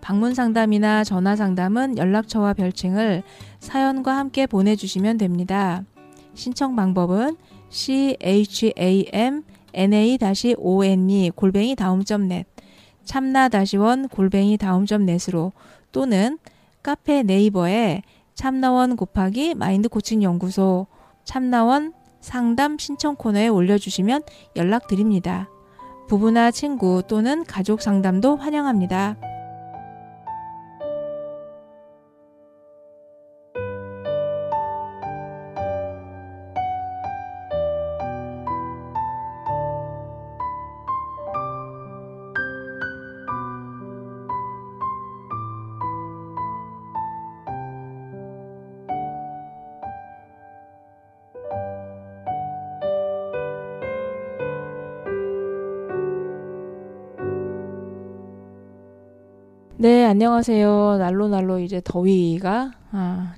방문 상담이나 전화 상담은 연락처와 별칭을 사연과 함께 보내주시면 됩니다. 신청 방법은 chamna-one@daum.net chamna-one@daum.net으로 또는 카페 네이버에 참나원 / 마인드코칭 연구소 참나원 상담 신청 코너에 올려주시면 연락드립니다. 부부나 친구 또는 가족 상담도 환영합니다. 네, 안녕하세요. 날로 이제 더위가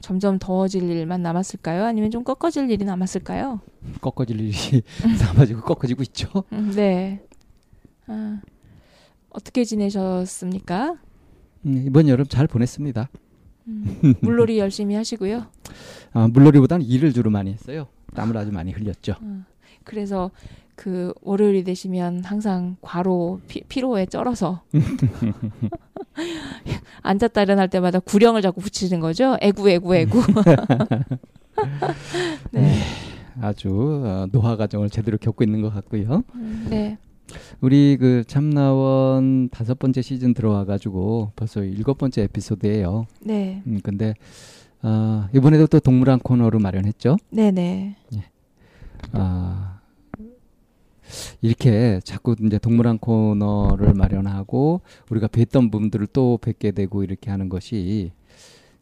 점점 더워질 일만 남았을까요? 아니면 좀 꺾어질 일이 남았을까요? 꺾어질 일이 남아지고 꺾어지고 있죠. 네. 어떻게 지내셨습니까? 이번 여름 잘 보냈습니다. 물놀이 열심히 하시고요. 물놀이보다는 일을 주로 많이 했어요. 땀을 아주 많이 흘렸죠. 그래서 그 월요일이 되시면 항상 과로 피로에 쩔어서 앉았다 일어날 때마다 구령을 자꾸 붙이는 거죠. 애구. 네. 아주 노화 과정을 제대로 겪고 있는 것 같고요. 네. 우리 그 참나원 5번째 시즌 들어와가지고 벌써 7번째 에피소드예요. 네. 근데 이번에도 또 동무랑 코너로 마련했죠. 네네. 예. 이렇게 자꾸 이제 동물원 코너를 마련하고 우리가 뵀던 분들을 또 뵙게 되고 이렇게 하는 것이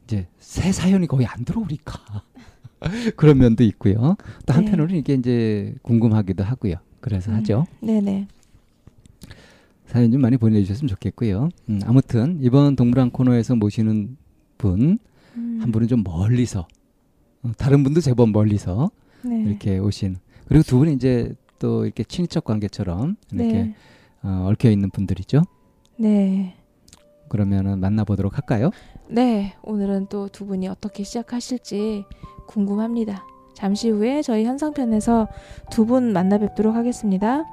이제 새 사연이 거의 안 들어오니까 그런 면도 있고요. 또 한편으로는 이게 이제 궁금하기도 하고요. 그래서 하죠. 네네. 사연 좀 많이 보내주셨으면 좋겠고요. 아무튼 이번 동물원 코너에서 모시는 분 한 분은 좀 멀리서 다른 분도 제법 멀리서 이렇게 오신 그리고 두 분이 이제 또 이렇게 친인척 관계처럼 이렇게 얽혀 있는 분들이죠. 네. 그러면은 만나보도록 할까요? 네. 오늘은 또 두 분이 어떻게 시작하실지 궁금합니다. 잠시 후에 저희 현상편에서 두 분 만나 뵙도록 하겠습니다.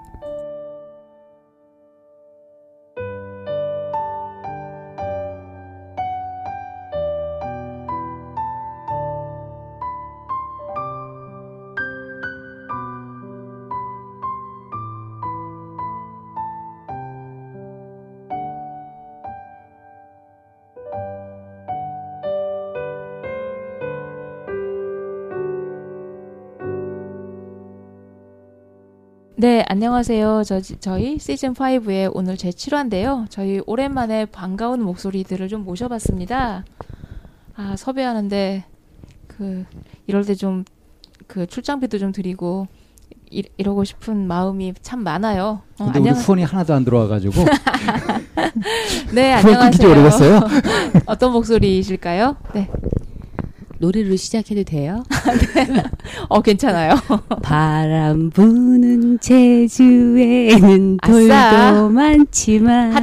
네, 안녕하세요. 저희 시즌5의 오늘 제 7화인데요. 저희 오랜만에 반가운 목소리들을 좀 모셔봤습니다. 섭외하는데 이럴 때 좀 출장비도 좀 드리고 이러고 싶은 마음이 참 많아요. 근데 우리 후원이 하나도 안 들어와가지고. 네, 안녕하세요. 오래됐어요? 어떤 목소리이실까요? 네. 노래로 시작해도 돼요? 네. 괜찮아요. 바람 부는 제주에는 돌도 많지만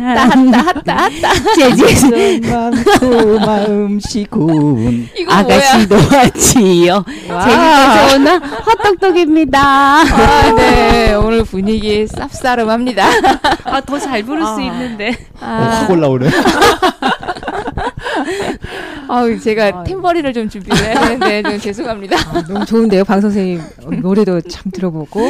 핫다. 제주는 맘도 마음씨군 아가씨도 같지요. 제주도에서 오나 헛똑똑입니다. 네, 오늘 분위기 쌉싸름합니다. 더 잘 부를 수 있는데. 확 올라오네. 제가 탬버린을 좀 준비를 했는데 좀 죄송합니다. 너무 좋은데요, 방 선생님 노래도 참 들어보고.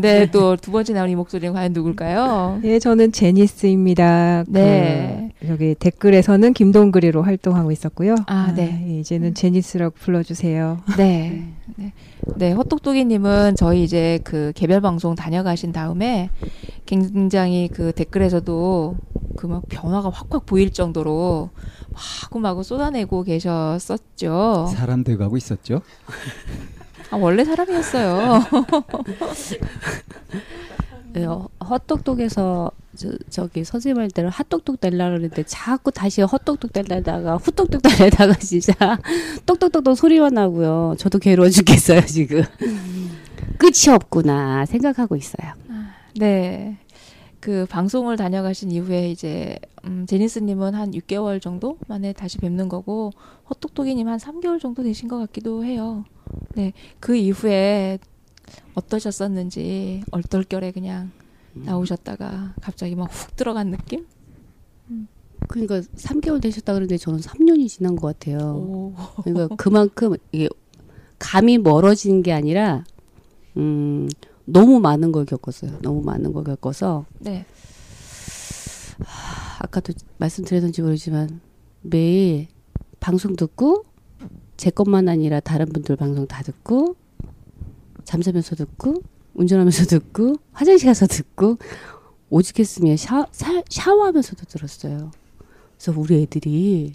네, 또 두 번째 나온 이 목소리는 과연 누굴까요? 예, 저는 제니스입니다. 네. 여기 댓글에서는 김동그리로 활동하고 있었고요. 네. 이제는 제니스라고 불러주세요. 네. 네, 헛똑똑이님은 저희 이제 개별 방송 다녀가신 다음에 굉장히 댓글에서도 막 변화가 확 보일 정도로 마구마구 쏟아내고 계셨었죠. 사람 돼가고 있었죠. 아, 원래 사람이었어요. 네, 헛똑똑에서 저기 서집할 때는 핫똑똑 달라고 그랬는데 자꾸 다시 헛똑똑 달라다가 후똑똑 달라다가 진짜 똑똑똑똑 소리만 나고요. 저도 괴로워 죽겠어요 지금. 끝이 없구나 생각하고 있어요. 네, 그 방송을 다녀가신 이후에 이제 제니스님은 한 6개월 정도 만에 다시 뵙는 거고 헛똑똑이님 한 3개월 정도 되신 것 같기도 해요. 네, 그 이후에 어떠셨었는지 얼떨결에 그냥 나오셨다가 갑자기 막 훅 들어간 느낌? 그러니까 3개월 되셨다 그러는데 저는 3년이 지난 것 같아요. 오. 그러니까 그만큼 이게 감이 멀어진 게 아니라 너무 많은 걸 겪었어요. 너무 많은 걸 겪어서 네. 하, 아까도 말씀드렸는지 모르지만 매일 방송 듣고 제 것만 아니라 다른 분들 방송 다 듣고 잠자면서 듣고 운전하면서 듣고 화장실 가서 듣고 오죽 했으면 샤워하면서도 들었어요. 그래서 우리 애들이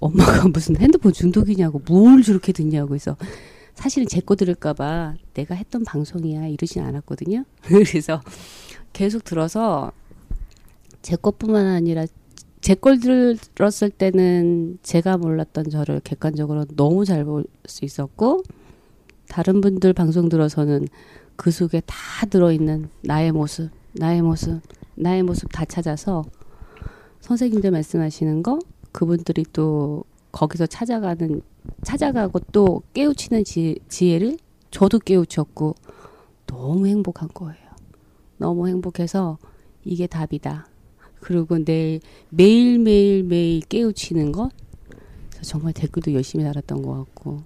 엄마가 무슨 핸드폰 중독이냐고 뭘 저렇게 듣냐고 해서 사실은 제 거 들을까봐 내가 했던 방송이야 이러진 않았거든요. 그래서 계속 들어서 제 것뿐만 아니라 제 걸 들었을 때는 제가 몰랐던 저를 객관적으로 너무 잘 볼 수 있었고 다른 분들 방송 들어서는 그 속에 다 들어있는 나의 모습 다 찾아서 선생님들 말씀하시는 거 그분들이 또 거기서 찾아가고 또 깨우치는 지혜를 저도 깨우쳤고 너무 행복한 거예요. 너무 행복해서 이게 답이다. 그리고 내 매일 깨우치는 것 정말 댓글도 열심히 달았던 것 같고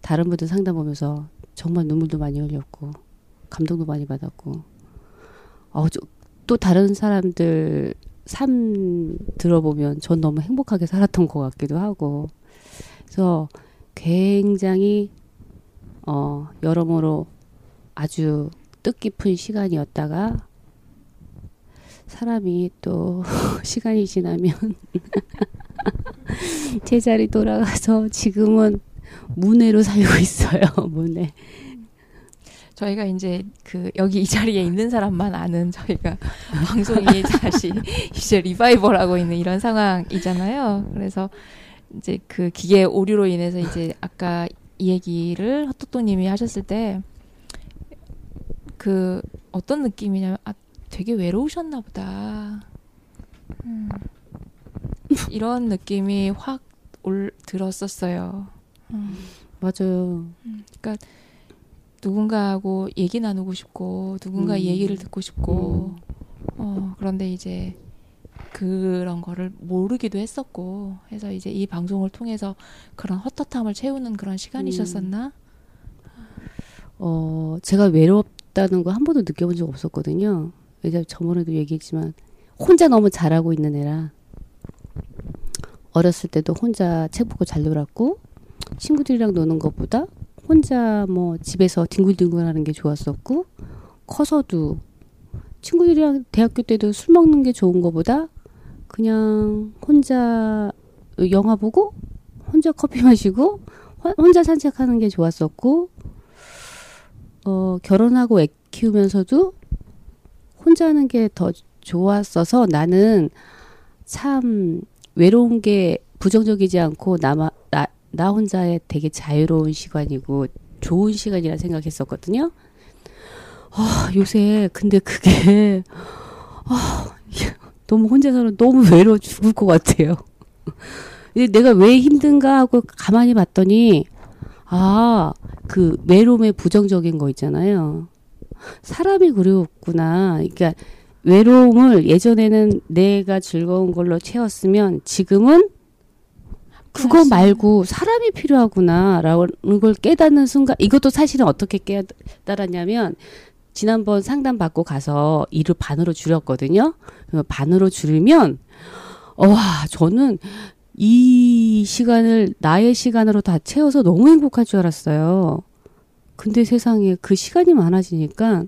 다른 분들 상담 보면서 정말 눈물도 많이 흘렸고 감동도 많이 받았고 또 다른 사람들 삶 들어보면 전 너무 행복하게 살았던 것 같기도 하고 그래서 굉장히 여러모로 아주 뜻깊은 시간이었다가 사람이 또 시간이 지나면 제자리 돌아가서 지금은 문외로 살고 있어요. 문외. 저희가 이제 그 여기 이 자리에 있는 사람만 아는 저희가 방송이 다시 이제 리바이벌하고 있는 이런 상황이잖아요. 그래서 이제 그 기계 오류로 인해서 이제 아까 이 얘기를 헛똑똑님이 하셨을 때 그 어떤 느낌이냐면 아 되게 외로우셨나 보다. 이런 느낌이 확 들었었어요. 맞아요. 그러니까 누군가하고 얘기 나누고 싶고 누군가 얘기를 듣고 싶고 그런데 이제 그런 거를 모르기도 했었고 해서 이제 이 방송을 통해서 그런 헛헛함을 채우는 그런 시간이셨었나? 제가 외롭다는 거 한 번도 느껴본 적 없었거든요. 왜냐면 저번에도 얘기했지만 혼자 너무 잘하고 있는 애라 어렸을 때도 혼자 책 보고 잘 놀았고 친구들이랑 노는 것보다 혼자 뭐 집에서 뒹굴뒹굴 하는 게 좋았었고 커서도 친구들이랑 대학교 때도 술 먹는 게 좋은 것보다 그냥 혼자 영화 보고 혼자 커피 마시고 혼자 산책하는 게 좋았었고 결혼하고 애 키우면서도 혼자 하는 게 더 좋았어서 나는 참 외로운 게 부정적이지 않고 나 혼자의 되게 자유로운 시간이고 좋은 시간이라 생각했었거든요. 요새 근데 그게 너무 혼자서는 너무 외로워 죽을 것 같아요. 내가 왜 힘든가 하고 가만히 봤더니 그 외로움의 부정적인 거 있잖아요. 사람이 그리웠구나. 그러니까 외로움을 예전에는 내가 즐거운 걸로 채웠으면 지금은 그거 말고 사람이 필요하구나라는 걸 깨닫는 순간 이것도 사실은 어떻게 깨달았냐면 지난번 상담받고 가서 일을 반으로 줄였거든요. 반으로 줄이면 저는 이 시간을 나의 시간으로 다 채워서 너무 행복할 줄 알았어요. 근데 세상에 그 시간이 많아지니까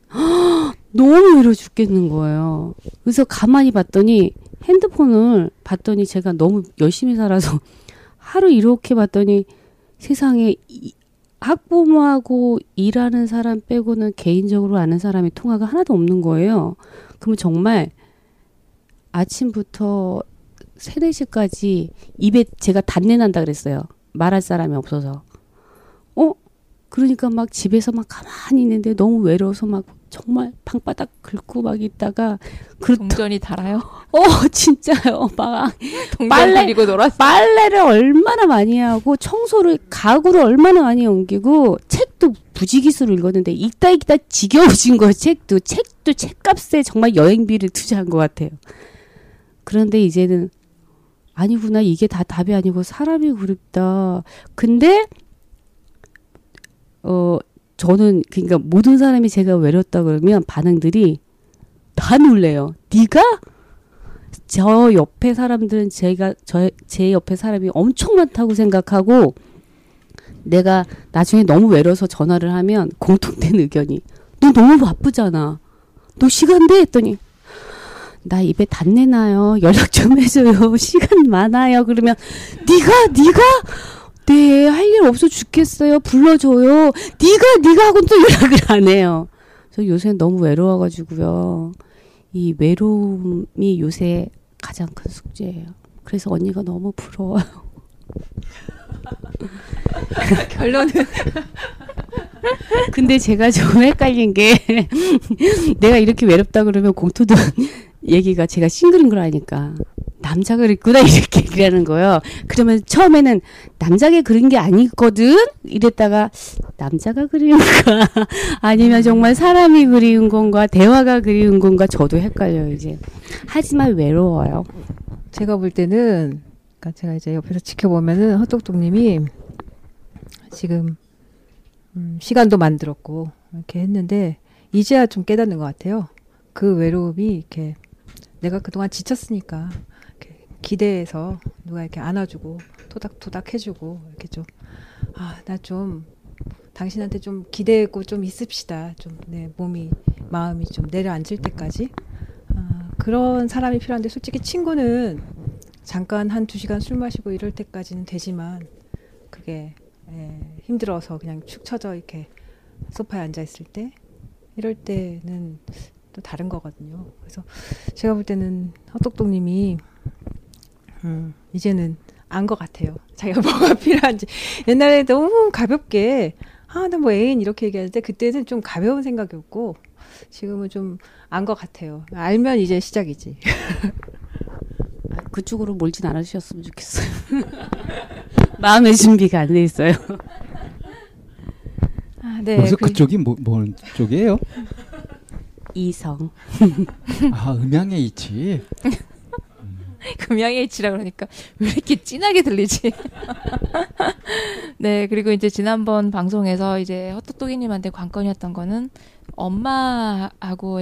너무 외로워 죽겠는 거예요. 그래서 가만히 봤더니 핸드폰을 봤더니 제가 너무 열심히 살아서 하루 이렇게 봤더니 세상에 학부모하고 일하는 사람 빼고는 개인적으로 아는 사람이 통화가 하나도 없는 거예요. 그러면 정말 아침부터 3, 4시까지 입에 제가 단내 난다 그랬어요. 말할 사람이 없어서. 그러니까 막 집에서 막 가만히 있는데 너무 외로워서 막 정말 방바닥 긁고 막 있다가 동전이 달아요? 진짜요. 막 빨래 들고 놀았어요. 빨래를 얼마나 많이 하고 청소를 가구를 얼마나 많이 옮기고 책도 부지기수로 읽었는데 읽다 지겨워진 거예요. 책도 책값에 정말 여행비를 투자한 것 같아요. 그런데 이제는 아니구나, 이게 다 답이 아니고 사람이 그립다. 근데 저는 그러니까 모든 사람이 제가 외롭다 그러면 반응들이 다 놀래요. 네가? 저 옆에 사람들은 제 옆에 사람이 엄청 많다고 생각하고 내가 나중에 너무 외로워서 전화를 하면 공통된 의견이 너 너무 바쁘잖아. 너 시간 돼? 했더니 나 입에 단내 나요. 연락 좀 해줘요. 시간 많아요. 그러면 네가? 네, 할 일 없어 죽겠어요. 불러줘요. 네가 하고는 또 연락을 안 해요. 저 요새 너무 외로워가지고요. 이 외로움이 요새 가장 큰 숙제예요. 그래서 언니가 너무 부러워요. 결론은 근데 제가 좀 헷갈린 게 내가 이렇게 외롭다 그러면 공토도 얘기가 제가 싱글인 걸 아니까 남자 그랬구나 이렇게 얘기하는 거예요. 그러면 처음에는 남자가 그린 게 아니거든 이랬다가 남자가 그린 건가 아니면 정말 사람이 그리운 건가 대화가 그리운 건가 저도 헷갈려요 이제. 하지만 외로워요. 제가 볼 때는 제가 이제 옆에서 지켜보면은 헛똑똑님이 지금 시간도 만들었고 이렇게 했는데 이제야 좀 깨닫는 것 같아요. 그 외로움이 이렇게 내가 그동안 지쳤으니까 기대해서 누가 이렇게 안아주고 토닥토닥 해주고 이렇게 좀 나 좀 당신한테 좀 기대고 좀 있읍시다. 좀 내 몸이 마음이 좀 내려앉을 때까지 그런 사람이 필요한데 솔직히 친구는 잠깐 한두 시간 술 마시고 이럴 때까지는 되지만 그게 힘들어서 그냥 축 처져 이렇게 소파에 앉아 있을 때 이럴 때는 또 다른 거거든요. 그래서 제가 볼 때는 헛똑똑님이 이제는 안 것 같아요. 자기가 뭐가 필요한지. 옛날에 너무 가볍게 나 뭐 애인 이렇게 얘기하는데 그때는 좀 가벼운 생각이었고 지금은 좀 안 것 같아요. 알면 이제 시작이지. 그쪽으로 몰진 않으셨으면 좋겠어요. 마음의 준비가 안 돼 있어요. 네. 그래서 그쪽이 뭔 쪽이에요? 이성. 음양의 이치. 금양의 이치라 그러니까 왜 이렇게 진하게 들리지? 네, 그리고 이제 지난번 방송에서 이제 헛똑똑이님한테 관건이었던 거는 엄마하고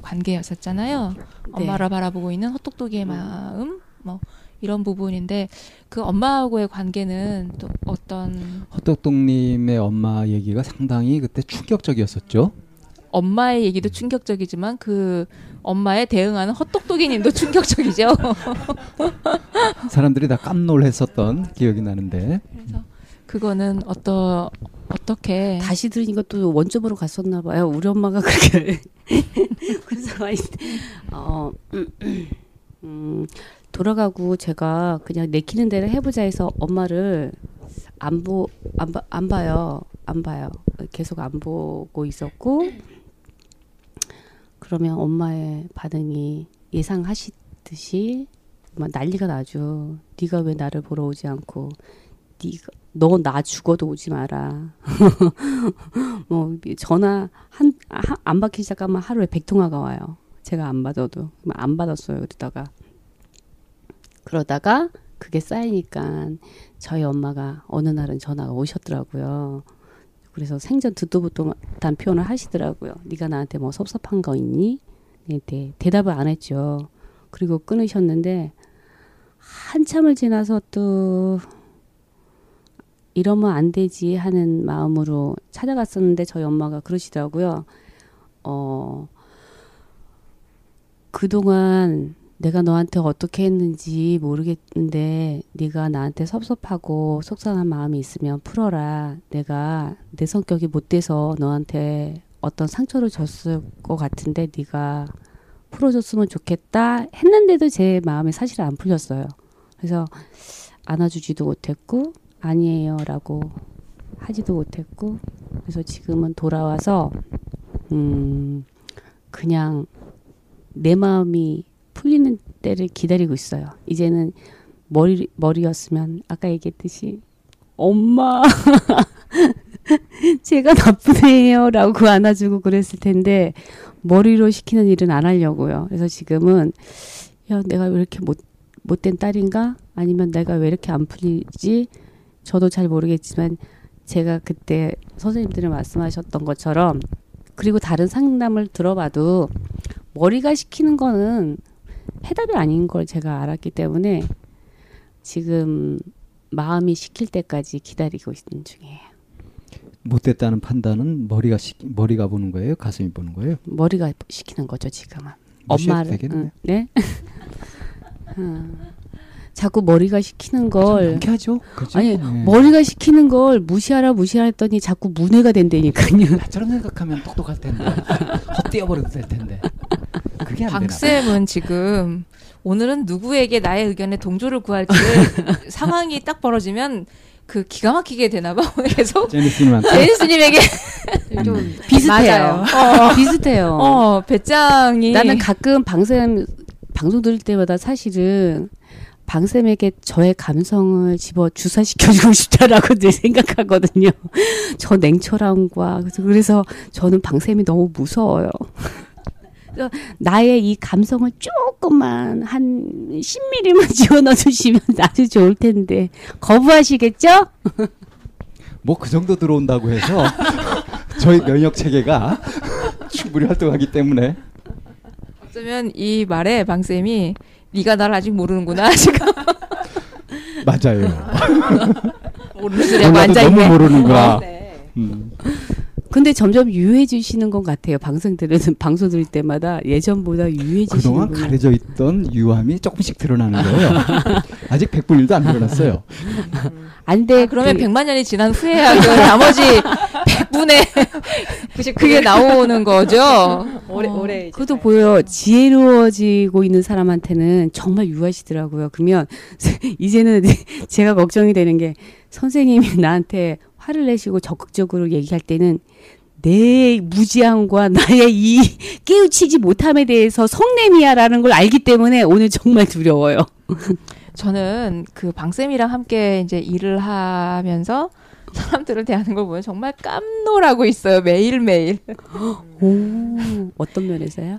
관계였었잖아요. 네. 엄마를 바라보고 있는 헛똑똑이의 마음, 뭐 이런 부분인데 그 엄마하고의 관계는 또 어떤? 헛똑똑님의 엄마 얘기가 상당히 그때 충격적이었었죠. 엄마의 얘기도 충격적이지만 그 엄마에 대응하는 헛똑똑이님도 충격적이죠. 사람들이 다 깜놀했었던 기억이 나는데. 그래서 그거는 어떻게 다시 들으니까 또 원점으로 갔었나 봐요. 우리 엄마가 그렇게 그래서 돌아가고 제가 그냥 내키는 대로 해보자 해서 엄마를 안 봐요. 계속 안 보고 있었고 그러면 엄마의 반응이 예상하시듯이 막 난리가 나죠. 네가 왜 나를 보러 오지 않고 너 나 죽어도 오지 마라. 뭐 전화 안 받기 시작하면 하루에 100통화가 와요. 제가 안 받아도 안 받았어요. 그러다가 그게 쌓이니까 저희 엄마가 어느 날은 전화가 오셨더라고요. 그래서 생전 듣도 보도 못한 표현을 하시더라고요. 네가 나한테 뭐 섭섭한 거 있니? 네, 대답을 안 했죠. 그리고 끊으셨는데 한참을 지나서 또 이러면 안 되지 하는 마음으로 찾아갔었는데 저희 엄마가 그러시더라고요. 그동안 내가 너한테 어떻게 했는지 모르겠는데 네가 나한테 섭섭하고 속상한 마음이 있으면 풀어라. 내가 내 성격이 못돼서 너한테 어떤 상처를 줬을 것 같은데 네가 풀어줬으면 좋겠다 했는데도 제 마음이 사실 안 풀렸어요. 그래서 안아주지도 못했고 아니에요 라고 하지도 못했고, 그래서 지금은 돌아와서 그냥 내 마음이 풀리는 때를 기다리고 있어요. 이제는 머리였으면 아까 얘기했듯이 엄마 제가 나쁘네요 라고 안아주고 그랬을 텐데 머리로 시키는 일은 안 하려고요. 그래서 지금은 야, 내가 왜 이렇게 못된 딸인가? 아니면 내가 왜 이렇게 안 풀리지? 저도 잘 모르겠지만 제가 그때 선생님들이 말씀하셨던 것처럼, 그리고 다른 상담을 들어봐도 머리가 시키는 거는 해답이 아닌 걸 제가 알았기 때문에 지금 마음이 시킬 때까지 기다리고 있는 중이에요. 못됐다는 판단은 머리가 보는 거예요? 가슴이 보는 거예요? 머리가 시키는 거죠 지금은. 엄마를 네? 자꾸 머리가 시키는 걸 명쾌하죠? 그렇죠? 아니 네. 머리가 시키는 걸 무시하라 했더니 자꾸 문해가 된다니까요. 나처럼 생각하면 똑똑할 텐데 헛뛰어버려도 될 텐데 그게 안 되나. 박쌤은 지금 오늘은 누구에게 나의 의견에 동조를 구할지 상황이 딱 벌어지면 그 기가 막히게 되나 봐. 오늘 계속 제니스님에게 좀 비슷해요. 비슷해요. 배짱이 나는 가끔 방송 들을 때마다 사실은 방쌤에게 저의 감성을 집어 주사시켜주고 싶다라고 늘 생각하거든요. 저 냉철함과 그래서 저는 방쌤이 너무 무서워요. 나의 이 감성을 조금만 한 10mm만 집어넣어주시면 아주 좋을 텐데 거부하시겠죠? 뭐 그 정도 들어온다고 해서 저희 면역 체계가 충분히 활동하기 때문에 어쩌면 이 말에 방쌤이 네가 날 아직 모르는구나 지금. 맞아요. 나도 너무 모르는구나. 근데 점점 유해지시는 것 같아요. 방송 들을 때마다 예전보다 유해지시는 것. 그동안 가려져 있던 유함이 조금씩 드러나는 거예요. 아직 100분의 1도 안 드러났어요. 그러면 100만 년이 지난 후에야 그 나머지 100분의 99 그게 나오는 거죠. 오래 그것도 보여. 지혜로워지고 있는 사람한테는 정말 유하시더라고요. 그러면 이제는 제가 걱정이 되는 게 선생님이 나한테 화를 내시고 적극적으로 얘기할 때는 내 무지함과 나의 이 깨우치지 못함에 대해서 성냄이야라는 걸 알기 때문에 오늘 정말 두려워요. 저는 그 방쌤이랑 함께 이제 일을 하면서 사람들을 대하는 걸 보면 정말 깜놀하고 있어요. 매일매일. 오, 어떤 면에서요?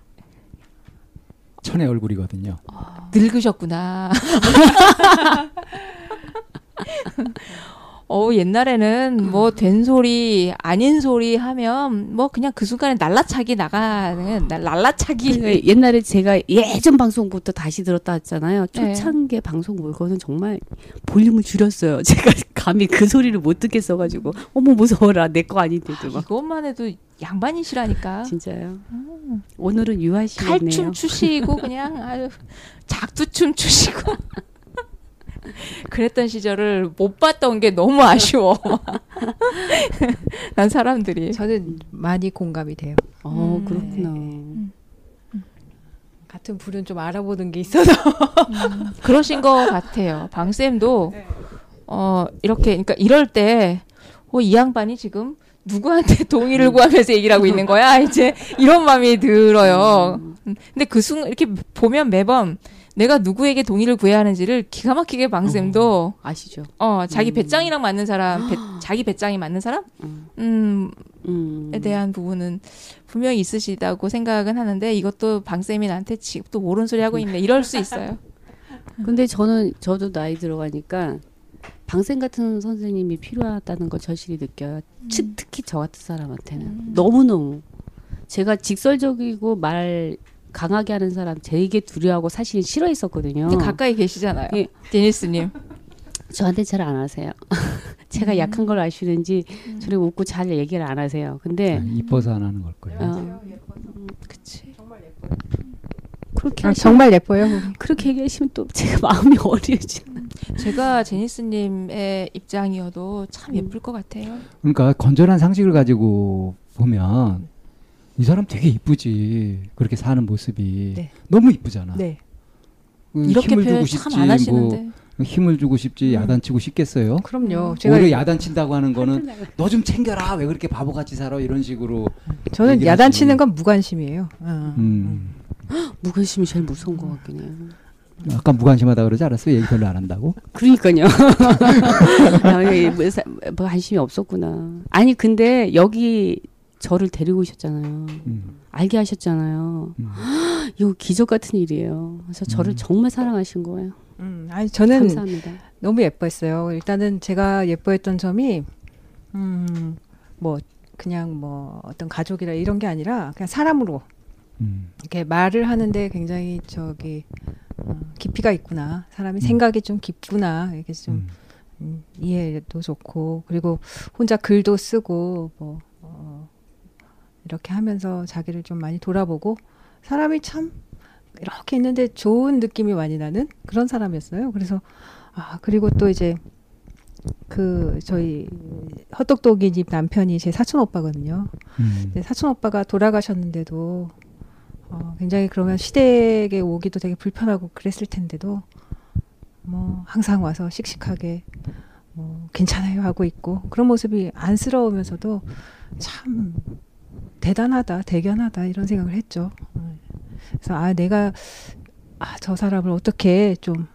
천의 얼굴이거든요. 늙으셨구나. 옛날에는 뭐 된 소리 아닌 소리 하면 뭐 그냥 그 순간에 날라차기 나가는 날라차기. 옛날에 제가 예전 방송부터 다시 들었다 했잖아요. 초창기 방송 물건은 정말 볼륨을 줄였어요. 제가 감히 그 소리를 못 듣겠어가지고 무서워라 내 거 아닌데. 이것만 해도 양반이시라니까. 진짜요. 오늘은 유아시네요. 칼춤 추시고 그냥 아주 작두춤 추시고. 그랬던 시절을 못 봤던 게 너무 아쉬워. 난 사람들이. 저는 많이 공감이 돼요. 그렇구나. 같은 불은 좀 알아보는 게 있어서. 그러신 것 같아요. 방쌤도, 이렇게, 그러니까 이럴 때, 이 양반이 지금 누구한테 동의를 구하면서 얘기를 하고 있는 거야? 이제 이런 마음이 들어요. 근데 그 순간, 이렇게 보면 매번, 내가 누구에게 동의를 구해야 하는지를 기가 막히게 방쌤도 아시죠. 자기 배짱이랑 맞는 사람, 자기 배짱이 맞는 사람에 대한 부분은 분명히 있으시다고 생각은 하는데 이것도 방쌤이 나한테 지금 또 옳은 소리 하고 있네 이럴 수 있어요. 근데 저도 나이 들어가니까 방쌤 같은 선생님이 필요하다는 걸 절실히 느껴요. 특히 저 같은 사람한테는 너무너무 제가 직설적이고 말 강하게 하는 사람 되게 두려워하고 사실 싫어했었거든요. 근데 가까이 계시잖아요. 예. 제니스님. 저한테 잘 안 하세요. 제가 약한 걸 아시는지 저를 웃고 잘 얘기를 안 하세요. 근데 이뻐서 안 하는 걸 거예요. 예뻐서. 그치. 정말 예뻐요. 그렇게 아, 정말 예뻐요. 그렇게 얘기하시면 또 제가 마음이 어려워지는. 제가 제니스님의 입장이어도 참 예쁠 것 같아요. 그러니까 건전한 상식을 가지고 보면 이 사람 되게 이쁘지. 그렇게 사는 모습이. 네. 너무 이쁘잖아. 네. 이렇게 표현 참 안 하시는데. 뭐 힘을 주고 싶지 야단치고 싶겠어요? 그럼요. 제가 오히려 야단친다고 하는 거는 너 좀 챙겨라. 왜 그렇게 바보같이 살아? 이런 식으로. 저는 야단치는 건 무관심이에요. 무관심이 제일 무서운 것 같긴 해요. 아까 무관심하다 그러지 않았어요? 얘기 별로 안 한다고? 그러니까요. 뭐 관심이 없었구나. 아니 근데 여기 저를 데리고 오셨잖아요. 알게 하셨잖아요. 이거 기적 같은 일이에요. 그래서 저를 정말 사랑하신 거예요. 아니 저는 감사합니다. 너무 예뻐했어요. 일단은 제가 예뻐했던 점이 뭐 그냥 뭐 어떤 가족이라 이런 게 아니라 그냥 사람으로 이렇게 말을 하는데 굉장히 저기 깊이가 있구나. 사람이 생각이 좀 깊구나. 이게 좀 이해도 좋고 그리고 혼자 글도 쓰고 뭐 이렇게 하면서 자기를 좀 많이 돌아보고 사람이 참 이렇게 있는데 좋은 느낌이 많이 나는 그런 사람이었어요. 그래서 아 그리고 또 이제 그 저희 헛똑똑이님 남편이 제 사촌 오빠거든요. 사촌 오빠가 돌아가셨는데도 굉장히 그러면 시댁에 오기도 되게 불편하고 그랬을 텐데도 뭐 항상 와서 씩씩하게 뭐 괜찮아요 하고 있고 그런 모습이 안쓰러우면서도 참 대단하다, 대견하다 이런 생각을 했죠. 그래서 아 내가 아, 저 사람을 어떻게 좀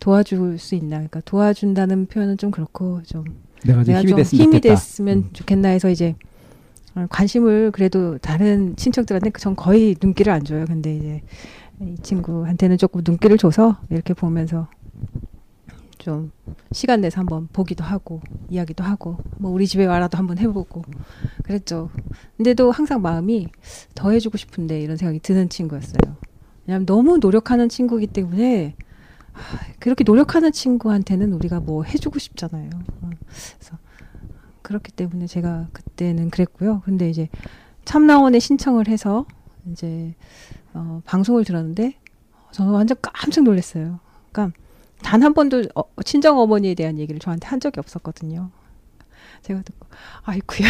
도와줄 수 있나. 그러니까 도와준다는 표현은 좀 그렇고 좀 내가 힘이, 좀 됐으면 좋겠나 해서 이제 관심을 그래도 다른 친척들한테 전 거의 눈길을 안 줘요. 근데 이제 이 친구한테는 조금 눈길을 줘서 이렇게 보면서 좀 시간 내서 한번 보기도 하고 이야기도 하고 뭐 우리 집에 와라도 한번 해보고 그랬죠. 근데도 항상 마음이 더 해주고 싶은데 이런 생각이 드는 친구였어요. 왜냐하면 너무 노력하는 친구이기 때문에 그렇게 노력하는 친구한테는 우리가 뭐 해주고 싶잖아요. 그래서 그렇기 때문에 제가 그때는 그랬고요. 근데 이제 참나원에 신청을 해서 이제 방송을 들었는데 저는 완전 깜짝 놀랐어요. 그러니까 단 한 번도 친정 어머니에 대한 얘기를 저한테 한 적이 없었거든요. 제가 듣고 아이쿠야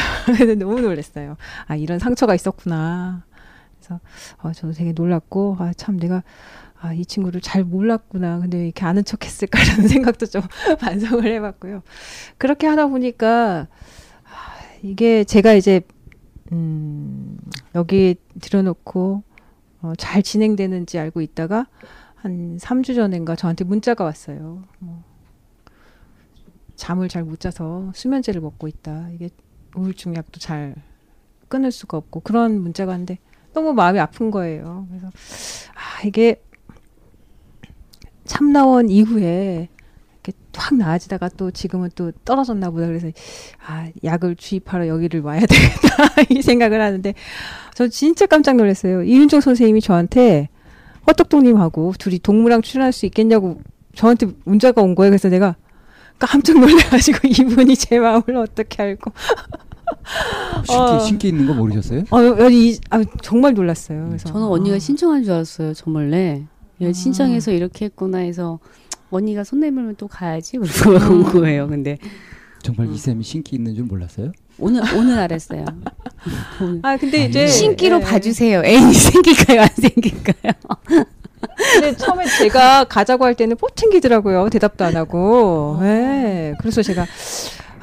너무 놀랐어요. 아 이런 상처가 있었구나. 그래서 저도 되게 놀랐고 아 참 내가 아 이 친구를 잘 몰랐구나. 근데 왜 이렇게 아는 척했을까라는 생각도 좀 반성을 해봤고요. 그렇게 하다 보니까 아, 이게 제가 이제 여기 들여놓고 잘 진행되는지 알고 있다가 한 3주 전인가 저한테 문자가 왔어요. 잠을 잘 못 자서 수면제를 먹고 있다. 이게 우울증 약도 잘 끊을 수가 없고 그런 문자가 왔는데 너무 마음이 아픈 거예요. 그래서 아, 이게 참나원 이후에 이렇게 확 나아지다가 또 지금은 또 떨어졌나 보다. 그래서 아, 약을 주입하러 여기를 와야 되겠다. 이 생각을 하는데 저 진짜 깜짝 놀랐어요. 이윤정 선생님이 저한테 헛똑똑님하고 둘이 동무랑 출연할 수 있겠냐고 저한테 문자가 온 거예요. 그래서 내가 깜짝 놀라가지고 이분이 제 마음을 어떻게 알고. 신기 있는 거 모르셨어요? 정말 놀랐어요. 그래서 저는 언니가 신청한 줄 알았어요. 정말래. 신청해서 이렇게 했구나 해서 언니가 손 내밀면 또 가야지 그러고 온 거예요. 근데 정말 이 쌤이 신기 있는 줄 몰랐어요? 오늘 알았어요. 아 근데 이제 신기로 네. 봐주세요. 애인이 생길까요, 안 생길까요? 근데 처음에 제가 가자고 할 때는 못 챙기더라고요. 대답도 안 하고. 네. 그래서 제가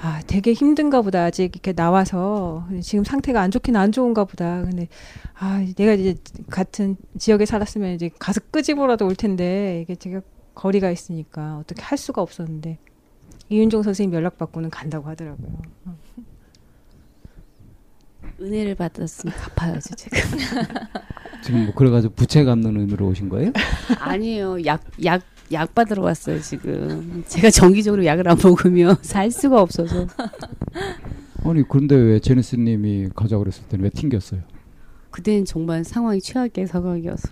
아 되게 힘든가 보다. 아직 이렇게 나와서 지금 상태가 안 좋긴 안 좋은가 보다. 근데 아 내가 이제 같은 지역에 살았으면 이제 가서 끄집어라도 올 텐데 이게 제가 거리가 있으니까 어떻게 할 수가 없었는데 이윤종 선생님 연락 받고는 간다고 하더라고요. 은혜를 받았으면 갚아야지 지금. 지금 뭐 그래가지고 부채 갚는 의미로 오신 거예요? 아니에요. 약 받으러 왔어요 지금. 제가 정기적으로 약을 안 먹으면 살 수가 없어서. 아니 그런데 왜 제니스님이 가자 그랬을 때는 왜 튕겼어요? 그때는 정말 상황이 최악의 상황이었어.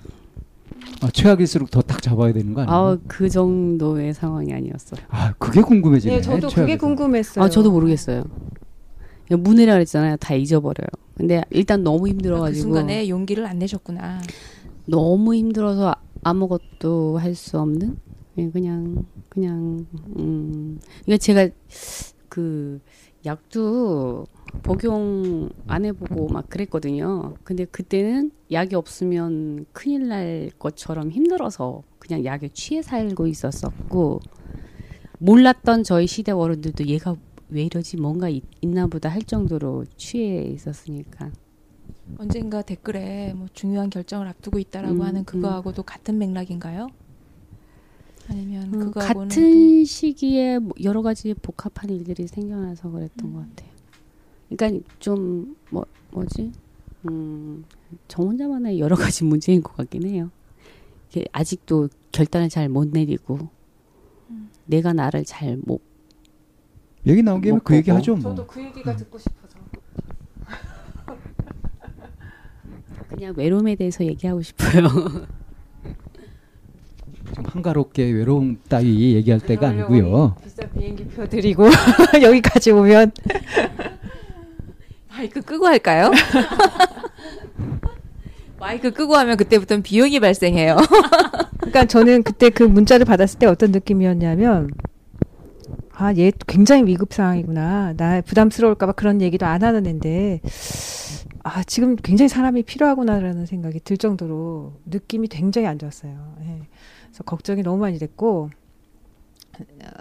아 최악일수록 더 딱 잡아야 되는 거 아니에요? 아 그 정도의 상황이 아니었어요. 아 그게 궁금해지네. 네, 저도 그게 궁금했어요. 아 저도 모르겠어요. 문해라 그랬잖아요. 다 잊어버려요. 근데 일단 너무 힘들어가지고. 그 순간에 용기를 안 내셨구나. 너무 힘들어서 아무것도 할 수 없는? 그러니까 제가 그 약도 복용 안 해보고 막 그랬거든요. 근데 그때는 약이 없으면 큰일 날 것처럼 힘들어서 그냥 약에 취해 살고 있었었고, 몰랐던 저희 시대 어른들도 얘가 왜 이러지, 뭔가 있나 보다 할 정도로 취해 있었으니까. 언젠가 댓글에 뭐 중요한 결정을 앞두고 있다라고 하는 그거하고도 같은 맥락인가요? 아니면 그거하고는 같은 시기에 여러 가지 복합한 일들이 생겨나서 그랬던 것 같아요. 그러니까 좀 저 혼자만의 여러 가지 문제인 것 같긴 해요. 아직도 결단을 잘 못 내리고 내가 나를 잘 못. 얘기 나온 김에 그 얘기 하죠. 저도 그 얘기가 듣고 싶어서. 그냥 외로움에 대해서 얘기하고 싶어요. 좀 한가롭게 외로움 따위 얘기할 때가 아니고요. 비싼 비행기표 드리고 여기까지 오면 마이크 끄고 할까요? 마이크 끄고 하면 그때부터는 비용이 발생해요. 그러니까 저는 그때 그 문자를 받았을 때 어떤 느낌이었냐면, 아, 얘 굉장히 위급 상황이구나. 나 부담스러울까봐 그런 얘기도 안 하는 앤데, 아, 지금 굉장히 사람이 필요하구나라는 생각이 들 정도로 느낌이 굉장히 안 좋았어요. 예. 그래서 걱정이 너무 많이 됐고,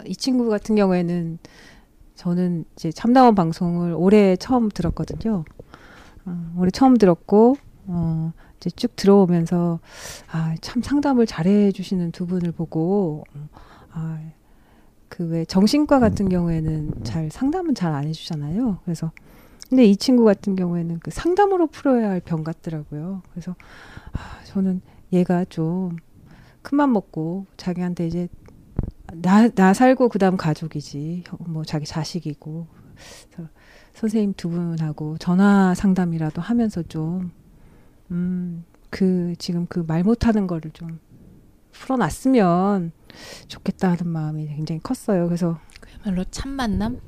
이 친구 같은 경우에는 저는 이제 참나원 방송을 올해 처음 들었거든요. 올해 처음 들었고, 이제 쭉 들어오면서, 아, 참 상담을 잘해주시는 두 분을 보고, 아, 그 왜 정신과 같은 경우에는 잘 상담은 잘 안 해주잖아요. 그래서 근데 이 친구 같은 경우에는 그 상담으로 풀어야 할 병 같더라고요. 그래서 아, 저는 얘가 좀 큰맘 먹고 자기한테 이제 나 살고 그다음 가족이지 뭐 자기 자식이고, 그래서 선생님 두 분하고 전화 상담이라도 하면서 좀 그 지금 그 말 못하는 거를 좀 풀어놨으면 좋겠다 하는 마음이 굉장히 컸어요. 그래서 그야말로 참 만남?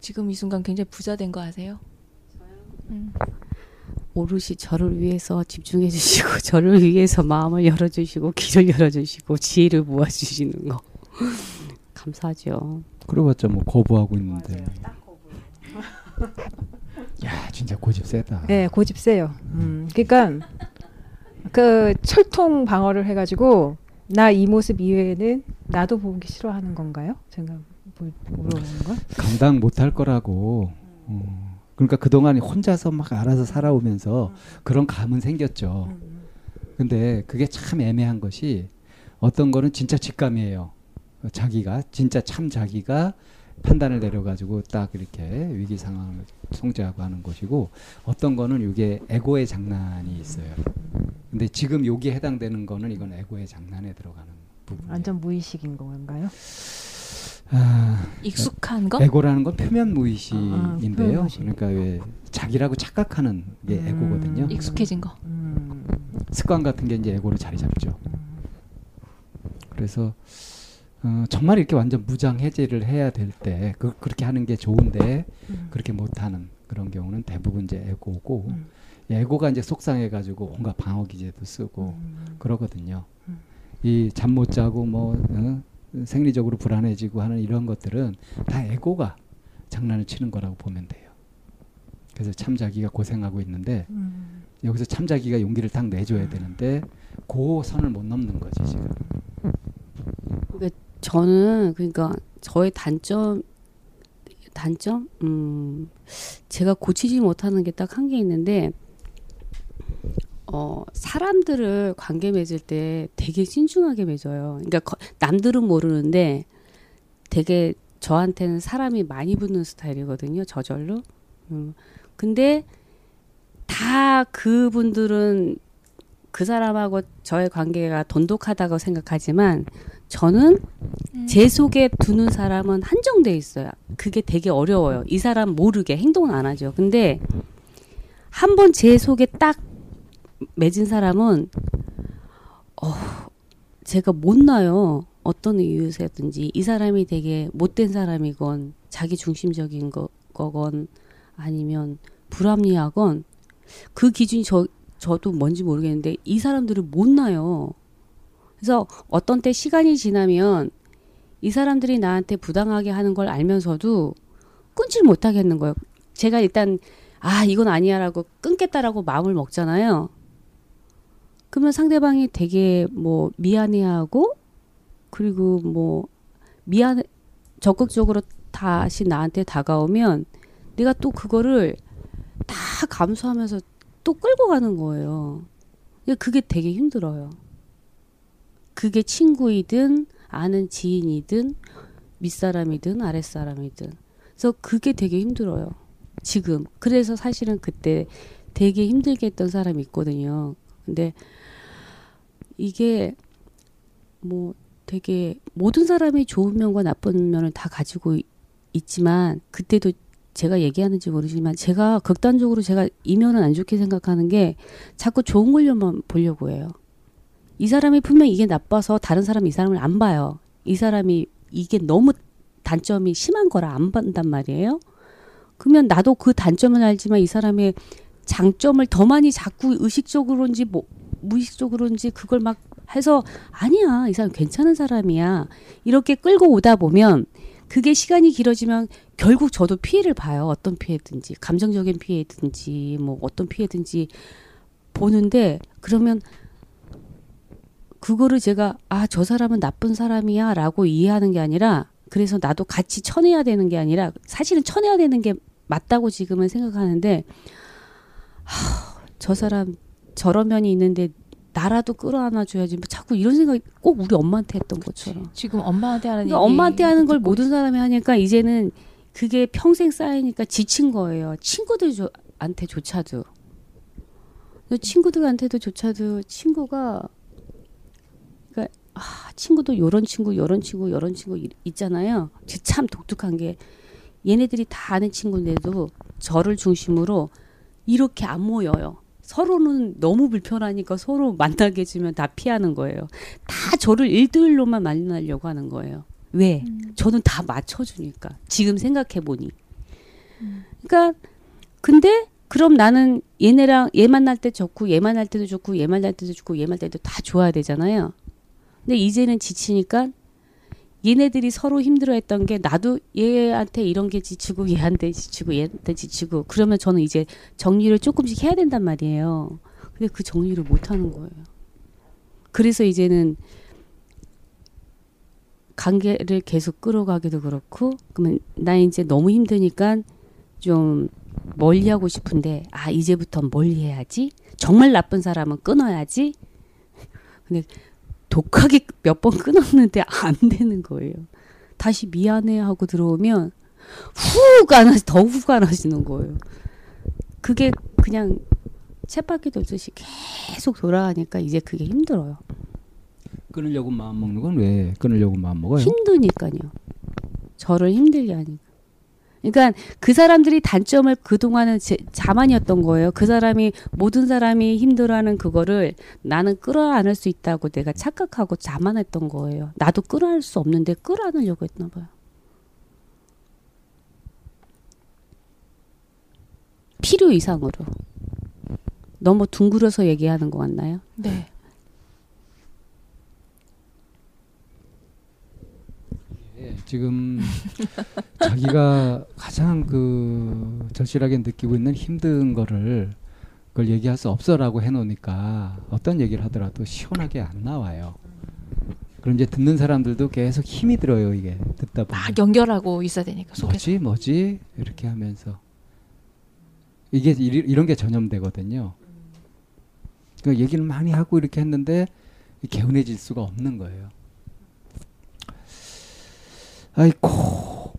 지금 이 순간 굉장히 부자된 거 아세요? 저요? 오롯이 저를 위해서 집중해 주시고, 저를 위해서 마음을 열어주시고, 귀를 열어주시고, 지혜를 모아주시는 거 감사하죠. 그러봤자 뭐 거부하고 있는데. 맞아요. 딱 거부. 야, 진짜 고집 세다. 네, 고집 세요. 그러니까 그 철통 방어를 해가지고, 나 이 모습 이외에는 나도 보기 싫어하는 건가요? 제가 물어보는 건? 감당 못할 거라고. 그러니까 그동안 혼자서 막 알아서 살아오면서 그런 감은 생겼죠. 근데 그게 참 애매한 것이, 어떤 거는 진짜 직감이에요. 자기가 진짜 참 자기가 판단을 내려가지고 딱 이렇게 위기 상황을 통제하고 하는 것이고, 어떤 거는 이게 에고의 장난이 있어요. 근데 지금 여기에 해당되는 거는 이건 에고의 장난에 들어가는 부분이에요. 완전 무의식인 건가요? 아, 익숙한 거? 에고라는 건 표면 무의식인데요. 그러니까 왜 자기라고 착각하는 게 에고거든요. 익숙해진 거. 습관 같은 게 이제 에고로 자리 잡죠. 그래서 정말 이렇게 완전 무장해제를 해야 될 때 그렇게 하는 게 좋은데 그렇게 못하는 그런 경우는 대부분 이제 에고고, 에고가 이제 속상해가지고 온갖 방어기제도 쓰고 그러거든요. 이 잠 못 자고 뭐 생리적으로 불안해지고 하는 이런 것들은 다 에고가 장난을 치는 거라고 보면 돼요. 그래서 참 자기가 고생하고 있는데 여기서 참 자기가 용기를 딱 내줘야 되는데 그 선을 못 넘는 거지 지금. 저는 그러니까 저의 단점? 제가 고치지 못하는 게 딱 한 게 있는데, 사람들을 관계 맺을 때 되게 신중하게 맺어요. 그러니까 남들은 모르는데 되게 저한테는 사람이 많이 붙는 스타일이거든요. 저절로. 근데 다 그분들은 그 사람하고 저의 관계가 돈독하다고 생각하지만 저는 제 속에 두는 사람은 한정돼 있어요. 그게 되게 어려워요. 이 사람 모르게 행동은 안 하죠. 근데 한 번 제 속에 딱 맺은 사람은 제가 못 나요. 어떤 이유에서든지 이 사람이 되게 못된 사람이건 자기중심적인 거건 아니면 불합리하건 그 기준이 저도 뭔지 모르겠는데 이 사람들은 못나요. 그래서 어떤 때 시간이 지나면 이 사람들이 나한테 부당하게 하는 걸 알면서도 끊질 못하겠는 거예요. 제가 일단 아 이건 아니야 라고 끊겠다라고 마음을 먹잖아요. 그러면 상대방이 되게 뭐 미안해하고 그리고 뭐 적극적으로 다시 나한테 다가오면 내가 또 그거를 다 감수하면서 또 끌고 가는 거예요. 그게 되게 힘들어요. 그게 친구이든 아는 지인이든 윗사람이든 아랫사람이든. 그래서 그게 되게 힘들어요 지금. 그래서 사실은 그때 되게 힘들게 했던 사람이 있거든요. 근데 이게 뭐 되게 모든 사람이 좋은 면과 나쁜 면을 다 가지고 있지만 그때도 제가 얘기하는지 모르지만 제가 극단적으로 제가 이 면은 안 좋게 생각하는 게 자꾸 좋은 걸로만 보려고 해요. 이 사람이 분명 이게 나빠서 다른 사람이 이 사람을 안 봐요. 이 사람이 이게 너무 단점이 심한 거라 안 본단 말이에요. 그러면 나도 그 단점은 알지만 이 사람의 장점을 더 많이 자꾸 의식적으로인지 뭐 무의식적으로인지 그걸 막 해서 아니야 이 사람 괜찮은 사람이야 이렇게 끌고 오다 보면 그게 시간이 길어지면 결국 저도 피해를 봐요. 어떤 피해든지 감정적인 피해든지 뭐 어떤 피해든지 보는데 그러면 그거를 제가 아 저 사람은 나쁜 사람이야 라고 이해하는 게 아니라 그래서 나도 같이 쳐내야 되는 게 아니라 사실은 쳐내야 되는 게 맞다고 지금은 생각하는데 하, 저 사람 저런 면이 있는데 나라도 끌어안아줘야지 뭐 자꾸 이런 생각이 꼭 우리 엄마한테 했던 것처럼 그치. 지금 엄마한테 하는 그러니까 엄마한테 하는 걸 모든 사람이 하니까 이제는 그게 평생 쌓이니까 지친 거예요. 친구들한테조차도 친구들한테도 친구가 그러니까 아, 친구도 요런 친구 있잖아요. 참 독특한 게 얘네들이 다 아는 친구인데도 저를 중심으로 이렇게 안 모여요. 서로는 너무 불편하니까 서로 만나게 해주면 다 피하는 거예요. 다 저를 1대1로만 만나려고 하는 거예요. 왜? 저는 다 맞춰주니까. 지금 생각해보니. 그러니까 근데 그럼 나는 얘네랑 얘 만날 때 좋고 얘 만날 때도 좋고 얘 만날 때도 좋고 얘 만날 때도 다 좋아야 되잖아요. 근데 이제는 지치니까 얘네들이 서로 힘들어했던 게 나도 얘한테 이런 게 지치고 얘한테 지치고 그러면 저는 이제 정리를 조금씩 해야 된단 말이에요. 근데 그 정리를 못하는 거예요. 그래서 이제는 관계를 계속 끌어가기도 그렇고 그러면 나 이제 너무 힘드니까 좀 멀리하고 싶은데 아 이제부터 멀리해야지 정말 나쁜 사람은 끊어야지 근데 독하게 몇 번 끊었는데 안 되는 거예요. 다시 미안해 하고 들어오면 훅 안 하시는 거예요. 그게 그냥 쳇바퀴 돌듯이 계속 돌아가니까 이제 그게 힘들어요. 끊으려고 마음 먹는 건 왜 끊으려고 마음 먹어요? 힘드니까요. 저를 힘들게 하니까. 그러니까 그 사람들이 단점을 그동안은 자만이었던 거예요. 그 사람이 모든 사람이 힘들어하는 그거를 나는 끌어안을 수 있다고 내가 착각하고 자만했던 거예요. 나도 끌어안을 수 없는데 끌어안으려고 했나 봐요. 필요 이상으로. 너무 둥그려서 얘기하는 것 같나요? 네. 지금 자기가 가장 그 절실하게 느끼고 있는 힘든 거를 그걸 얘기할 수 없어라고 해놓으니까 어떤 얘기를 하더라도 시원하게 안 나와요. 그럼 이제 듣는 사람들도 계속 힘이 들어요. 이게 듣다 보면 막 연결하고 있어야 되니까 속에서. 뭐지 이렇게 하면서 이게 이런 게 전염되거든요. 그러니까 얘기를 많이 하고 이렇게 했는데 개운해질 수가 없는 거예요. 아이고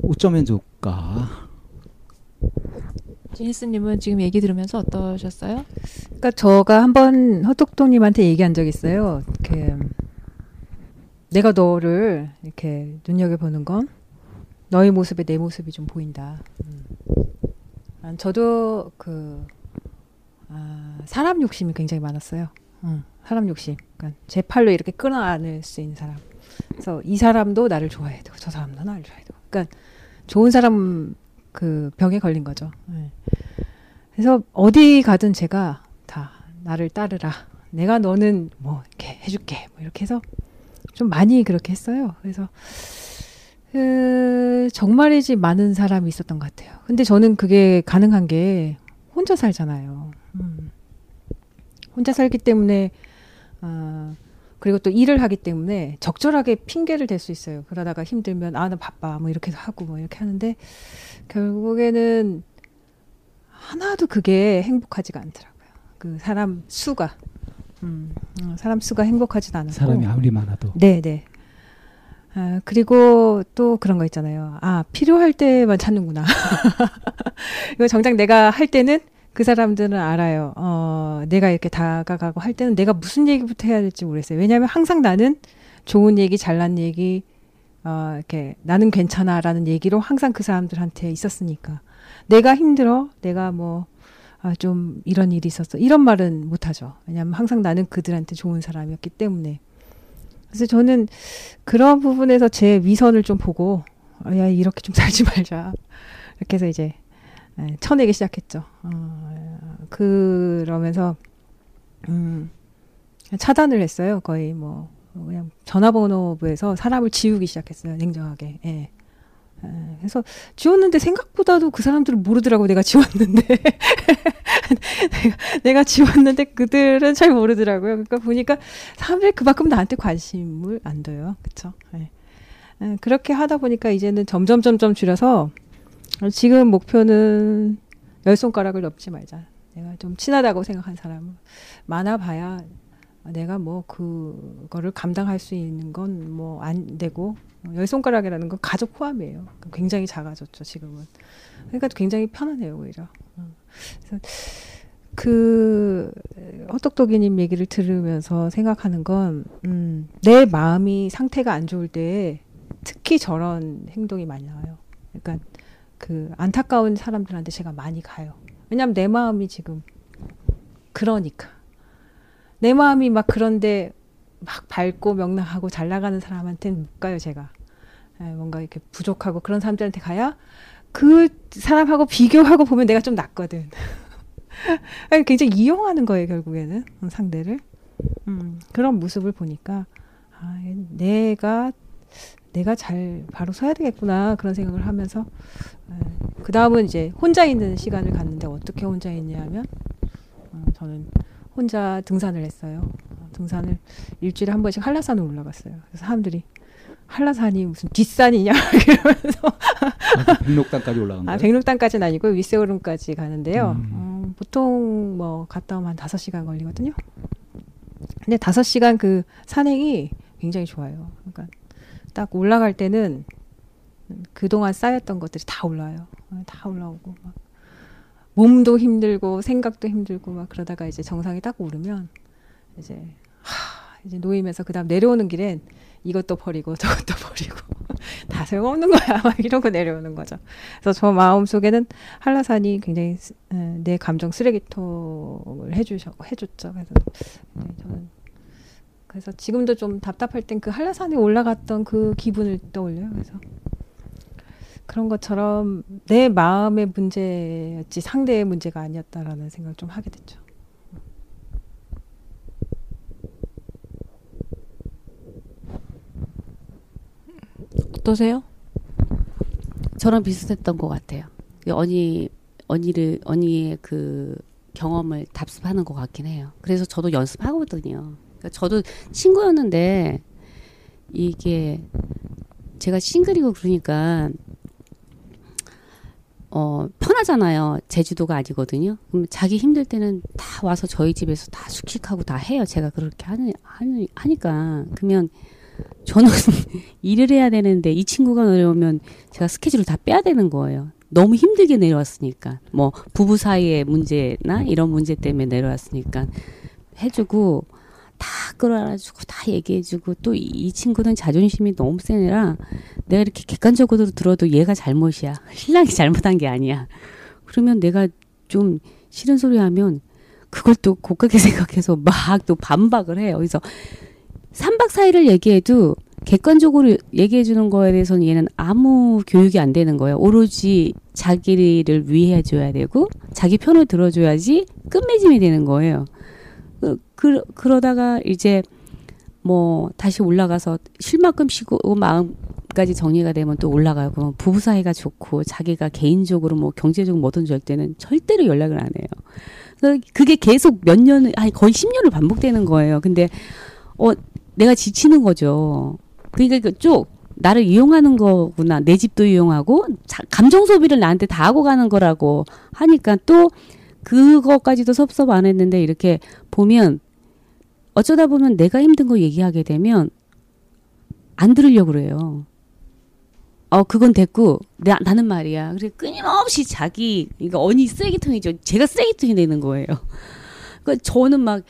어쩌면 좋을까. 제니스님은 지금 얘기 들으면서 어떠셨어요? 그러니까 제가 한번 헛똑똑님한테 얘기한 적이 있어요. 이렇게 내가 너를 이렇게 눈여겨보는 건 너의 모습에 내 모습이 좀 보인다. 저도 사람 욕심이 굉장히 많았어요. 사람 욕심. 그러니까 제 팔로 이렇게 끌어안을 수 있는 사람. 그래서 이 사람도 나를 좋아해야 되고 저 사람도 나를 좋아해야 되고. 그러니까 좋은 사람 그 병에 걸린 거죠. 네. 그래서 어디 가든 제가 다 나를 따르라. 내가 너는 뭐 이렇게 해줄게. 뭐 이렇게 해서 좀 많이 그렇게 했어요. 그래서 정말이지 많은 사람이 있었던 것 같아요. 근데 저는 그게 가능한 게 혼자 살잖아요. 혼자 살기 때문에 그리고 또 일을 하기 때문에 적절하게 핑계를 댈 수 있어요. 그러다가 힘들면 아 나 바빠 뭐 이렇게 하고 뭐 이렇게 하는데 결국에는 하나도 그게 행복하지가 않더라고요. 그 사람 수가 사람 수가 행복하지도 않고 사람이 아무리 많아도 네네. 아, 그리고 또 그런 거 있잖아요. 아 필요할 때만 찾는구나. 이거 정작 내가 할 때는 그 사람들은 알아요. 내가 이렇게 다가가고 할 때는 내가 무슨 얘기부터 해야 될지 모르겠어요. 왜냐하면 항상 나는 좋은 얘기, 잘난 얘기, 이렇게 나는 괜찮아라는 얘기로 항상 그 사람들한테 있었으니까 내가 힘들어, 내가 뭐 좀 이런 일이 있었어 이런 말은 못하죠. 왜냐하면 항상 나는 그들한테 좋은 사람이었기 때문에. 그래서 저는 그런 부분에서 제 위선을 좀 보고 야 이렇게 좀 살지 말자 이렇게 해서 이제. 쳐내기 시작했죠. 그러면서 차단을 했어요. 거의 뭐 그냥 전화번호부에서 사람을 지우기 시작했어요. 냉정하게. 예. 그래서 지웠는데 생각보다도 그 사람들은 모르더라고. 내가 지웠는데 내가 지웠는데 그들은 잘 모르더라고요. 그러니까 보니까 사람들이 그만큼 나한테 관심을 안 둬요. 그렇죠? 예. 그렇게 하다 보니까 이제는 점점 줄여서. 지금 목표는 10손가락을 넘지 말자. 내가 좀 친하다고 생각한 사람은 많아봐야 내가 뭐 그거를 감당할 수 있는 건 뭐 안 되고 10손가락이라는 건 가족 포함이에요. 굉장히 작아졌죠 지금은. 그러니까 굉장히 편하네요 오히려. 그래서 그 헛똑똑이님 얘기를 들으면서 생각하는 건 내 마음이 상태가 안 좋을 때 특히 저런 행동이 많이 나와요. 그러니까 그 안타까운 사람들한테 제가 많이 가요. 왜냐하면 내 마음이 지금 그러니까 내 마음이 막 그런데 막 밝고 명랑하고 잘 나가는 사람한테는 못 가요. 제가 뭔가 이렇게 부족하고 그런 사람들한테 가야 그 사람하고 비교하고 보면 내가 좀 낫거든. 굉장히 이용하는 거예요 결국에는 상대를. 그런 모습을 보니까 아, 내가 잘 바로 서야 되겠구나 그런 생각을 하면서 그 다음은 이제 혼자 있는 시간을 갖는데 어떻게 혼자 있냐면 저는 혼자 등산을 했어요. 등산을 일주일에 한 번씩 한라산으로 올라갔어요. 그래서 사람들이 한라산이 무슨 뒷산이냐 이러면서 아, 백록당까지 올라간 거예요? 아, 백록당까지는 아니고 윗세오름까지 가는데요. 보통 뭐 갔다 오면 한 5시간 걸리거든요. 근데 5시간 그 산행이 굉장히 좋아요. 그러니까 딱 올라갈 때는 그동안 쌓였던 것들이 다 올라와요. 다 올라오고 막 몸도 힘들고 생각도 힘들고 막 그러다가 이제 정상에 딱 오르면 이제 이제 놓이면서 그다음 내려오는 길엔 이것도 버리고 저것도 버리고 다 소용없는 거야 막 이러고 내려오는 거죠. 그래서 저 마음속에는 한라산이 굉장히 내 감정 쓰레기통을 해줬죠. 그래서 저는 그래서 지금도 좀 답답할 땐 그 한라산에 올라갔던 그 기분을 떠올려요. 그래서 그런 것처럼 내 마음의 문제였지 상대의 문제가 아니었다라는 생각을 좀 하게 됐죠. 어떠세요? 저랑 비슷했던 것 같아요. 언니의 그 경험을 답습하는 것 같긴 해요. 그래서 저도 연습하거든요. 저도 친구였는데 이게 제가 싱글이고 그러니까 편하잖아요. 제주도가 아니거든요. 그럼 자기 힘들 때는 다 와서 저희 집에서 다 숙식하고 다 해요. 제가 그렇게 하니까 그러면 저는 일을 해야 되는데 이 친구가 내려오면 제가 스케줄을 다 빼야 되는 거예요. 너무 힘들게 내려왔으니까 뭐 부부 사이의 문제나 이런 문제 때문에 내려왔으니까 해주고 다 끌어안아주고 다 얘기해주고 또 이 친구는 자존심이 너무 세니라 내가 이렇게 객관적으로 들어도 얘가 잘못이야. 신랑이 잘못한 게 아니야. 그러면 내가 좀 싫은 소리 하면 그걸 또 곱게 생각해서 막 또 반박을 해요. 그래서 3박 4일을 얘기해도 객관적으로 얘기해 주는 거에 대해서는 얘는 아무 교육이 안 되는 거예요. 오로지 자기를 위해 줘야 되고 자기 편을 들어줘야지 끝맺음이 되는 거예요. 그러다가 이제 뭐 다시 올라가서 쉴 만큼 쉬고 마음까지 정리가 되면 또 올라가요. 그러면 부부 사이가 좋고 자기가 개인적으로 뭐 경제적으로 뭐든 줄 때는 절대로 연락을 안 해요. 그게 계속 몇 년, 아니 거의 10년을 반복되는 거예요. 근데 내가 지치는 거죠. 그러니까 쭉 나를 이용하는 거구나. 내 집도 이용하고 감정 소비를 나한테 다 하고 가는 거라고 하니까 또 그거까지도 섭섭 안 했는데 이렇게 보면 어쩌다 보면 내가 힘든 거 얘기하게 되면 안 들으려고 그래요. 그건 됐고 나는 말이야. 그래 끊임없이 자기 그러니까 언니 쓰레기통이죠. 제가 쓰레기통이 되는 거예요. 그러니까 저는 막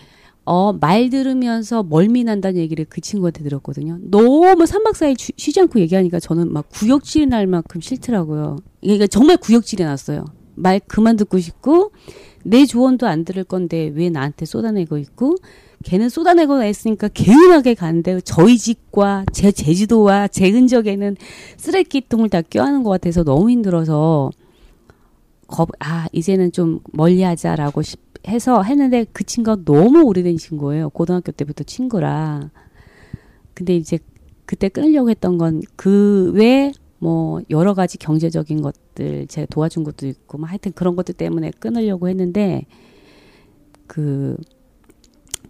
말 들으면서 멀미난다는 얘기를 그 친구한테 들었거든요. 너무 3박 4일 쉬지 않고 얘기하니까 저는 막 구역질이 날 만큼 싫더라고요. 그러니까 정말 구역질이 났어요. 말 그만 듣고 싶고 내 조언도 안 들을 건데 왜 나한테 쏟아내고 있고 걔는 쏟아내고 했으니까 개운하게 간대. 저희 집과 제 제주도와 제 흔적에는 쓰레기통을 다 껴안은 것 같아서 너무 힘들어서 이제는 좀 멀리하자라고 해서 했는데 그 친구가 너무 오래된 친구예요. 고등학교 때부터 친구라. 근데 이제 그때 끊으려고 했던 건 그 외에 뭐 여러 가지 경제적인 것들 제가 도와준 것도 있고 뭐 하여튼 그런 것들 때문에 끊으려고 했는데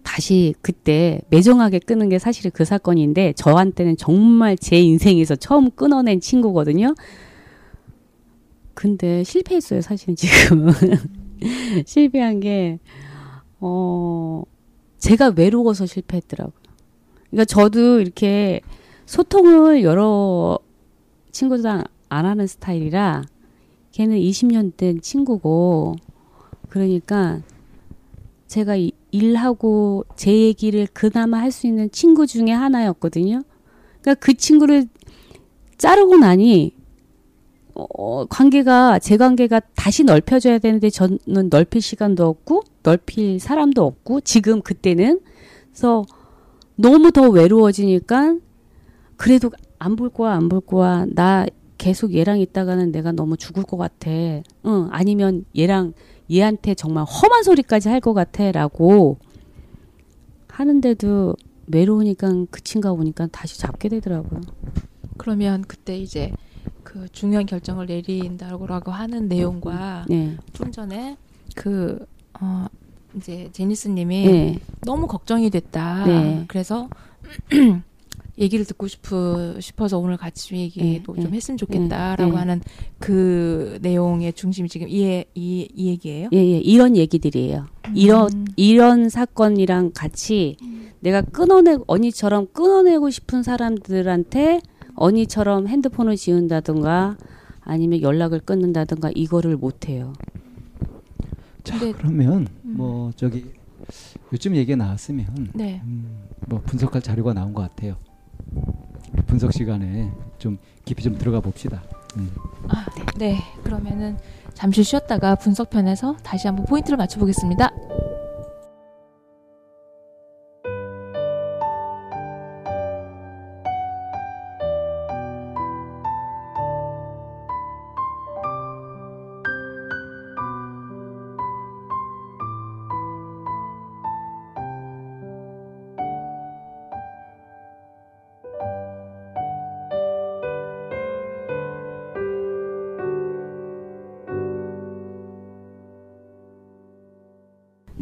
다시 그때 매정하게 끊은 게 사실은 그 사건인데 저한테는 정말 제 인생에서 처음 끊어낸 친구거든요. 근데 실패했어요. 사실은 지금. 실패한 게 제가 외로워서 실패했더라고요. 그러니까 저도 이렇게 소통을 여러 친구들이랑 안 하는 스타일이라 걔는 20년 된 친구고 그러니까 제가 일하고 제 얘기를 그나마 할 수 있는 친구 중에 하나였거든요. 그러니까 그 친구를 자르고 나니 제 관계가 다시 넓혀져야 되는데 저는 넓힐 시간도 없고 넓힐 사람도 없고 지금 그때는 그래서 너무 더 외로워지니까 그래도 안 볼 거야 나 계속 얘랑 있다가는 내가 너무 죽을 것 같아. 응, 아니면 얘한테 정말 험한 소리까지 할 것 같아 라고 하는데도 외로우니까 그 친구가 오니까 다시 잡게 되더라고요. 그러면 그때 이제 그 중요한 결정을 내린다고 하는 내용과 네. 좀 전에 이제 제니스님이 네. 너무 걱정이 됐다. 네. 그래서 얘기를 듣고 싶어서 오늘 같이 얘기도 좀 했으면 좋겠다라고 하는 그 내용의 중심이 지금 이 얘기예요? 예, 이런 얘기들이에요. 이런 사건이랑 같이 내가 언니처럼 끊어내고 싶은 사람들한테 언니처럼 핸드폰을 지운다든가 아니면 연락을 끊는다든가 이거를 못해요. 자 그러면 뭐 저기 요즘 얘기가 나왔으면 네. 뭐 분석할 자료가 나온 것 같아요. 분석 시간에 좀 깊이 좀 들어가 봅시다. 네 그러면은 잠시 쉬었다가 분석편에서 다시 한번 포인트를 맞춰보겠습니다.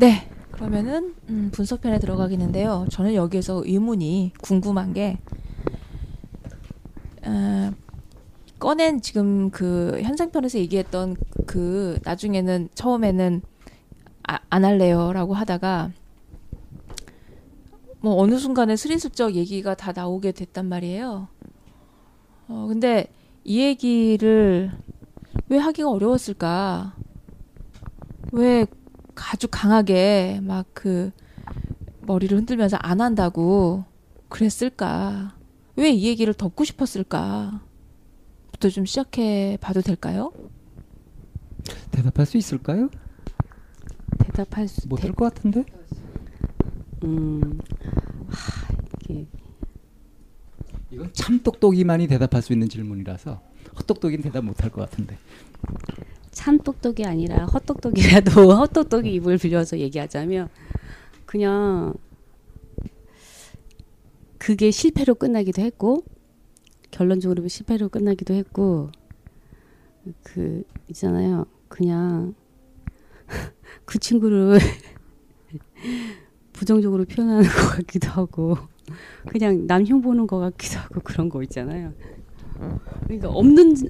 네, 그러면은 분석편에 들어가겠는데요. 저는 여기에서 궁금한 게 꺼낸 지금 그 현상편에서 얘기했던 그 나중에는 처음에는 안 할래요라고 하다가 뭐 어느 순간에 스리슬쩍 얘기가 다 나오게 됐단 말이에요. 근데 이 얘기를 왜 하기가 어려웠을까? 왜 아주 강하게 막 그 머리를 흔들면서 안 한다고 그랬을까? 왜 이 얘기를 덮고 싶었을까? 부터 좀 시작해 봐도 될까요? 대답할 수 있을까요? 대답할 수 못할 것 같은데? 이게 이건 참 똑똑이만이 대답할 수 있는 질문이라서 헛똑똑이는 대답 못할 것 같은데. 참 똑똑이 아니라 헛똑똑이라도 헛똑똑이 입을 빌려서 얘기하자면 그냥 그게 실패로 끝나기도 했고 결론적으로 실패로 끝나기도 했고 그 있잖아요. 그냥 그 친구를 부정적으로 표현하는 것 같기도 하고 그냥 남형 보는 것 같기도 하고 그런 거 있잖아요. 그러니까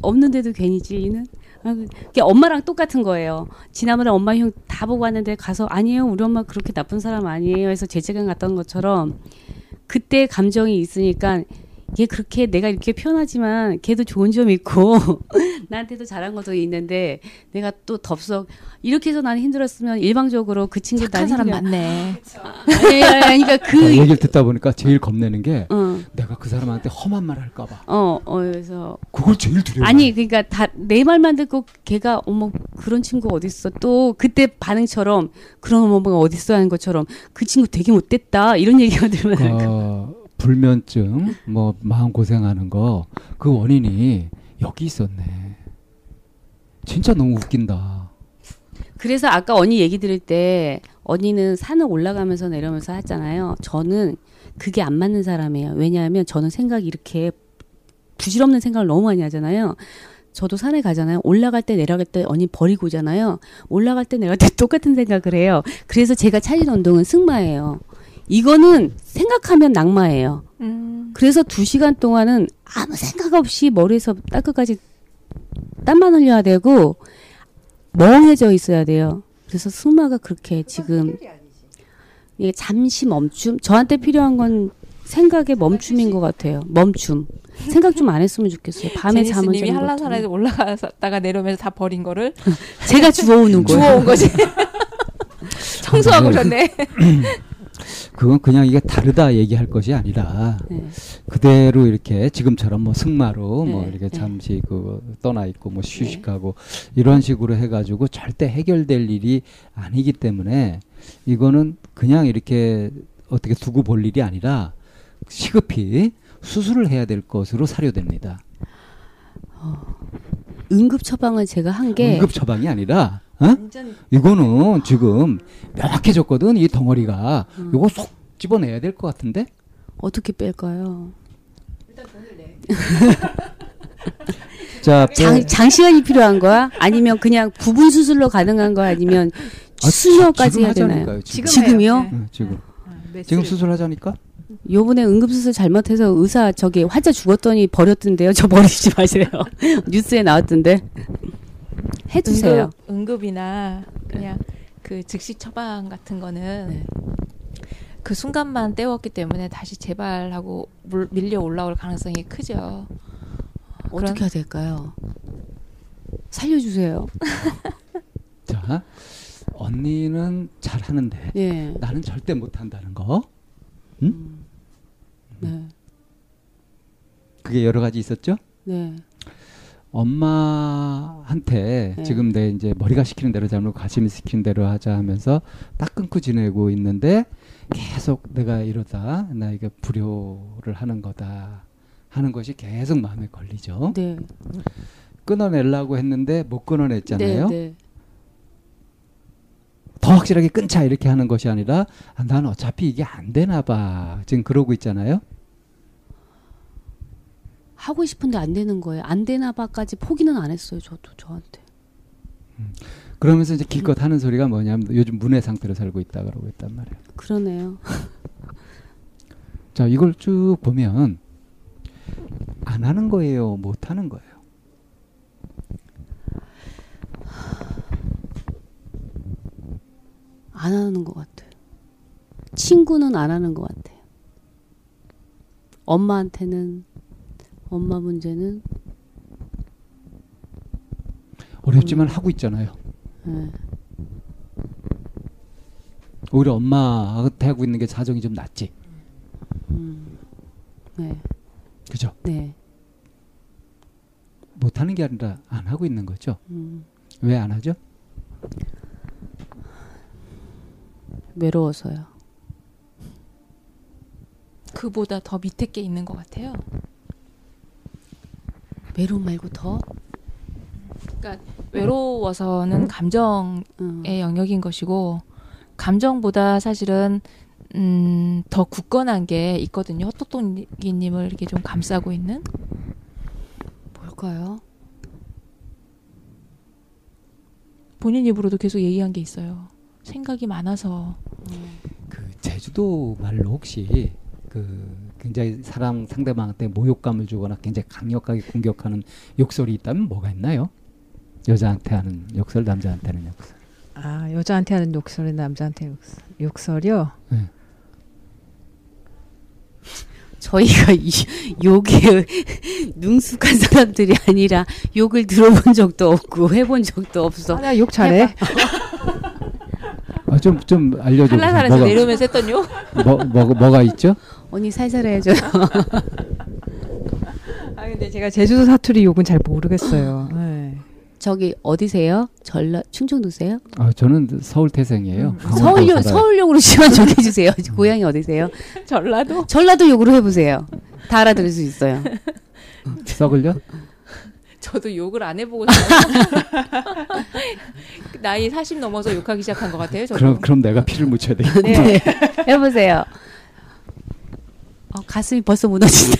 없는데도 괜히 찔리는. 그게 엄마랑 똑같은 거예요. 지난번에 엄마 형 다 보고 왔는데 가서 아니에요, 우리 엄마 그렇게 나쁜 사람 아니에요 해서 제재강 갔던 것처럼 그때 감정이 있으니까 얘 그렇게 내가 이렇게 표현하지만 걔도 좋은 점이 있고 나한테도 잘한 것도 있는데 내가 또 덥석 이렇게 해서 나는 힘들었으면 일방적으로 그 친구 나는 사람 맞네. 그러니까 그 얘기를 듣다 보니까 제일 겁내는 게 내가 그 사람한테 험한 말 할까봐. 그래서 그걸 제일 두려워. 아니 그러니까 다 내 말만 듣고 걔가 어머 그런 친구 어디 있어 또 그때 반응처럼 그런 어머가 어디 있어 하는 것처럼 그 친구 되게 못됐다 이런 얘기가 들면 불면증, 마음 고생하는 거 그 원인이 여기 있었네. 진짜 너무 웃긴다. 그래서 아까 언니 얘기 들을 때 언니는 산을 올라가면서 내려오면서 하잖아요. 저는 그게 안 맞는 사람이에요. 왜냐하면 저는 생각이 이렇게 부질없는 생각을 너무 많이 하잖아요. 저도 산에 가잖아요. 올라갈 때 내려갈 때 언니 버리고 오잖아요. 올라갈 때 내려갈 때 똑같은 생각을 해요. 그래서 제가 찾은 운동은 승마예요. 이거는 생각하면 낙마예요. 그래서 2시간 동안은 아무 생각 없이 머리에서 끝까지 땀만 흘려야 되고 멍해져 있어야 돼요. 그래서 승마가 그렇게 지금 이게 잠시 멈춤. 저한테 필요한 건 생각의 멈춤인 것 같아요. 멈춤. 생각 좀 안 했으면 좋겠어요. 밤에 잠을 제니스님이 한라산에 올라갔다가 내려오면서 다 버린 거를 제가 주워오는 거예요. 주워온 거지. 청소하고 오셨네. 그건 그냥 이게 다르다 얘기할 것이 아니라 그대로 이렇게 지금처럼 승마로 이렇게 잠시 떠나 있고 휴식하고 이런 식으로 해가지고 절대 해결될 일이 아니기 때문에 이거는 그냥 이렇게 어떻게 두고 볼 일이 아니라 시급히 수술을 해야 될 것으로 사료됩니다. 응급 처방을 제가 한 게 응급 처방이 아니라 이거는 지금 명확해졌거든. 이 덩어리가 이거 쏙 집어내야 될 것 같은데 어떻게 뺄까요? 일단 돈을 내. 자, 장시간이 필요한 거야? 아니면 그냥 부분 수술로 가능한 거야? 아니면 수녀까지 해야 되나요? 지금요? 네. 지금 수술하자니까? 요번에 응급수술 잘못해서 의사 저기 환자 죽었더니 버렸던데요. 저 버리지 마세요. 뉴스에 나왔던데. 해주세요. 응급이나 그냥 그 즉시 처방 같은 거는 그 순간만 때웠기 때문에 다시 재발하고 밀려 올라올 가능성이 크죠. 어떻게 해야 될까요? 살려주세요. 자, 언니는 잘하는데 나는 절대 못한다는 거. 응? 네. 그게 여러 가지 있었죠? 네. 엄마한테 지금 내 이제 머리가 시키는 대로 잘못 가슴이 시키는 대로 하자 하면서 딱 끊고 지내고 있는데 계속 내가 이러다 나 이거 불효를 하는 거다 하는 것이 계속 마음에 걸리죠. 네. 끊어내려고 했는데 못 끊어냈잖아요. 네, 네. 더 확실하게 끊자 이렇게 하는 것이 아니라 난 어차피 이게 안 되나 봐 지금 그러고 있잖아요. 하고 싶은데 안 되는 거예요. 안 되나 봐까지 포기는 안 했어요. 저도 저한테. 그러면서 이제 기껏 하는 소리가 뭐냐면 요즘 문외 상태로 살고 있다 그러고 있단 말이에요. 그러네요. 자, 이걸 쭉 보면 안 하는 거예요, 못 하는 거예요. 안 하는 것 같아요. 친구는 안 하는 것 같아요. 엄마한테는 엄마 문제는 어렵지만 하고 있잖아요. 네. 오히려 엄마한테 하고 있는 게 사정이 좀 낫지. 네. 그죠? 네. 못하는 게 아니라 안 하고 있는 거죠. 왜 안 하죠? 외로워서요. 그보다 더 밑에 게 있는 것 같아요. 외로움 말고 더? 그러니까 외로워서는 감정의 영역인 것이고, 감정보다 사실은 더 굳건한 게 있거든요. 헛똑똑이님을 이렇게 좀 감싸고 있는? 뭘까요? 본인 입으로도 계속 얘기한 게 있어요. 생각이 많아서. 그 제주도 말로 혹시 그 굉장히 사람 상대방한테 모욕감을 주거나 굉장히 강력하게 공격하는 욕설이 있다면 뭐가 있나요? 여자한테 하는 욕설, 남자한테 하는 욕설. 아, 여자한테 하는 욕설이 남자한테 욕설. 욕설이요? 네. 저희가 욕에 능숙한 사람들이 아니라 욕을 들어본 적도 없고 해본 적도 없어. 아, 나 욕 잘해. 아, 좀 알려줘. 한라산에서 뭐가, 내려오면서 했던 욕? 뭐가 있죠? 언니 살살 해줘요. 아, 근데 제가 제주도 사투리 욕은 잘 모르겠어요. 네. 저기 어디세요? 충청도세요? 아, 저는 서울 태생이에요. 서울용으로 시원 좀 해주세요. 고향이 어디세요? 전라도? 전라도 욕으로 해보세요. 다 알아들을 수 있어요. 썩을요? 저도 욕을 안 해보고 나이 40 넘어서 욕하기 시작한 것 같아요. 저도. 그럼 내가 피를 묻혀야 되겠다. 네. 해보세요. 가슴이 벌써 무너진다.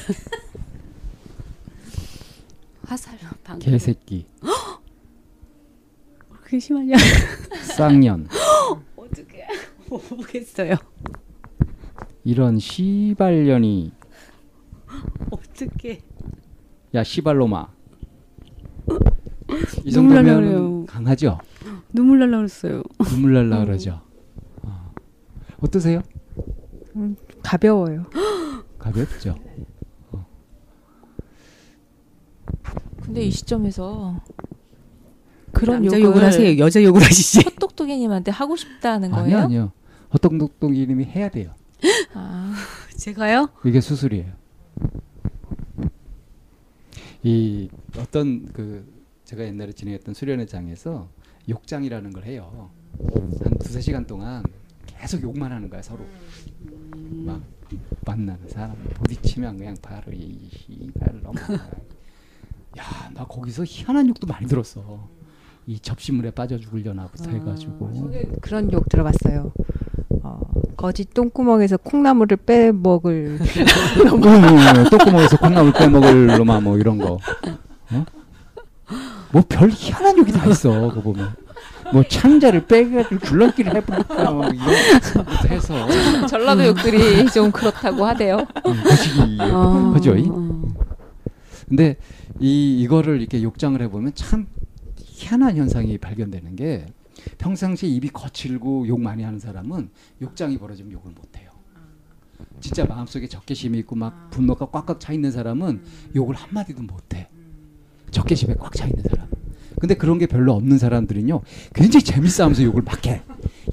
화살 방금. 개새끼. 그게 심하냐? 쌍년. 어떻게 못 보겠어요. 이런 시발년이. 어떻게? 야, 시발로마. 이 정도면 강하죠? 눈물 날라 그랬어요. 눈물 날라 그러죠. 어떠세요? 가벼워요. 가볍죠. 근데 이 시점에서 그런 남자 욕을 하세요. 여자 욕을 하시지. 헛똑똑이님한테 하고 싶다는 거예요? 아니요. 헛똑똑이님이 해야 돼요. 아, 제가요? 이게 수술이에요. 이 어떤 그 제가 옛날에 진행했던 수련회장에서 욕장이라는 걸 해요. 한 2~3시간 동안 계속 욕만 하는 거야, 서로. 막 만나는 사람 부딪히면 그냥 바로 이 씨발 넘어. 야, 나 거기서 희한한 욕도 많이 들었어. 이 접시물에 빠져 죽으려나부터 해가지고. 저는 그런 욕 들어봤어요. 거짓 똥구멍에서 콩나물을 빼먹을. 똥구멍에서 콩나물 빼먹을 놈아, 뭐 이런 거. 어? 뭐 별 희한한 욕이 다 있어, 그거 보면. 뭐 창자를 빼가지고 굴렁기를 해볼까 뭐 이런 것부터 해서. 전라도 욕들이 좀 그렇다고 하대요. 그죠? 근데 이거를 이렇게 욕장을 해보면 참 희한한 현상이 발견되는 게, 평상시에 입이 거칠고 욕 많이 하는 사람은 욕장이 벌어지면 욕을 못해요. 진짜 마음속에 적개심이 있고 막 분노가 꽉꽉 차 있는 사람은 욕을 한마디도 못해. 적개심에 꽉 차 있는 사람. 근데 그런 게 별로 없는 사람들은요, 굉장히 재밌어하면서 욕을 막 해.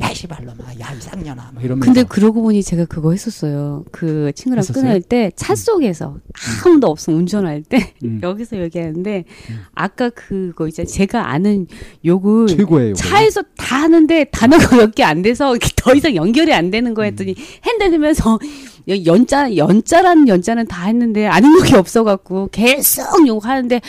야, 씨발놈아, 야, 이상년아, 막 이러면서. 근데 그러고 보니 제가 그거 했었어요. 그 친구랑 끊을 때 차 속에서 아무도 없으면 운전할 때 여기서 얘기하는데 아까 그거 있잖아요. 제가 아는 욕을 최고예요, 차에서 다 하는데 단어가 몇 개 안 돼서 더 이상 연결이 안 되는 거 했더니 핸드면서 연자는 다 했는데 아는 욕이 없어갖고 계속 욕하는데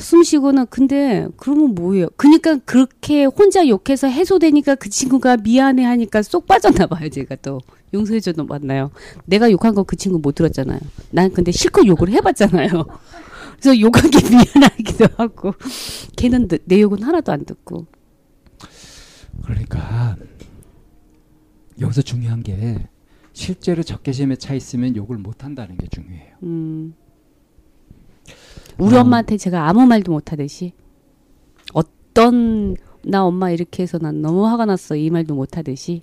숨 쉬고는. 근데 그러면 뭐예요? 그러니까 그렇게 혼자 욕해서 해소되니까 그 친구가 미안해 하니까 쏙 빠졌나 봐요. 제가 또 용서해줘도 맞나요? 내가 욕한 거 그 친구 못 들었잖아요. 난 근데 실컷 욕을 해봤잖아요. 그래서 욕한 게 미안하기도 하고 걔는 내 욕은 하나도 안 듣고. 그러니까 여기서 중요한 게 실제로 적개심에 차 있으면 욕을 못 한다는 게 중요해요. 우리 엄마한테 제가 아무 말도 못하듯이, 어떤 나 엄마 이렇게 해서 난 너무 화가 났어 이 말도 못하듯이.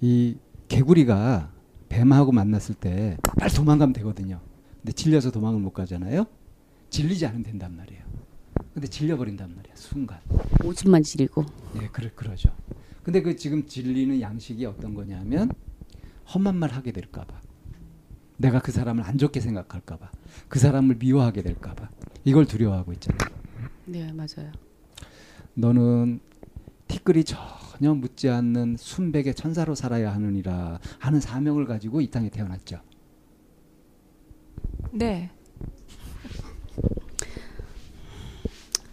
이 개구리가 뱀하고 만났을 때 빨리 도망가면 되거든요. 근데 질려서 도망을 못 가잖아요. 질리지 않으면 된단 말이에요. 근데 질려버린단 말이야, 순간. 오줌만 지리고. 예, 그러죠. 근데 그 지금 질리는 양식이 어떤 거냐면 험한 말 하게 될까 봐, 내가 그 사람을 안 좋게 생각할까 봐, 그 사람을 미워하게 될까 봐, 이걸 두려워하고 있잖아요. 네, 맞아요. 너는 티끌이 전혀 묻지 않는 순백의 천사로 살아야 하느니라 하는 사명을 가지고 이 땅에 태어났죠. 네.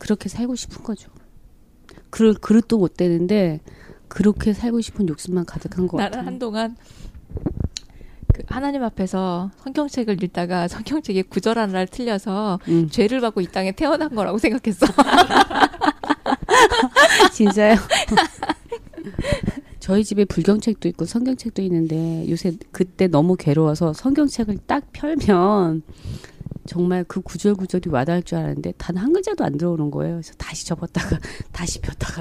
그렇게 살고 싶은 거죠. 그릇도 못 되는데 그렇게 살고 싶은 욕심만 가득한 것 같아요. 나는 한동안 그 하나님 앞에서 성경책을 읽다가 성경책에 구절 하나를 틀려서 죄를 받고 이 땅에 태어난 거라고 생각했어. 진짜요? 저희 집에 불경책도 있고 성경책도 있는데 요새 그때 너무 괴로워서 성경책을 딱 펼면 정말 그 구절구절이 와닿을 줄 알았는데 단 한 글자도 안 들어오는 거예요. 그래서 다시 접었다가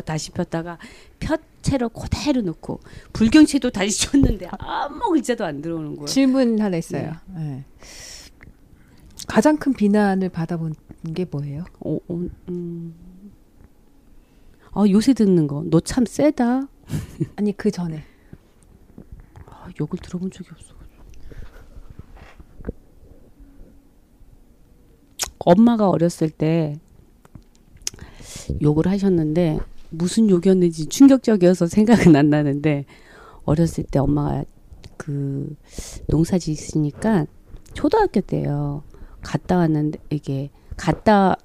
다시 폈다가 펴채로 그대로 놓고 불경채도 다시 쳤는데 아무 글자도 안 들어오는 거예요. 질문 하나 있어요. 네. 네. 가장 큰 비난을 받아본 게 뭐예요? 요새 듣는 거. 너 참 세다. 아니 그 전에. 욕을 들어본 적이 없어. 엄마가 어렸을 때 욕을 하셨는데 무슨 욕이었는지 충격적이어서 생각은 안 나는데 어렸을 때 엄마가 그 농사 지으시니까 초등학교 때요. 갔다 왔는데 이게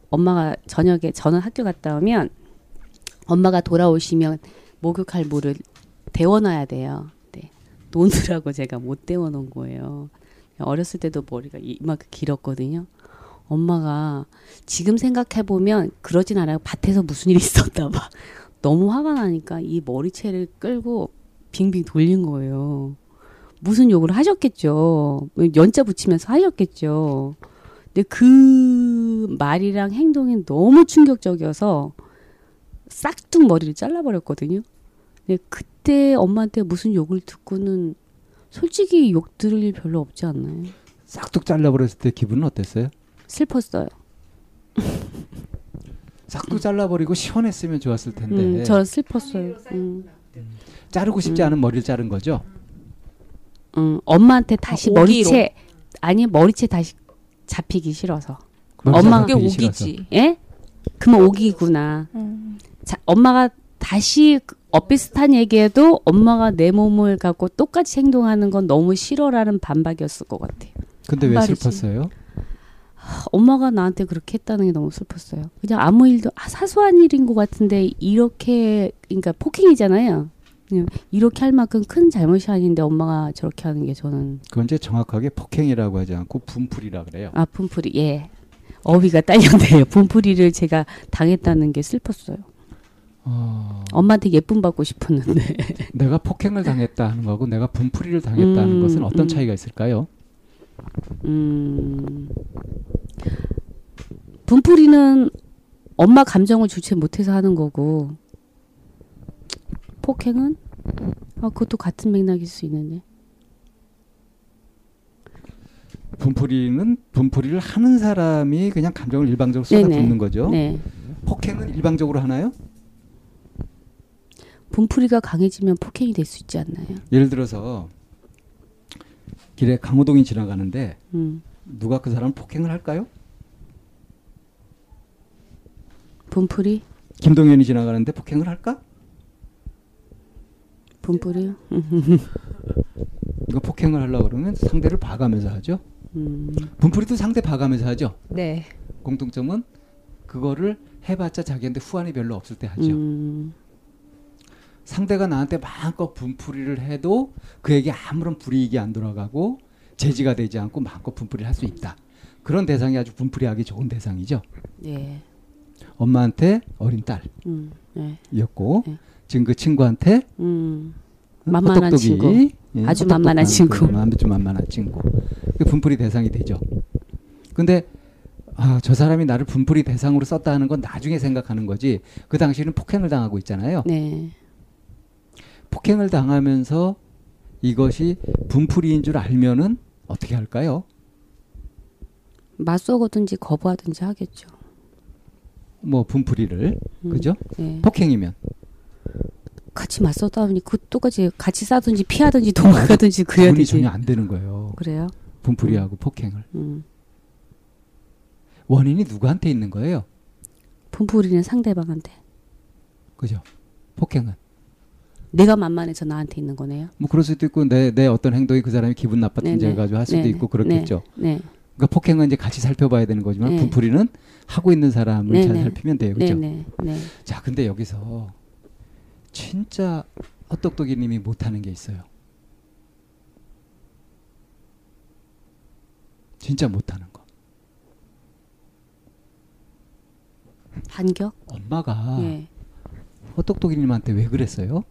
엄마가 저녁에 저는 학교 갔다 오면 엄마가 돌아오시면 목욕할 물을 데워놔야 돼요. 네. 노느라고 제가 못 데워놓은 거예요. 어렸을 때도 머리가 이만큼 길었거든요. 엄마가 지금 생각해보면 그러진 않아요. 밭에서 무슨 일이 있었나 봐. 너무 화가 나니까 이 머리채를 끌고 빙빙 돌린 거예요. 무슨 욕을 하셨겠죠. 연자 붙이면서 하셨겠죠. 근데 그 말이랑 행동이 너무 충격적이어서 싹둑 머리를 잘라버렸거든요. 근데 그때 엄마한테 무슨 욕을 듣고는 솔직히 욕 들을 일 별로 없지 않나요? 싹둑 잘라버렸을 때 기분은 어땠어요? 슬펐어요. 싹도 잘라버리고 시원했으면 좋았을 텐데. 저는 슬펐어요. 자르고 싶지 않은 머리를 자른 거죠? 엄마한테 다시 머리채 다시 잡히기 싫어서. 엄마가 그게 오기지. 예? 그러면 오기구나. 엄마가 다시 엇비슷한 얘기해도 엄마가 내 몸을 갖고 똑같이 행동하는 건 너무 싫어라는 반박이었을 것 같아요. 근데 왜 슬펐어요? 엄마가 나한테 그렇게 했다는 게 너무 슬펐어요. 그냥 아무 일도 사소한 일인 것 같은데 이렇게 그러니까 폭행이잖아요. 이렇게 할 만큼 큰 잘못이 아닌데 엄마가 저렇게 하는 게 저는 그건 이제 정확하게 폭행이라고 하지 않고 분풀이라 그래요. 아 분풀이 예. 어휘가 딸렸네요. 분풀이를 제가 당했다는 게 슬펐어요. 엄마한테 예쁨 받고 싶었는데 내가 폭행을 당했다는 거하고 내가 분풀이를 당했다는 것은 어떤 차이가 있을까요? 분풀이는 엄마 감정을 주체 못해서 하는 거고 폭행은 그것도 같은 맥락일 수 있는데 분풀이는 분풀이를 하는 사람이 그냥 감정을 일방적으로 쏟아붓는 거죠. 네. 폭행은 일방적으로 하나요? 분풀이가 강해지면 폭행이 될 수 있지 않나요? 예를 들어서 길에 강호동이 지나가는데 누가 그 사람 폭행을 할까요? 분풀이? 김동현이 지나가는데 폭행을 할까? 분풀이요? 이거 폭행을 하려고 그러면 상대를 봐가면서 하죠. 분풀이도 상대 봐가면서 하죠. 네. 공통점은 그거를 해봤자 자기한테 후환이 별로 없을 때 하죠. 상대가 나한테 마음껏 분풀이를 해도 그에게 아무런 불이익이 안 돌아가고 제지가 되지 않고 마음껏 분풀이를 할 수 있다. 그런 대상이 아주 분풀이하기 좋은 대상이죠. 네. 엄마한테 어린 딸이었고 네. 지금 그 친구한테 만만한 친구. 예, 아주 만만한 친구. 아주 만만한 친구. 분풀이 대상이 되죠. 근데 저 사람이 나를 분풀이 대상으로 썼다 하는 건 나중에 생각하는 거지 그 당시에는 폭행을 당하고 있잖아요. 네. 폭행을 당하면서 이것이 분풀이인 줄 알면은 어떻게 할까요? 맞서거든지 거부하든지 하겠죠. 뭐 분풀이를 그죠? 네. 폭행이면 같이 맞서다 보니 그 똑같이 같이 싸든지 피하든지 도망가든지 그래야 되지. 분이 전혀 안 되는 거예요. 그래요? 분풀이하고 폭행을 원인이 누구한테 있는 거예요? 분풀이는 상대방한테. 그죠? 폭행은. 내가 만만해서 나한테 있는 거네요. 뭐 그럴 수도 있고 내 어떤 행동이 그 사람이 기분 나빴든지 해가지고 할 수도 있고 그렇겠죠. 네. 그러니까 폭행은 이제 같이 살펴봐야 되는 거지만 네. 분풀이는 하고 있는 사람을 네. 잘 살피면 돼요. 그렇죠? 네. 네. 자, 근데 여기서 진짜 헛똑똑이님이 못하는 게 있어요. 진짜 못하는 거. 반격? 엄마가 네. 헛똑똑이님한테 왜 그랬어요?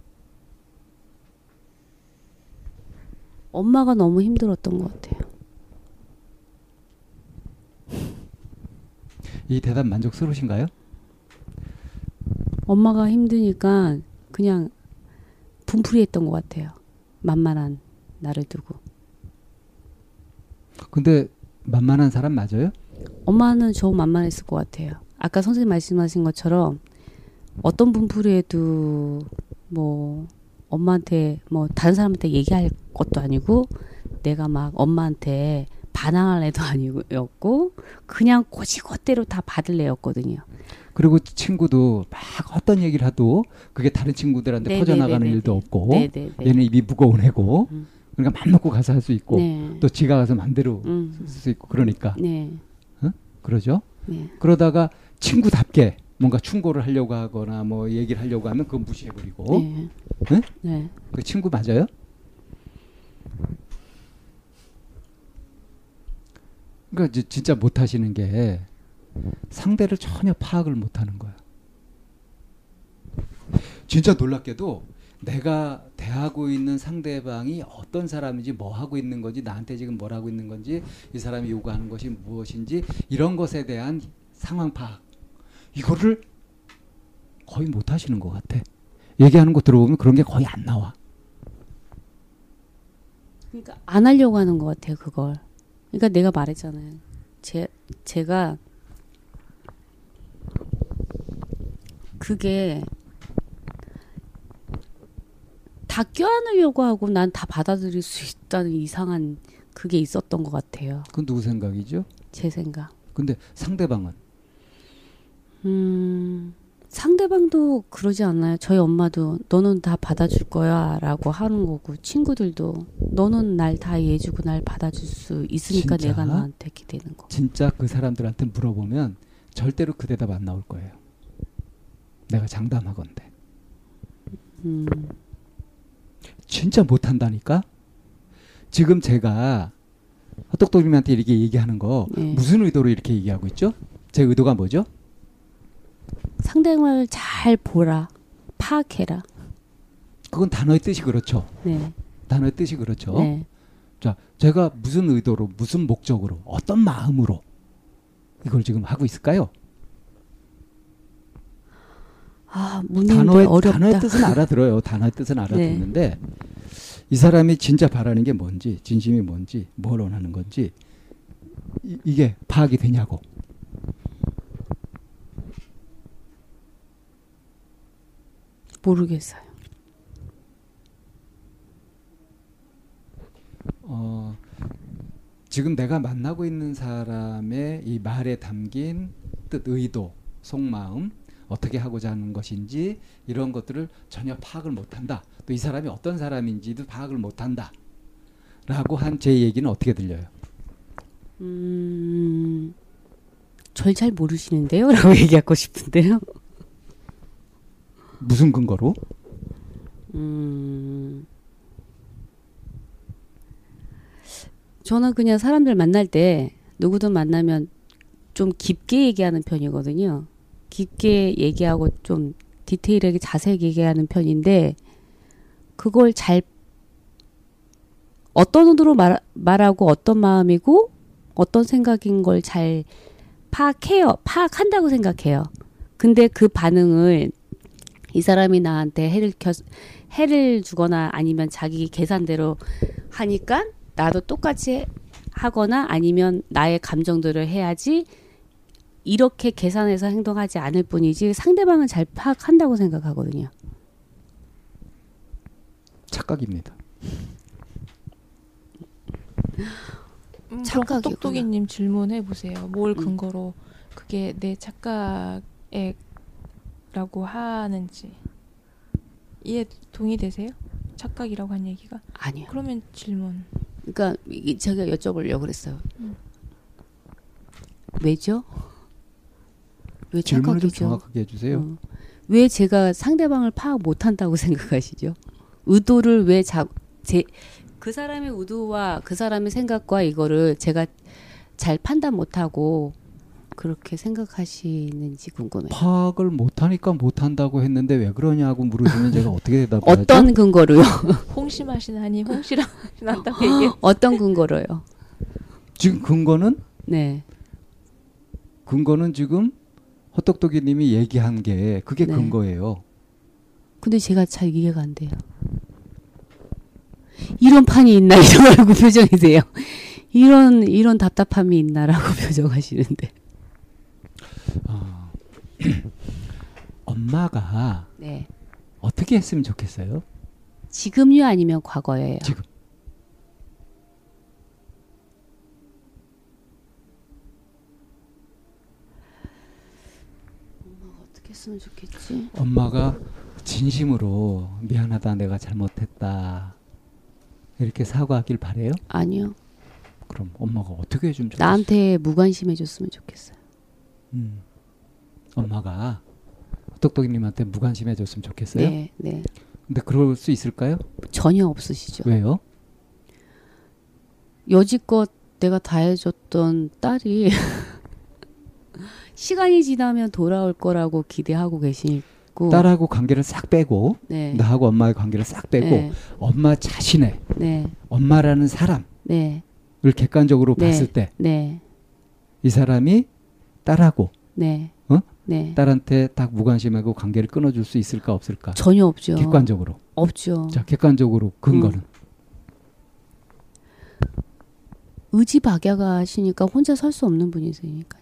엄마가 너무 힘들었던 것 같아요. 이 대답 만족스러우신가요? 엄마가 힘드니까 그냥 분풀이했던 것 같아요. 만만한 나를 두고. 근데 만만한 사람 맞아요? 엄마는 저 만만했을 것 같아요. 아까 선생님 말씀하신 것처럼 어떤 분풀이에도 뭐 엄마한테 뭐 다른 사람한테 얘기할 것도 아니고 내가 막 엄마한테 반항할 애도 아니었고 그냥 고지고대로 다 받을 애였거든요. 그리고 친구도 막 어떤 얘기를 하도 그게 다른 친구들한테 네네네네네. 퍼져나가는 일도 없고 네네네. 얘는 입이 무거운 애고 그러니까 맘 놓고 가서 할 수 있고 네. 또 지가 가서 맘대로 쓸 수 있고 그러니까 네. 어? 그러죠? 네. 그러다가 친구답게 뭔가 충고를 하려고 하거나 뭐 얘기를 하려고 하면 그건 무시해버리고 네. 응? 네. 그 친구 맞아요? 그러니까 이제 진짜 못하시는 게 상대를 전혀 파악을 못하는 거야. 진짜 놀랍게도 내가 대하고 있는 상대방이 어떤 사람인지 뭐 하고 있는 건지 나한테 지금 뭘 하고 있는 건지 이 사람이 요구하는 것이 무엇인지 이런 것에 대한 상황 파악 이거를 거의 못하시는 것 같아. 얘기하는 거 들어보면 그런 게 거의 안 나와. 그러니까 안 하려고 하는 것 같아요. 그걸. 그러니까 내가 말했잖아요. 제가 그게 다 껴안으려고 하고 난 다 받아들일 수 있다는 이상한 그게 있었던 것 같아요. 그건 누구 생각이죠? 제 생각. 근데 상대방은? 상대방도 그러지 않나요? 저희 엄마도 너는 다 받아줄 거야 라고 하는 거고 친구들도 너는 날 다 이해해주고 날 받아줄 수 있으니까 진짜? 내가 너한테 이렇게 되는 거 진짜 그 사람들한테 물어보면 절대로 그 대답 안 나올 거예요. 내가 장담하건대 진짜 못한다니까? 지금 제가 헛똑똑이님한테 이렇게 얘기하는 거 네. 무슨 의도로 이렇게 얘기하고 있죠? 제 의도가 뭐죠? 상대방을 잘 보라. 파악해라. 그건 단어의 뜻이 그렇죠. 네. 단어의 뜻이 그렇죠. 네. 자, 제가 무슨 의도로, 무슨 목적으로, 어떤 마음으로 이걸 지금 하고 있을까요? 아, 단어의, 어렵다. 단어의 뜻은 알아들어요. 단어의 뜻은 알아듣는데 네. 이 사람이 진짜 바라는 게 뭔지, 진심이 뭔지, 뭘 원하는 건지 이게 파악이 되냐고. 모르겠어요. 지금 내가 만나고 있는 사람의 이 말에 담긴 뜻, 의도, 속마음, 어떻게 하고자 하는 것인지 이런 것들을 전혀 파악을 못한다. 또 이 사람이 어떤 사람인지도 파악을 못한다. 라고 한 제 얘기는 어떻게 들려요? 절 잘 모르시는데요? 라고 얘기하고 싶은데요. 무슨 근거로? 저는 그냥 사람들 만날 때 누구든 만나면 좀 깊게 얘기하는 편이거든요. 깊게 얘기하고 좀 디테일하게 자세하게 얘기하는 편인데 그걸 잘 어떤 의도로 말하고 어떤 마음이고 어떤 생각인 걸 잘 파악해요. 파악한다고 생각해요. 근데 그 반응을 이 사람이 나한테 해를 주거나 아니면 자기 계산대로 하니까 나도 똑같이 하거나 아니면 나의 감정들을 해야지 이렇게 계산해서 행동하지 않을 뿐이지 상대방은 잘 파악한다고 생각하거든요. 착각입니다. 착각이구나. 헛똑똑이님 질문해보세요. 뭘 근거로 그게 내 착각에 라고 하는지 이에 동의되세요? 착각이라고 한 얘기가? 아니요. 그러면 질문. 그러니까 제가 여쭤보려고 그랬어요. 왜죠? 왜 질문을 착각이죠? 좀 정확하게 해주세요. 왜 제가 상대방을 파악 못한다고 생각하시죠? 의도를 왜 그 사람의 의도와 그 사람의 생각과 이거를 제가 잘 판단 못하고 그렇게 생각하시는지 궁금해요. 파악을 못하니까 못한다고 했는데 왜 그러냐고 물으시면 제가 어떻게 대답하죠? 어떤 근거로요? 홍심하시는 하니 홍시라 난다고 얘기해. 어떤 근거로요? 지금 근거는? 네. 근거는 지금 헛똑똑이님이 얘기한 게 그게 네. 근거예요. 근데 제가 잘 이해가 안 돼요. 이런 판이 있나 이러라고 표정이세요. 이런 답답함이 있나라고 표정하시는데. 엄마가 네. 어떻게 했으면 좋겠어요? 지금요 아니면 과거예요? 지금. 엄마가 어떻게 했으면 좋겠지? 엄마가 진심으로 미안하다, 내가 잘못했다 이렇게 사과하길 바래요? 아니요. 그럼 엄마가 어떻게 해주면 좋겠어요? 나한테 무관심해줬으면 좋겠어요. 엄마가 헛똑똑이님한테 무관심해줬으면 좋겠어요? 네, 네. 근데 그럴 수 있을까요? 전혀 없으시죠. 왜요? 여지껏 내가 다 해줬던 딸이 시간이 지나면 돌아올 거라고 기대하고 계시고 딸하고 관계를 싹 빼고 네. 나하고 엄마의 관계를 싹 빼고 네. 엄마 자신의 네. 엄마라는 사람을 네. 객관적으로 네. 봤을 때 네. 이 사람이 딸하고 네. 어? 네. 딸한테 딱 무관심하고 관계를 끊어줄 수 있을까 없을까? 전혀 없죠. 객관적으로. 없죠. 자, 객관적으로 근거는? 의지박약하시니까 혼자 설 수 없는 분이시니까요.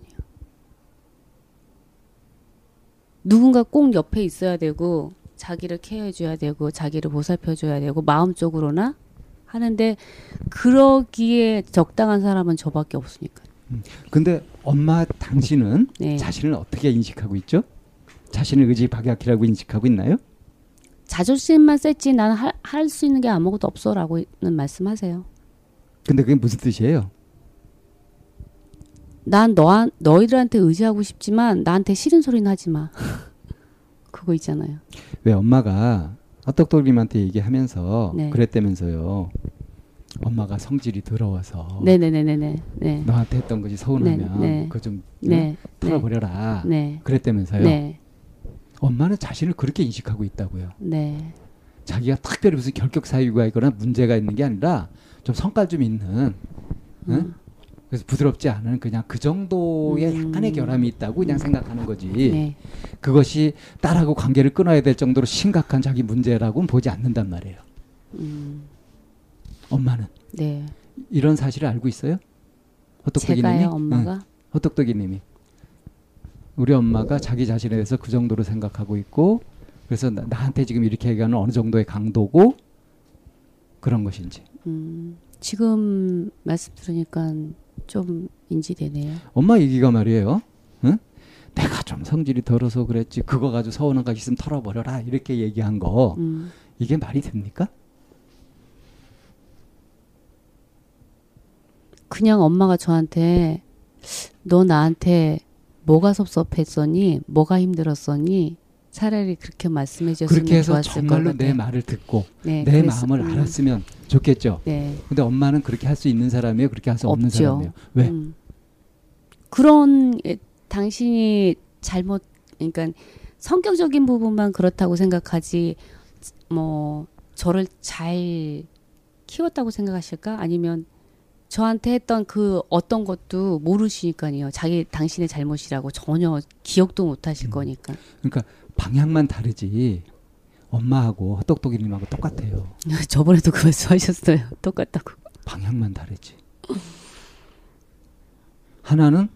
누군가 꼭 옆에 있어야 되고 자기를 케어해줘야 되고 자기를 보살펴줘야 되고 마음적으로나 하는데 그러기에 적당한 사람은 저밖에 없으니까요. 근데 엄마 당신은 네. 자신을 어떻게 인식하고 있죠? 자신을 의지박약이라고 인식하고 있나요? 자존심만 셌지 난 할 수 있는 게 아무것도 없어 라고는 말씀하세요. 근데 그게 무슨 뜻이에요? 난 너희들한테 의지하고 싶지만 나한테 싫은 소리는 하지 마. 그거 있잖아요. 왜 엄마가 헛똑똑이님한테 얘기하면서 네. 그랬다면서요. 엄마가 성질이 더러워서 네네네네네. 너한테 했던 것이 서운하면 네네. 그거 좀 네네. 풀어버려라. 네네. 그랬다면서요. 네네. 엄마는 자신을 그렇게 인식하고 있다고요. 네네. 자기가 특별히 무슨 결격 사유가 있거나 문제가 있는 게 아니라 좀 성깔 좀 있는 응? 그래서 부드럽지 않은 그냥 그 정도의 약간의 결함이 있다고 그냥 생각하는 거지. 네. 그것이 딸하고 관계를 끊어야 될 정도로 심각한 자기 문제라고는 보지 않는단 말이에요. 엄마는 네. 이런 사실을 알고 있어요? 헛똑똑이님이? 제가요, 엄마가? 응. 헛똑똑이님이. 우리 엄마가 자기 자신에 대해서 그 정도로 생각하고 있고 그래서 나한테 지금 이렇게 얘기하는 어느 정도의 강도고 그런 것인지. 지금 말씀 들으니까 좀 인지되네요. 엄마 얘기가 말이에요. 응? 내가 좀 성질이 더러워서 그랬지 그거 가지고 서운한 거 있으면 털어버려라 이렇게 얘기한 거 이게 말이 됩니까? 그냥 엄마가 저한테 너 나한테 뭐가 섭섭했었니? 뭐가 힘들었었니? 차라리 그렇게 말씀해 주셨으면 좋았을 것 같아요. 그렇게 해서 정말로 내 말을 듣고 네, 내 마음을 알았으면 좋겠죠. 네. 근데 엄마는 그렇게 할 수 있는 사람이에요? 그렇게 할 수 없는 사람이에요? 왜? 그런 당신이 잘못 그러니까 성격적인 부분만 그렇다고 생각하지 뭐 저를 잘 키웠다고 생각하실까? 아니면 저한테 했던 그 어떤 것도 모르시니까요. 당신의 잘못이라고 전혀 기억도 못하실 거니까. 그러니까 방향만 다르지 엄마하고 헛똑똑이님하고 똑같아요. 저번에도 그 말씀하셨어요. 똑같다고. 방향만 다르지. 하나는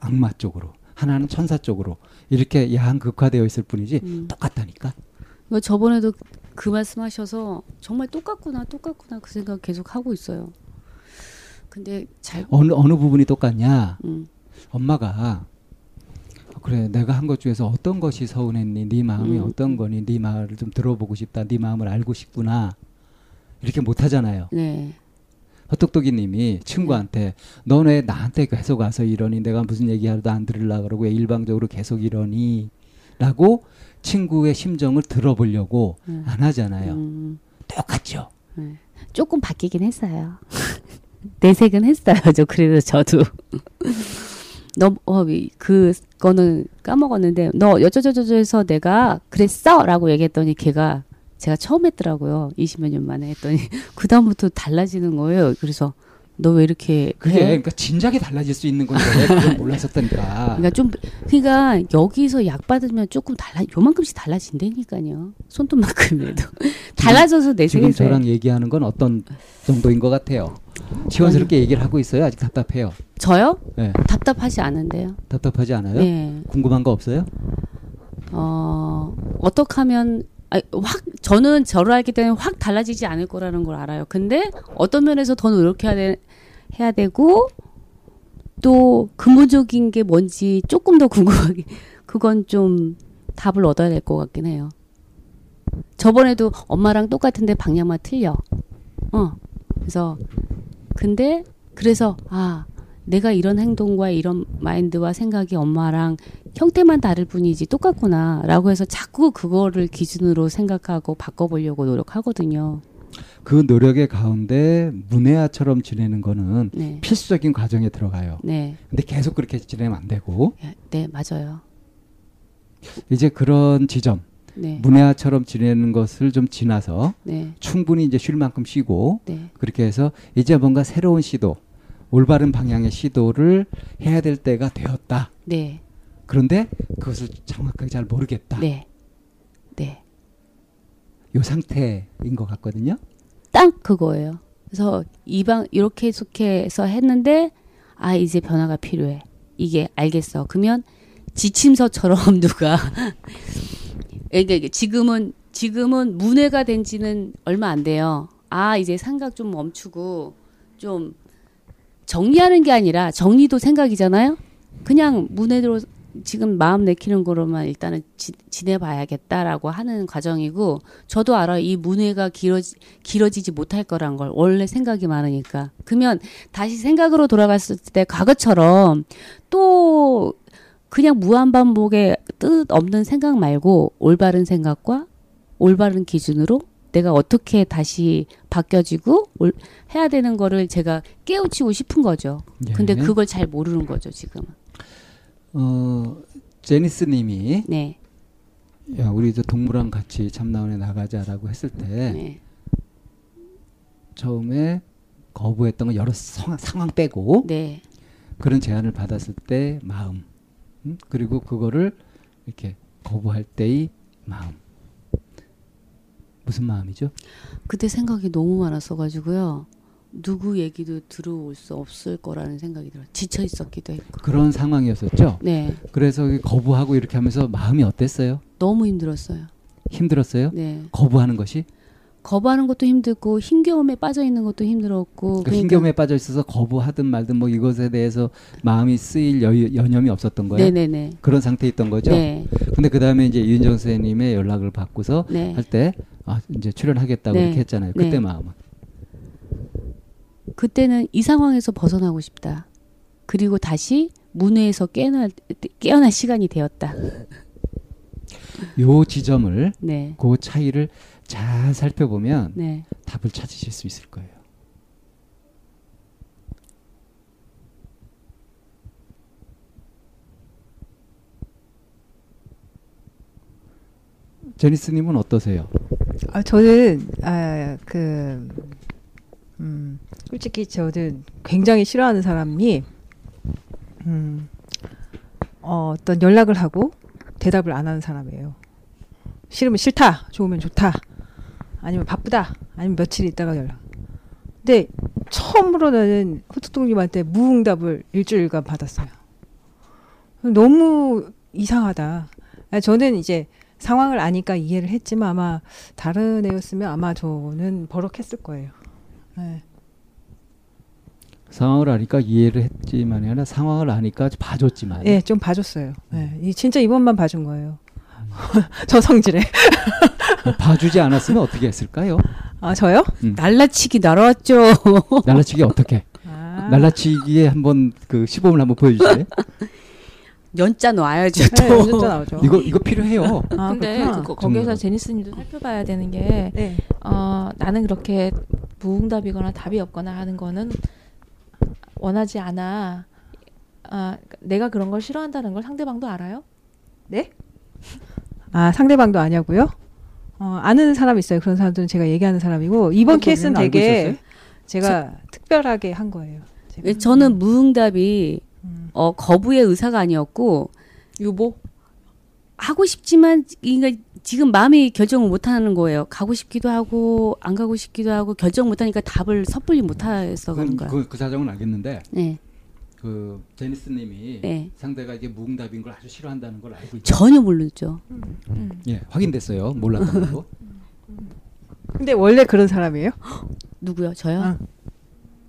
악마 쪽으로 하나는 천사 쪽으로 이렇게 야한 극화되어 있을 뿐이지 똑같다니까. 그러니까 저번에도 그 말씀하셔서 정말 똑같구나 그 생각 계속 하고 있어요. 근데 잘 어느 부분이 똑같냐? 엄마가 그래 내가 한 것 중에서 어떤 것이 서운했니? 네 마음이 어떤 거니? 네 말을 좀 들어보고 싶다. 네 마음을 알고 싶구나. 이렇게 못 하잖아요. 네. 헛똑똑이님이 친구한테 넌 왜 나한테 계속 와서 이러니, 내가 무슨 얘기하려도 안 들으려고 그러고 왜 일방적으로 계속 이러니 라고 친구의 심정을 들어보려고 안 하잖아요. 똑같죠. 조금 바뀌긴 했어요. 내색은 했어요. 저 그래서 저도 너무 그거는 까먹었는데 너 여저저저저 해서 내가 그랬어 라고 얘기했더니 걔가 제가 처음 했더라고요. 20몇 년 만에 했더니 그 다음부터 달라지는 거예요. 그래서 너 왜 이렇게 그래? 그러니까 진작에 달라질 수 있는 건데 그걸 몰랐었다니까. 그러니까 여기서 약 받으면 조금 요만큼씩 달라진다니까요. 손톱만큼이라도 달라져서 내 생각에 지금 저랑 얘기하는 건 어떤 정도인 것 같아요? 지원스럽게 얘기를 하고 있어요? 아직 답답해요? 저요? 네. 답답하지 않은데요. 답답하지 않아요? 네. 궁금한 거 없어요? 어떻게 하면 확 저는 저를 알기 때문에 확 달라지지 않을 거라는 걸 알아요. 근데 어떤 면에서 더 노력해야 되고 또 근본적인 게 뭔지 조금 더 궁금하게 그건 좀 답을 얻어야 될 것 같긴 해요. 저번에도 엄마랑 똑같은데 방향만 틀려. 그래서 근데 그래서 내가 이런 행동과 이런 마인드와 생각이 엄마랑 형태만 다를 뿐이지 똑같구나 라고 해서 자꾸 그거를 기준으로 생각하고 바꿔보려고 노력하거든요. 그 노력의 가운데 문외아처럼 지내는 거는 필수적인 과정에 들어가요. 근데 계속 그렇게 지내면 안 되고. 네, 맞아요. 이제 그런 지점, 문외아처럼 지내는 것을 좀 지나서 충분히 이제 쉴 만큼 쉬고 그렇게 해서 이제 뭔가 새로운 시도, 올바른 방향의 시도를 해야 될 때가 되었다. 그런데 그것을 정확하게 잘 모르겠다. 요 상태인 것 같거든요. 딱 그거예요. 그래서 이렇게 해서 했는데 이제 변화가 필요해. 이게 알겠어. 그러면 지침서처럼 누가 이게 지금은 문해가 된 지는 얼마 안 돼요. 이제 생각 좀 멈추고 좀 정리하는 게 아니라 정리도 생각이잖아요. 그냥 문해로 지금 마음 내키는 거로만 일단은 지내봐야겠다라고 하는 과정이고 저도 알아요. 이 문해가 길어지지 못할 거란 걸. 원래 생각이 많으니까. 그러면 다시 생각으로 돌아갔을 때 과거처럼 또 그냥 무한반복의 뜻 없는 생각 말고 올바른 생각과 올바른 기준으로 내가 어떻게 다시 바뀌어지고 해야 되는 거를 제가 깨우치고 싶은 거죠. 근데 그걸 잘 모르는 거죠, 지금은. 제니스 님이 야, 우리 이제 동무랑 같이 참나원에 나가자라고 했을 때 처음에 거부했던 거 여러 상황 빼고 그런 제안을 받았을 때 마음, 그리고 그거를 이렇게 거부할 때의 마음. 무슨 마음이죠? 그때 생각이 너무 많았어가지고요. 누구 얘기도 들어올 수 없을 거라는 생각이 들어요. 지쳐 있었기도 했고. 그런 상황이었었죠? 그래서 거부하고 이렇게 하면서 마음이 어땠어요? 너무 힘들었어요. 힘들었어요? 거부하는 것이? 거부하는 것도 힘들고 hin겨움에 빠져 있는 것도 힘들었고. 그러니까 hin겨움에 빠져 있어서 거부하든 말든 뭐 이것에 대해서 마음이 쓰일 여념이 없었던 거예요. 그런 상태에 있던 거죠. 근데 그 다음에 이제 윤정 선생님의 연락을 받고서 할 때 이제 출연하겠다고 이렇게 했잖아요. 그때 마음은. 그때는 이 상황에서 벗어나고 싶다. 그리고 다시 문외에서 깨어날 시간이 되었다. 요 지점을 그 차이를 잘 살펴보면 답을 찾으실 수 있을 거예요. 제니스님은 어떠세요? 저는 솔직히 저는 굉장히 싫어하는 사람이 어떤 연락을 하고 대답을 안 하는 사람이에요. 싫으면 싫다, 좋으면 좋다, 아니면 바쁘다, 아니면 며칠 있다가 연락. 근데 처음으로 나는 헛똑똑이님한테 무응답을 일주일간 받았어요. 너무 이상하다. 저는 이제 상황을 아니까 이해를 했지만 아마 다른 애였으면 아마 저는 버럭했을 거예요. 상황을 아니까 이해를 했지만이 아니라 상황을 아니까 봐줬지만. 좀 봐줬어요. 진짜 이번만 봐준 거예요. 저 성질에. 봐주지 않았으면 어떻게 했을까요? 아, 저요? 날라치기 날아왔죠. 날라치기 어떻게? 아. 날라치기에 한번 그 시범을 한번 보여주실래요? 연자 놔야죠. 네, 연자 나오죠. 이거 필요해요. 아, 근데 거기에서 제니스님도 살펴봐야 되는 게 네. 나는 그렇게 무응답이거나 답이 없거나 하는 거는 원하지 않아. 아, 내가 그런 걸 싫어한다는 걸 상대방도 알아요? 네? 아, 상대방도 아냐고요? 아는 사람 있어요. 그런 사람들은 제가 얘기하는 사람이고 이번 케이스는 되게 제가 특별하게 한 거예요. 제가. 저는 무응답이 거부의 의사가 아니었고 유보? 하고 싶지만 그러니까 지금 마음이 결정을 못하는 거예요. 가고 싶기도 하고 안 가고 싶기도 하고 결정 못하니까 답을 섣불리 못해서 그런 거예요. 그 사정은 알겠는데 네. 그 제니스님이 네. 상대가 이게 무응답인 걸 아주 싫어한다는 걸 알고 있죠? 전혀 모르죠. 예, 확인됐어요. 몰랐던 거. 근데 원래 그런 사람이에요? 누구요? 저요? 아.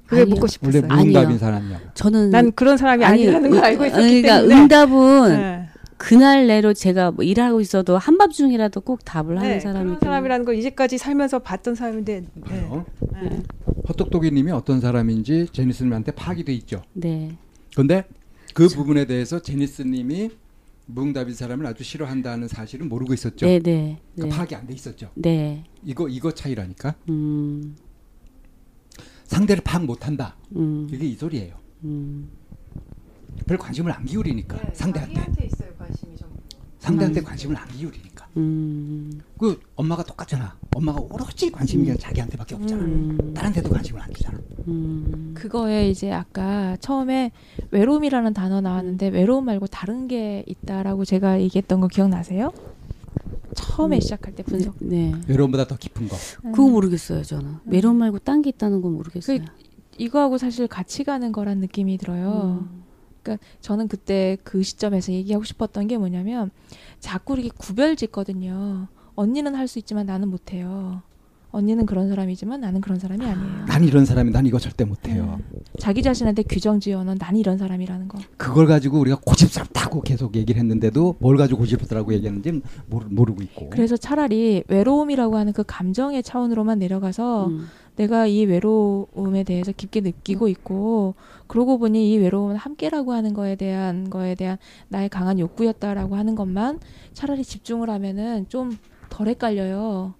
그게 아니요. 묻고 싶었어요. 원래 무응답인 사람이야. 저는 난 그런 사람이 아니라는 걸 알고 있었기 그러니까 때문에. 응답은 네. 그날 내로 제가 뭐 일하고 있어도 한밤 중이라도 꼭 답을 네, 하는 사람이 그런 사람이라는 걸 이제까지 살면서 봤던 사람인데. 네. 네. 헛똑똑이님이 어떤 사람인지 제니스님한테 파악이 돼 있죠. 네. 그런데 그 부분에 대해서 제니스님이 무응답인 사람을 아주 싫어한다는 사실은 모르고 있었죠. 네, 네. 그러니까 파악이 안 돼 있었죠. 네. 이거 차이라니까. 상대를 파악 못한다. 이게 이 소리예요. 별 관심을 안 기울이니까 네, 상대한테 있어요, 관심이 전부. 상대한테 관심을 안 기울이니까. 그 엄마가 똑같잖아. 엄마가 오로지 관심이 자기한테밖에 없잖아. 다른 데도 관심을 안 주잖아. 그거에 이제 아까 처음에 외로움이라는 단어 나왔는데 외로움 말고 다른 게 있다라고 제가 얘기했던 거 기억나세요? 처음에 시작할 때 분석. 네. 외로움보다 더 깊은 거. 그거 모르겠어요, 저는. 외로움 말고 딴 게 있다는 건 모르겠어요. 이거하고 사실 같이 가는 거란 느낌이 들어요. 그러니까 저는 그때 그 시점에서 얘기하고 싶었던 게 뭐냐면 자꾸 이렇게 구별짓거든요. 언니는 할 수 있지만 나는 못해요. 언니는 그런 사람이지만 나는 그런 사람이 아니에요. 난 이런 사람이 난 이거 절대 못해요. 자기 자신한테 규정지어는 난 이런 사람이라는 거. 그걸 가지고 우리가 고집스럽다고 계속 얘기를 했는데도 뭘 가지고 고집스럽다고 얘기하는지 모르고 있고. 그래서 차라리 외로움이라고 하는 그 감정의 차원으로만 내려가서 내가 이 외로움에 대해서 깊게 느끼고 있고 그러고 보니 이 외로움은 함께라고 하는 거에 대한 나의 강한 욕구였다라고 하는 것만 차라리 집중을 하면은 좀 덜 헷갈려요.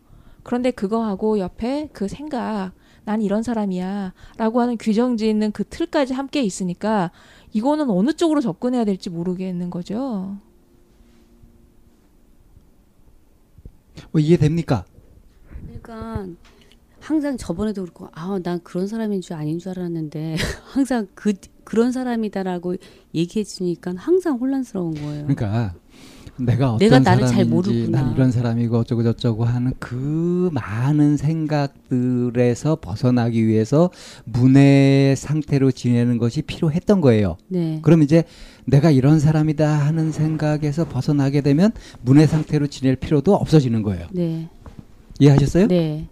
그런데 그거하고 옆에 그 생각, 난 이런 사람이야 라고 하는 규정짓는 그 틀까지 함께 있으니까 이거는 어느 쪽으로 접근해야 될지 모르겠는 거죠. 이해됩니까? 그러니까 항상 저번에도 그렇고 난 그런 사람인 줄 아닌 줄 알았는데 항상 그런 사람이다라고 얘기해 주니까 항상 혼란스러운 거예요. 그러니까. 내가 어떤 나를 잘 모르구나. 난 이런 사람이고 어쩌고 저쩌고 하는 그 많은 생각들에서 벗어나기 위해서 문의 상태로 지내는 것이 필요했던 거예요. 네. 그럼 이제 내가 이런 사람이다 하는 생각에서 벗어나게 되면 문의 상태로 지낼 필요도 없어지는 거예요. 네. 이해하셨어요? 네.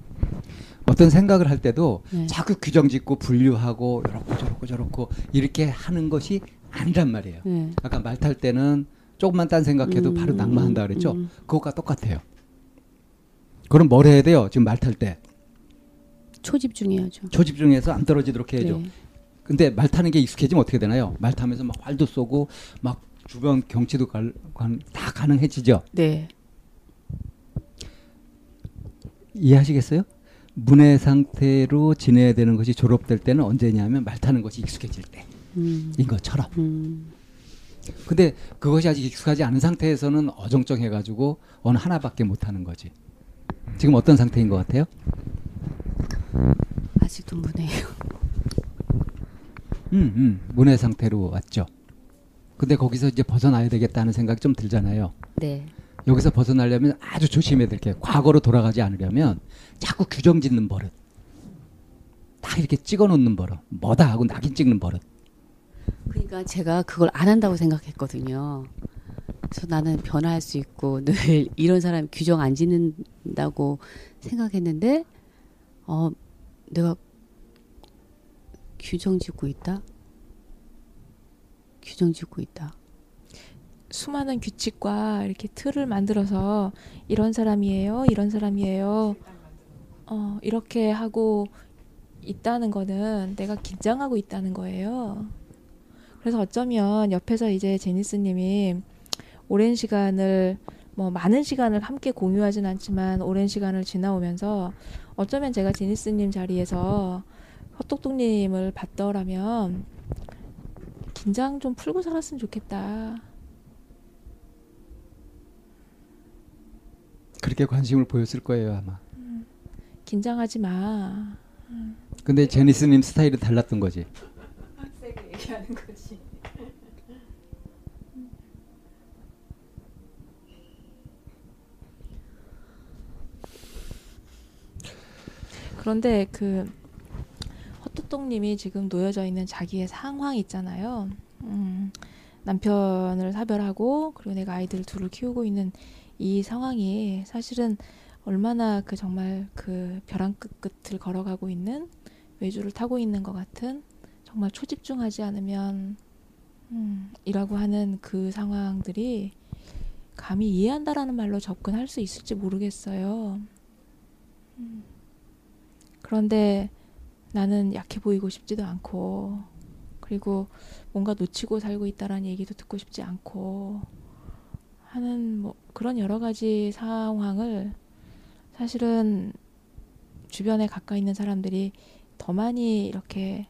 어떤 생각을 할 때도 네. 자꾸 규정짓고 분류하고 이렇고 저렇고 이렇게 하는 것이 아니란 말이에요. 네. 아까 말 탈 때는 조금만 딴 생각해도 바로 낙마한다 그랬죠. 그것과 똑같아요. 그럼 뭘 해야 돼요? 지금 말 탈 때 초집중해야죠. 초집중해서 안 떨어지도록 해야죠. 네. 근데 말 타는 게 익숙해지면 어떻게 되나요? 말 타면서 막 활도 쏘고 막 주변 경치도 다 가능해지죠. 네. 이해하시겠어요? 문의 상태로 지내야 되는 것이 졸업될 때는 언제냐면 말 타는 것이 익숙해질 때인 것처럼. 근데 그것이 아직 익숙하지 않은 상태에서는 어정쩡해가지고 어느 하나밖에 못하는 거지. 지금 어떤 상태인 것 같아요? 아직도 문해요. 문해 상태로 왔죠. 근데 거기서 이제 벗어나야 되겠다는 생각이 좀 들잖아요. 네. 여기서 벗어나려면 아주 조심해야 될 게 과거로 돌아가지 않으려면 자꾸 규정 짓는 버릇. 다 이렇게 찍어놓는 버릇. 뭐다 하고 낙인 찍는 버릇. 그러니까 제가 그걸 안 한다고 생각했거든요. 그래서 나는 변화할 수 있고 늘 이런 사람 규정 안 짓는다고 생각했는데 내가 규정 짓고 있다. 수많은 규칙과 이렇게 틀을 만들어서 이런 사람이에요. 이렇게 하고 있다는 거는 내가 긴장하고 있다는 거예요. 그래서 어쩌면 옆에서 이제 제니스님이 오랜 시간을, 뭐 많은 시간을 함께 공유하진 않지만 오랜 시간을 지나오면서 어쩌면 제가 제니스님 자리에서 헛똑똑님을 봤더라면 긴장 좀 풀고 살았으면 좋겠다. 그렇게 관심을 보였을 거예요 아마. 긴장하지 마. 근데 제니스님 스타일이 달랐던 거지. 세게 얘기하는 거지. 그런데 그 헛똑똑님이 지금 놓여져 있는 자기의 상황 있잖아요. 남편을 사별하고 그리고 내가 아이들 둘을 키우고 있는 이 상황이 사실은 얼마나 그 정말 그 벼랑 끝을 걸어가고 있는, 외주를 타고 있는 것 같은, 정말 초집중하지 않으면 이라고 하는 그 상황들이 감히 이해한다라는 말로 접근할 수 있을지 모르겠어요. 그런데 나는 약해 보이고 싶지도 않고, 그리고 뭔가 놓치고 살고 있다라는 얘기도 듣고 싶지 않고 하는 뭐 그런 여러 가지 상황을 사실은 주변에 가까이 있는 사람들이 더 많이 이렇게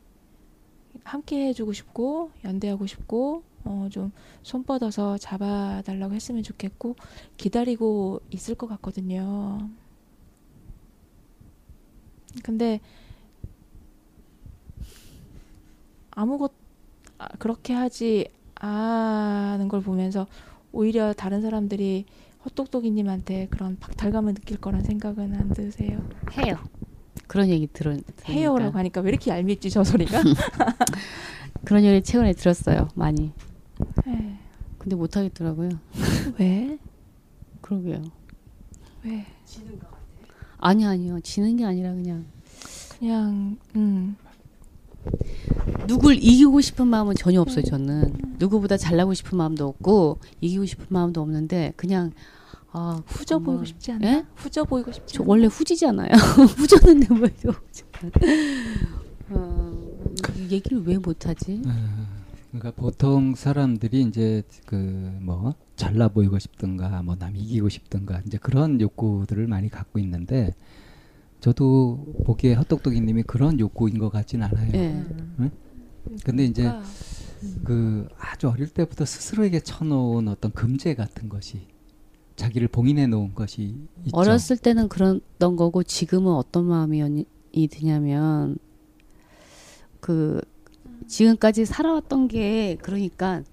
함께 해주고 싶고 연대하고 싶고 좀 손 뻗어서 잡아달라고 했으면 좋겠고 기다리고 있을 것 같거든요. 근데 그렇게 하지 않은 걸 보면서 오히려 다른 사람들이 헛똑똑이님한테 그런 박탈감을 느낄 거란 생각은 안 드세요? 해요. 그런 얘기 들으니까. 해요라고 하니까 왜 이렇게 얄밉지 저 소리가? 그런 얘기 최근에 들었어요. 많이. 네. 근데 못하겠더라고요. 왜? 그러게요. 왜? 지는 것 같아. 아니요. 지는 게 아니라 그냥 누굴 이기고 싶은 마음은 전혀 없어요. 저는 누구보다 잘나고 싶은 마음도 없고 이기고 싶은 마음도 없는데 그냥 후져 보이고 싶지 않나? 예? 후져 보이고 싶지 않나? 원래 후지잖아요. 후졌는데 뭐 해도 얘기를 왜 못하지? 그러니까 보통 사람들이 이제 잘나 보이고 싶든가 뭐 남 이기고 싶든가 이제 그런 욕구들을 많이 갖고 있는데 저도 보기에 헛똑똑이님이 그런 욕구인 것 같진 않아요. 네. 응? 근데 이제 아주 어릴 때부터 스스로에게 쳐놓은 어떤 금제 같은 것이 자기를 봉인해 놓은 것이 있죠. 어렸을 때는 그랬던 거고 지금은 어떤 마음이 드냐면 지금까지 살아왔던 게 그러니까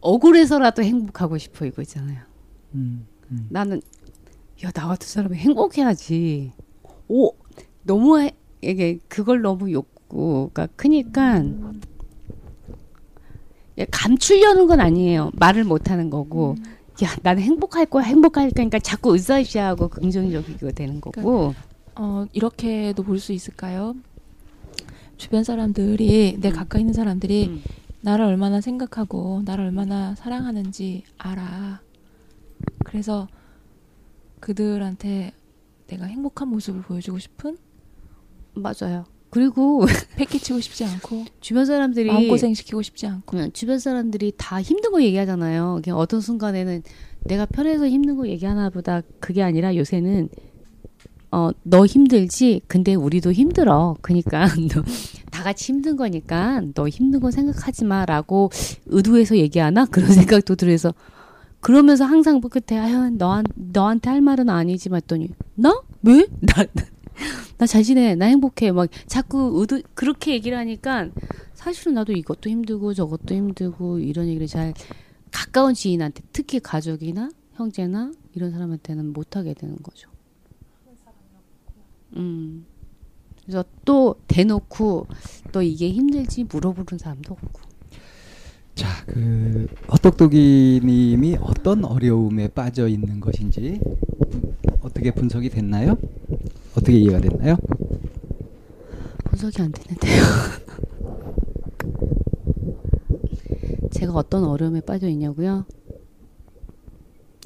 억울해서라도 행복하고 싶어 이거 있잖아요. 나는 나 같은 사람이 행복해야지. 너무 이게 그걸 너무 욕구가 크니까 감추려는 건 아니에요. 말을 못하는 거고 나는 행복할 거야 행복할 거니까 자꾸 으쌰으쌰하고 긍정적이게 되는 거고 이렇게도 볼 수 있을까요? 주변 사람들이 내 가까이 있는 사람들이 나를 얼마나 생각하고 나를 얼마나 사랑하는지 알아. 그래서 그들한테 내가 행복한 모습을 보여주고 싶은? 맞아요. 그리고 패기치고 싶지 않고 주변 사람들이 마음고생시키고 싶지 않고 주변 사람들이 다 힘든 거 얘기하잖아요. 그냥 어떤 순간에는 내가 편해서 힘든 거 얘기하나 보다. 그게 아니라 요새는 너 힘들지? 근데 우리도 힘들어. 그러니까 너 다 같이 힘든 거니까 너 힘든 거 생각하지 마라고 의도해서 얘기하나? 그런 생각도 들어서 그러면서 항상 끝에 너한테 할 말은 아니지만 했더니 나? 왜? 나 잘 지내. 나 행복해. 막 자꾸 그렇게 얘기를 하니까 사실은 나도 이것도 힘들고 저것도 힘들고 이런 얘기를 잘 가까운 지인한테 특히 가족이나 형제나 이런 사람한테는 못하게 되는 거죠. 그래서 또 대놓고 또 이게 힘들지 물어보는 사람도 없고. 자, 헛똑똑이님이 어떤 어려움에 빠져 있는 것인지 어떻게 분석이 됐나요? 어떻게 이해가 됐나요? 분석이 안 되는데요. 제가 어떤 어려움에 빠져 있냐고요?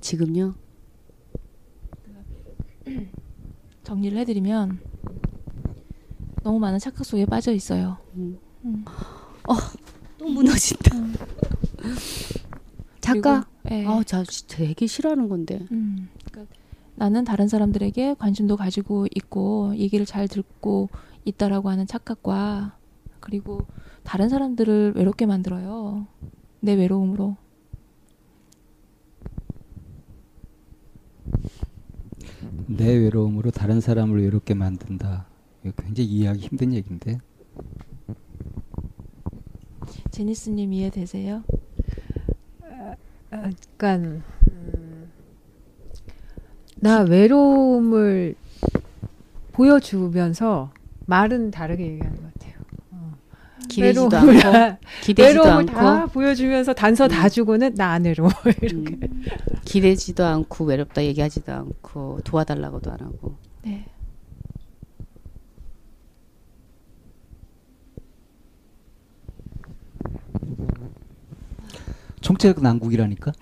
지금요? 정리를 해드리면 너무 많은 착각 속에 빠져 있어요. 또 무너진다. 작가? 아, 저 되게 싫어하는 건데. 그러니까 나는 다른 사람들에게 관심도 가지고 있고 얘기를 잘 듣고 있다라고 하는 착각과, 그리고 다른 사람들을 외롭게 만들어요. 내 외로움으로. 내 외로움으로 다른 사람을 외롭게 만든다. 굉장히 이해하기 힘든 얘기인데. 제니스님 이해되세요? 약간 나 외로움을 보여주면서 말은 다르게 얘기하는 것 같아요. 기대지도 않고 외로움을 다 보여주면서 단서 다 주고는 나 안 외로워 이렇게. 기대지도 않고 외롭다 얘기하지도 않고 도와달라고도 안 하고. 네. 총체적 난국이라니까.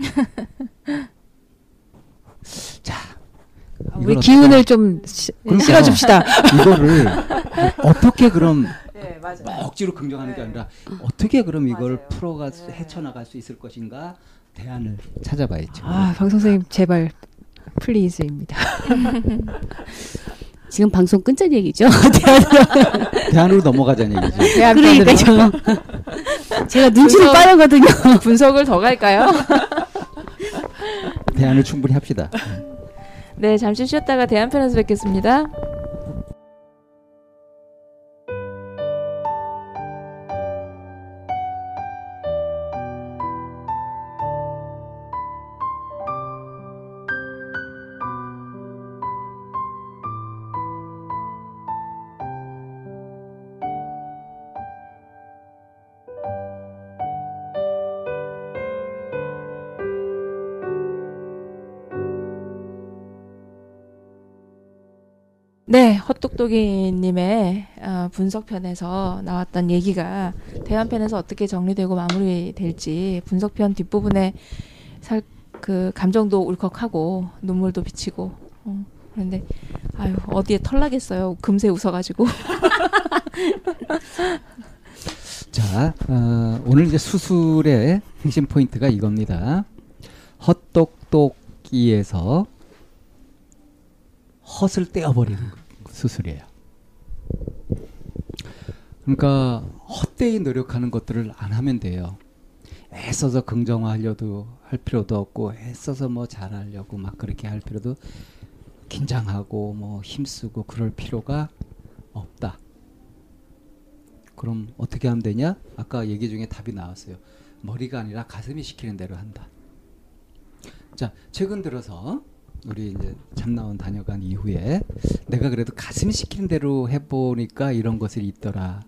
자, 우리 기운을 좀 실어줍시다. 이거를 어떻게 그럼 네, 맞아요. 억지로 긍정하는 네. 게 아니라 어떻게 그럼 이걸 맞아요. 풀어가 네. 헤쳐나갈 수 있을 것인가 대안을 찾아봐야죠. 아, 방 선생님 제발 플리즈입니다. 지금 방송 끝자리 얘기죠. 대안으로 넘어가자는 얘기죠. 그러니까 제가 눈치를 빠르거든요. 분석을 더 갈까요? 대안을 충분히 합시다. 네, 잠시 쉬었다가 대안 편에서 뵙겠습니다. 네, 헛똑똑이님의 분석편에서 나왔던 얘기가 대안편에서 어떻게 정리되고 마무리될지, 분석편 뒷부분에 그 감정도 울컥하고 눈물도 비치고 그런데 아유 어디에 털나겠어요. 금세 웃어가지고. 자, 오늘 이제 수술의 핵심 포인트가 이겁니다. 헛똑똑이에서 헛을 떼어버리는 수술이에요. 그러니까 헛되이 노력하는 것들을 안 하면 돼요. 애써서 긍정화하려도 할 필요도 없고, 애써서 뭐 잘하려고 막 그렇게 할 필요도, 긴장하고 뭐 힘쓰고 그럴 필요가 없다. 그럼 어떻게 하면 되냐? 아까 얘기 중에 답이 나왔어요. 머리가 아니라 가슴이 시키는 대로 한다. 자, 최근 들어서 우리 이제 참나원 다녀간 이후에 내가 그래도 가슴이 시키는 대로 해보니까 이런 것을 있더라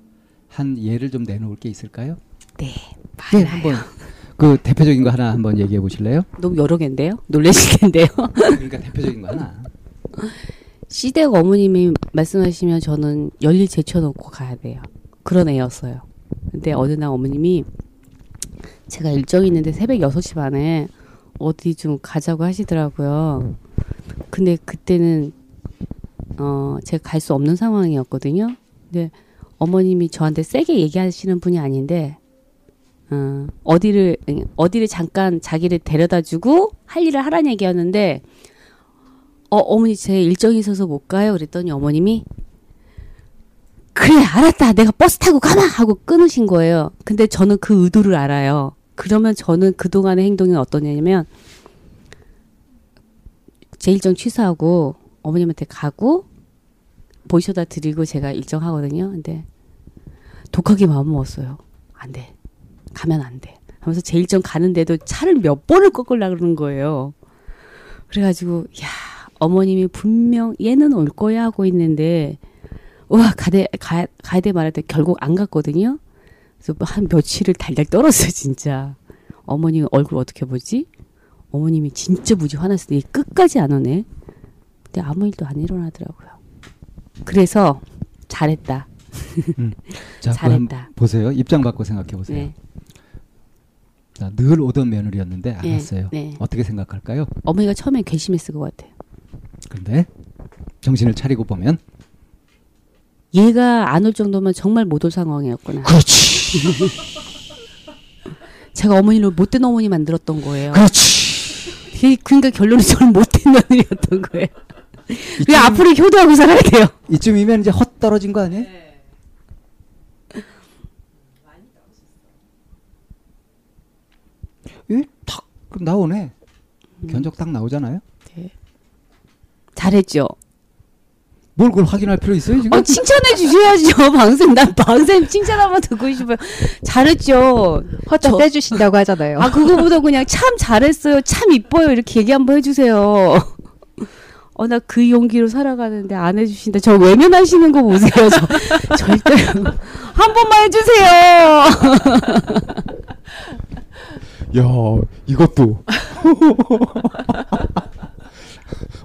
한 예를 좀 내놓을 게 있을까요? 네, 많아요. 네, 한번 그 대표적인 거 하나 한번 얘기해 보실래요? 너무 여러 개인데요? 놀라실 텐데요. 그러니까 대표적인 거 하나. 시댁 어머님이 말씀하시면 저는 열일 제쳐놓고 가야 돼요. 그런 애였어요. 근데 어느 날 어머님이 제가 일정이 있는데 새벽 6시 반에 어디 좀 가자고 하시더라고요. 근데 그때는 제가 갈 수 없는 상황이었거든요. 근데 어머님이 저한테 세게 얘기하시는 분이 아닌데 어디를 잠깐 자기를 데려다주고 할 일을 하라는 얘기였는데 어머니 제 일정이 있어서 못 가요. 그랬더니 어머님이 그래 알았다 내가 버스 타고 가마 하고 끊으신 거예요. 근데 저는 그 의도를 알아요. 그러면 저는 그동안의 행동이 어떠냐면 제 일정 취소하고 어머님한테 가고 보이셔다 드리고 제가 일정 하거든요. 근데 독하게 마음먹었어요. 안 돼. 가면 안 돼. 하면서 제 일정 가는데도 차를 몇 번을 꺾으려고 그러는 거예요. 그래가지고 야 어머님이 분명 얘는 올 거야 하고 있는데 우와 가야 돼 말할 때 결국 안 갔거든요. 한 며칠을 달달 떨었어요. 진짜 어머님 얼굴 어떻게 보지? 어머님이 진짜 무지 화났을 때 끝까지 안 오네. 근데 아무 일도 안 일어나더라고요. 그래서 잘했다. 자, 잘했다. 보세요. 입장 바꿔 생각해 보세요. 네. 자, 늘 오던 며느리였는데 안 왔어요. 네. 어떻게 생각할까요? 어머니가 처음에 괘씸했을 것 같아요. 근데 정신을 차리고 보면 얘가 안 올 정도면 정말 못 올 상황이었구나. 그렇지. 제가 어머니를 못된 어머니 만들었던 거예요. 그렇지. 그러니까 결론은 저는 못된 며느리였던 거예요. 왜 앞으로 효도하고 살아야 돼요. 이쯤이면 이제 헛 떨어진 거 아니에요? 네. 예, 탁 나오네. 견적 딱 나오잖아요. 네. 잘했죠. 뭘 그걸 확인할 필요 있어요 지금? 칭찬해 주셔야죠. 방쌤, 난 방쌤 칭찬 한번 듣고 싶어요. 잘했죠. 헛떡 떼주신다고 하잖아요. 아, 그거보다 그냥 참 잘했어요, 참 이뻐요 이렇게 얘기 한번 해주세요. 나 그 용기로 살아가는데 안 해주신다. 저 외면하시는 거 보세요. 저 절대로 한 번만 해주세요. 야, 이것도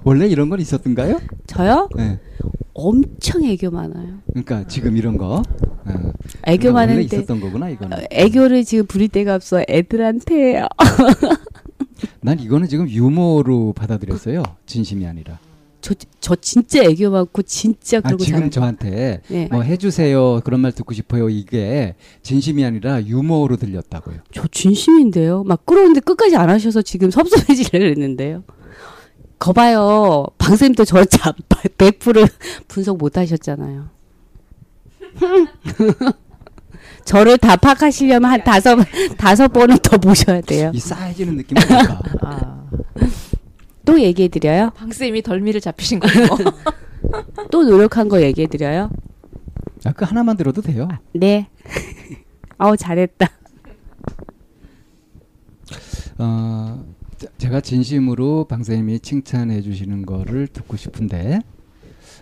원래 이런 건 있었던가요? 저요? 네. 엄청 애교 많아요. 그러니까 지금 이런 거 애교 많은데 있었던 거구나 이거는. 애교를 지금 부릴 데가 없어 애들한테. 난 이거는 지금 유머로 받아들였어요. 진심이 아니라. 저 진짜 애교 많고 진짜 그러고 지금 저한테 네. 뭐 해주세요 그런 말 듣고 싶어요 이게 진심이 아니라 유머로 들렸다고요. 저 진심인데요. 막 끌어오는데 끝까지 안 하셔서 지금 섭섭해지려고 했는데요. 거봐요. 방쌤도 저 100% 분석 못 하셨잖아요. 저를 다 파악하시려면 한 다섯 번은 더 보셔야 돼요. 이 싸해지는 느낌이 나. 아. 또 얘기해드려요? 방쌤이 덜미를 잡히신 거예요. 또 노력한 거 얘기해드려요? 아, 그 하나만 들어도 돼요. 아, 네. 아우 잘했다. 제가 진심으로 방쌤이 칭찬해 주시는 거를 듣고 싶은데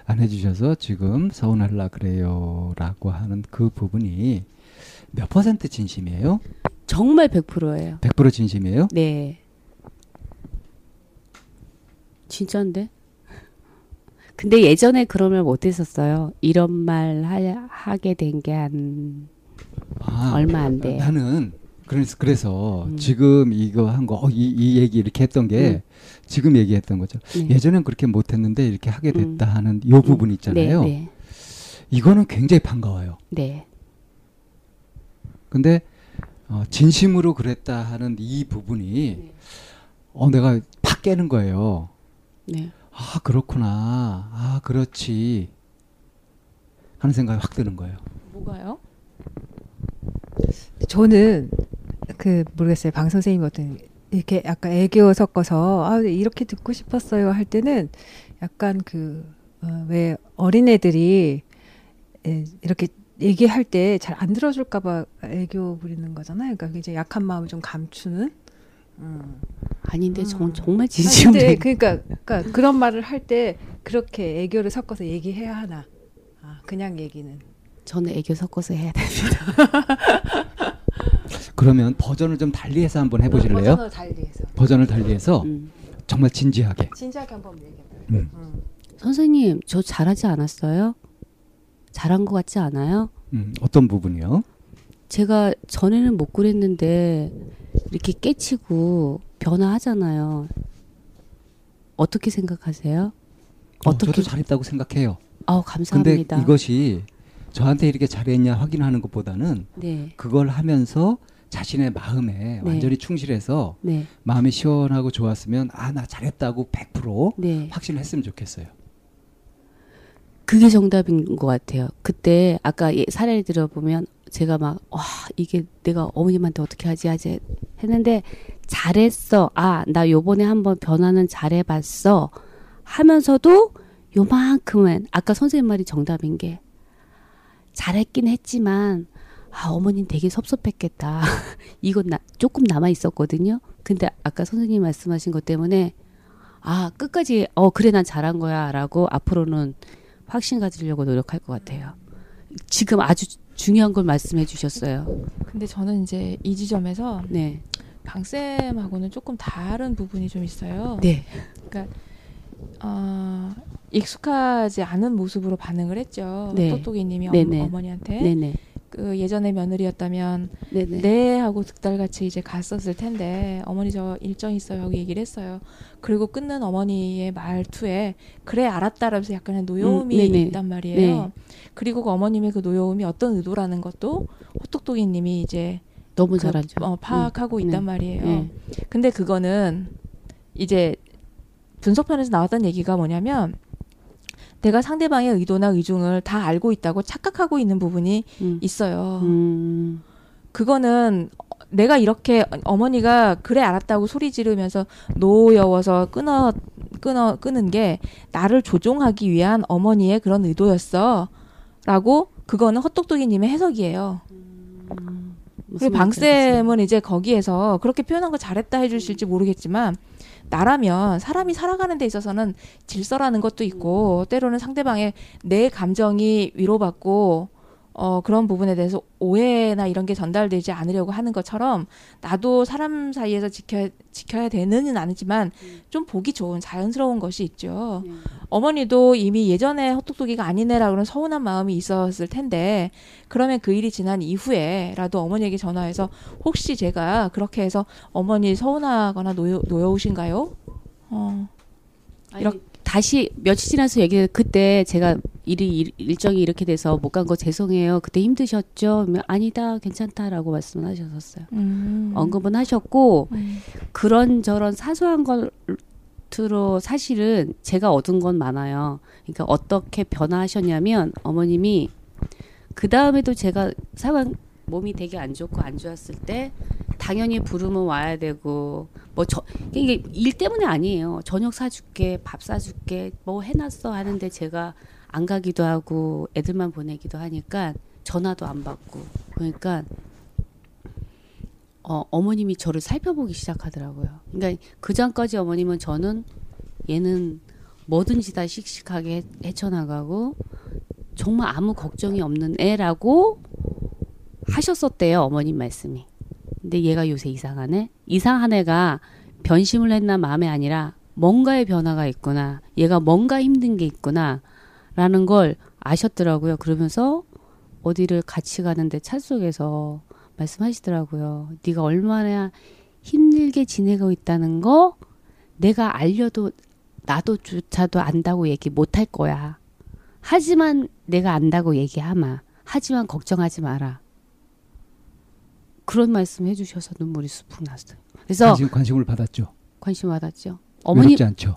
안 해주셔서 지금 서운하려 그래요 라고 하는 그 부분이 몇 퍼센트 진심이에요? 정말 100%예요. 100% 진심이에요? 네. 진짜인데? 근데 예전에 그런 말 못했었어요. 이런 말 하게 된 게 한 얼마 안 돼요. 나는 그래서 지금 이거 한 거 이 얘기 이렇게 했던 게 지금 얘기했던 거죠. 네. 예전엔 그렇게 못했는데 이렇게 하게 됐다 하는 이 부분 있잖아요. 네, 네. 이거는 굉장히 반가워요. 네. 근데 진심으로 그랬다 하는 이 부분이 네. 내가 팍 깨는 거예요. 네. 아 그렇구나. 아 그렇지. 하는 생각이 확 드는 거예요. 뭐가요? 저는 모르겠어요. 방 선생님 어떤 이렇게 약간 애교 섞어서 이렇게 듣고 싶었어요 할 때는 약간 왜 어린애들이 이렇게 얘기할 때 잘 안 들어줄까 봐 애교 부리는 거잖아요. 그러니까 굉장히 약한 마음을 좀 감추는. 아닌데 저는 정말 진심으로. 그러니까 그런 말을 할 때 그렇게 애교를 섞어서 얘기해야 하나? 아, 그냥 얘기는. 저는 애교 섞어서 해야 됩니다. 그러면 버전을 좀 달리해서 한번 해보실래요? 버전을 달리해서 정말 진지하게 한번 얘기해봐요. 선생님, 저 잘하지 않았어요? 잘한 것 같지 않아요? 어떤 부분이요? 제가 전에는 못 그랬는데 이렇게 깨치고 변화하잖아요. 어떻게 생각하세요? 저도 잘했다고 생각해요. 감사합니다. 근데 이것이 저한테 이렇게 잘했냐 확인하는 것보다는 네. 그걸 하면서 자신의 마음에 네. 완전히 충실해서 네. 마음이 시원하고 좋았으면 나 잘했다고 100% 네. 확신을 했으면 좋겠어요. 그게 정답인 것 같아요. 그때 아까 사례를 들어보면 제가 이게 내가 어머님한테 어떻게 하지 했는데 잘했어. 나 요번에 한번 변화는 잘해봤어 하면서도 요만큼은 아까 선생님 말이 정답인 게 잘했긴 했지만 어머님 되게 섭섭했겠다. 이건 조금 남아있었거든요. 근데 아까 선생님 말씀하신 것 때문에 끝까지 그래 난 잘한 거야 라고 앞으로는 확신 가지려고 노력할 것 같아요. 지금 아주 중요한 걸 말씀해 주셨어요. 근데 저는 이제 이 지점에서 네. 방쌤하고는 조금 다른 부분이 좀 있어요. 네. 그러니까 익숙하지 않은 모습으로 반응을 했죠. 네. 헛똑똑이님이 어머니한테. 네네. 그 예전에 며느리였다면 네네. 네 하고 득달같이 이제 갔었을 텐데 어머니 저 일정 있어요 하고 얘기를 했어요. 그리고 끝난 어머니의 말투에 그래 알았다라면서 약간의 노여움이 있단 말이에요. 네. 그리고 그 어머님의 그 노여움이 어떤 의도라는 것도 헛똑똑이님이 이제 너무 잘하죠. 파악하고 있단 말이에요. 근데 그거는 이제 분석편에서 나왔던 얘기가 뭐냐면 내가 상대방의 의도나 의중을 다 알고 있다고 착각하고 있는 부분이 있어요. 그거는 내가 이렇게 어머니가 그래 알았다고 소리 지르면서 노여워서 끄는 게 나를 조종하기 위한 어머니의 그런 의도였어. 라고 그거는 헛똑똑이님의 해석이에요. 그리고 방쌤은 이제 거기에서 그렇게 표현한 거 잘했다 해주실지 모르겠지만 나라면 사람이 살아가는 데 있어서는 질서라는 것도 있고 때로는 상대방의 내 감정이 위로받고 그런 부분에 대해서 오해나 이런 게 전달되지 않으려고 하는 것처럼 나도 사람 사이에서 지켜야 되는은 아니지만 좀 보기 좋은 자연스러운 것이 있죠. 어머니도 이미 예전에 헛똑똑이가 아니네라고 그런 서운한 마음이 있었을 텐데 그러면 그 일이 지난 이후에라도 어머니에게 전화해서 혹시 제가 그렇게 해서 어머니 서운하거나 노여우신가요? 이렇게 다시 며칠 지나서 얘기해요. 그때 제가 일정이 이렇게 돼서 못 간 거 죄송해요. 그때 힘드셨죠? 아니다, 괜찮다라고 말씀하셨었어요. 언급은 하셨고 그런저런 사소한 것으로 사실은 제가 얻은 건 많아요. 그러니까 어떻게 변화하셨냐면 어머님이 그 다음에도 제가 상황 몸이 되게 안 좋고 안 좋았을 때 당연히 부르면 와야 되고 이게 일 때문에 아니에요. 저녁 사줄게, 밥 사줄게, 뭐 해놨어 하는데 제가 안 가기도 하고 애들만 보내기도 하니까 전화도 안 받고 그러니까 어머님이 저를 살펴보기 시작하더라고요. 그러니까 그 전까지 어머님은 저는 얘는 뭐든지 다 씩씩하게 헤쳐나가고 정말 아무 걱정이 없는 애라고 하셨었대요. 어머님 말씀이. 근데 얘가 요새 이상하네? 이상한 애가 변심을 했나 마음에 아니라 뭔가의 변화가 있구나. 얘가 뭔가 힘든 게 있구나. 라는 걸 아셨더라고요. 그러면서 어디를 같이 가는데 차 속에서 말씀하시더라고요. 네가 얼마나 힘들게 지내고 있다는 거 내가 알려도 나도조차도 안다고 얘기 못할 거야. 하지만 내가 안다고 얘기하마. 하지만 걱정하지 마라. 그런 말씀 해주셔서 눈물이 수풍 났어요. 그래서 관심을 받았죠. 관심 받았죠. 어머니 외롭지 않죠.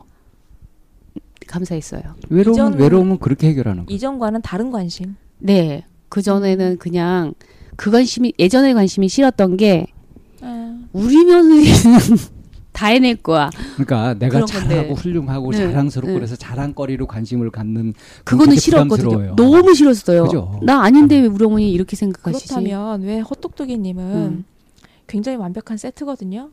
감사했어요. 외로움은 그렇게 해결하는 거예요. 이전과는 다른 관심. 네, 그 전에는 그냥 그 관심이 예전의 관심이 싫었던 게 우리 며느리는 다 해낼 거야. 그러니까 내가 잘하고 훌륭하고 자랑스럽고 그래서 자랑거리로 관심을 갖는 그거는 싫었거든요. 너무 싫었어요. 그죠? 나 아닌데 왜 우리 어머니 이렇게 생각하시지? 그렇다면 왜 헛똑똑이님은 굉장히 완벽한 세트거든요.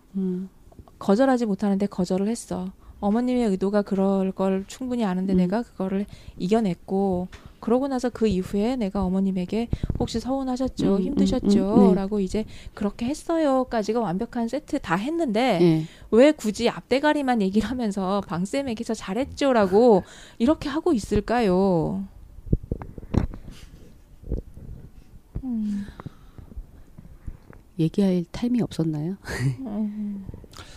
거절하지 못하는데 거절을 했어. 어머님의 의도가 그럴 걸 충분히 아는데 내가 그거를 이겨냈고 그러고 나서 그 이후에 내가 어머님에게 혹시 서운하셨죠? 힘드셨죠? 라고 이제 그렇게 했어요까지가 완벽한 세트 다 했는데 왜 굳이 앞대가리만 얘기를 하면서 방쌤에게 저 잘했죠? 라고 이렇게 하고 있을까요? 얘기할 타임이 없었나요?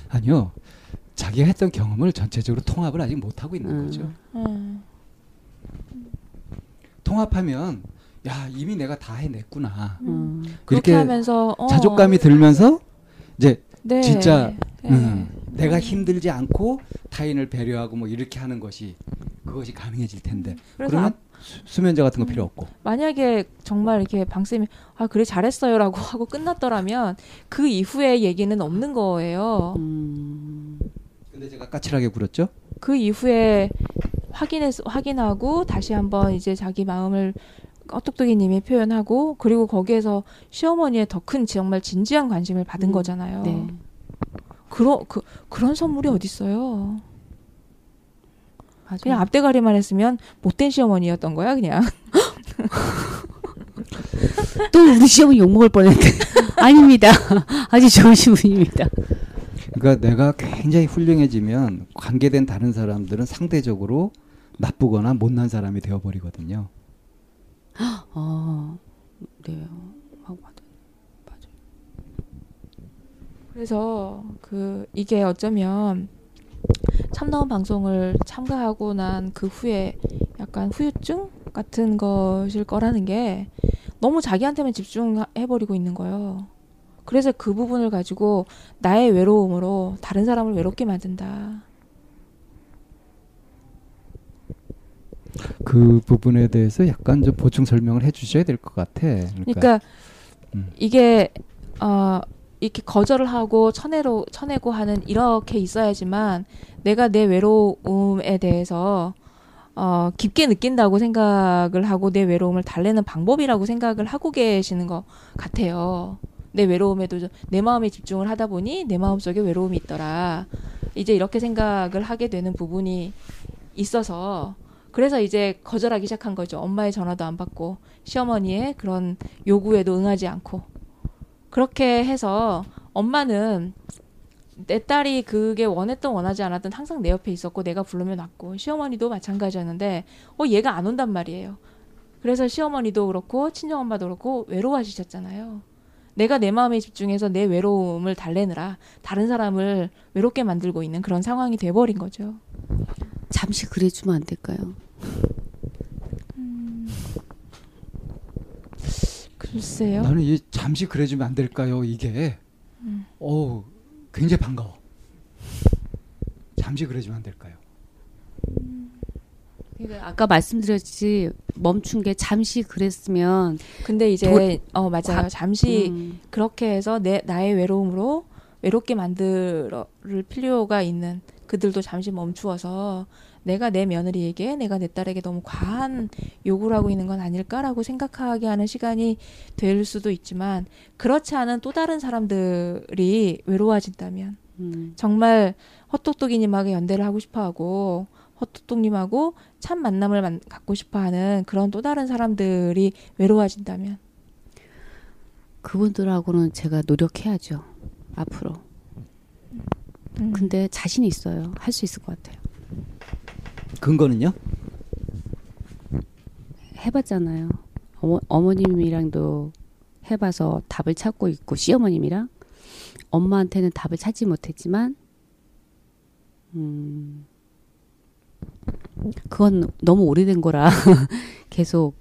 아니요. 자기가 했던 경험을 전체적으로 통합을 아직 못하고 있는 거죠. 통합하면 야 이미 내가 다 해냈구나. 그렇게 하면서 자족감이 들면서 이제 진짜 내가 힘들지 않고 타인을 배려하고 뭐 이렇게 하는 것이 그것이 가능해질 텐데. 그러면 수면제 같은 거 필요 없고. 만약에 정말 이렇게 방쌤이 아 그래 잘했어요라고 하고 끝났더라면 그 이후에 얘기는 없는 거예요. 근데 제가 까칠하게 굴었죠. 그 이후에 확인하고 다시 한번 이제 자기 마음을 헛똑똑이님이 표현하고 그리고 거기에서 시어머니의 더 큰 정말 진지한 관심을 받은 거잖아요. 네. 그런 선물이 어디 있어요? 맞아요. 그냥 앞대가리만 했으면 못된 시어머니였던 거야 그냥. 또 우리 시어머니 욕먹을 뻔했는데. 아닙니다. 아주 좋으신 분입니다. 그러니까 내가 굉장히 훌륭해지면 관계된 다른 사람들은 상대적으로 나쁘거나 못난 사람이 되어버리거든요. 네, 하고 받은, 맞아요. 그래서 그 이게 어쩌면 참나원 방송을 참가하고 난 그 후에 약간 후유증 같은 것일 거라는 게 너무 자기한테만 집중해버리고 있는 거예요. 그래서 그 부분을 가지고 나의 외로움으로 다른 사람을 외롭게 만든다. 그 부분에 대해서 약간 좀 보충 설명을 해주셔야 될 것 같아. 그러니까 이게 이렇게 거절을 하고 쳐내고 하는 이렇게 있어야지만 내가 내 외로움에 대해서 깊게 느낀다고 생각을 하고 내 외로움을 달래는 방법이라고 생각을 하고 계시는 것 같아요. 내 외로움에도 내 마음에 집중을 하다 보니 내 마음속에 외로움이 있더라. 이제 이렇게 생각을 하게 되는 부분이 있어서 그래서 이제 거절하기 시작한 거죠. 엄마의 전화도 안 받고 시어머니의 그런 요구에도 응하지 않고 그렇게 해서 엄마는 내 딸이 그게 원했던 원하지 않았던 항상 내 옆에 있었고 내가 부르면 왔고 시어머니도 마찬가지였는데 얘가 안 온단 말이에요. 그래서 시어머니도 그렇고 친정엄마도 그렇고 외로워지셨잖아요. 내가 내 마음에 집중해서 내 외로움을 달래느라 다른 사람을 외롭게 만들고 있는 그런 상황이 돼버린 거죠. 잠시 그래주면 안 될까요? 글쎄요. 나는 이 잠시 그래주면 안 될까요? 이게 굉장히 반가워. 잠시 그래주면 안 될까요? 그러니까 아까 말씀드렸지 멈춘 게 잠시 그랬으면. 근데 이제 맞아요. 잠시 그렇게 해서 나의 외로움으로 외롭게 만들 필요가 있는. 그들도 잠시 멈추어서 내가 내 며느리에게 내가 내 딸에게 너무 과한 요구를 하고 있는 건 아닐까라고 생각하게 하는 시간이 될 수도 있지만 그렇지 않은 또 다른 사람들이 외로워진다면 정말 헛똑똑이님하고 연대를 하고 싶어하고 헛똑똑님하고 참 만남을 갖고 싶어하는 그런 또 다른 사람들이 외로워진다면 그분들하고는 제가 노력해야죠. 앞으로. 근데 자신이 있어요. 할 수 있을 것 같아요. 근거는요? 해봤잖아요. 어머님이랑도 해봐서 답을 찾고 있고 시어머님이랑 엄마한테는 답을 찾지 못했지만 그건 너무 오래된 거라 계속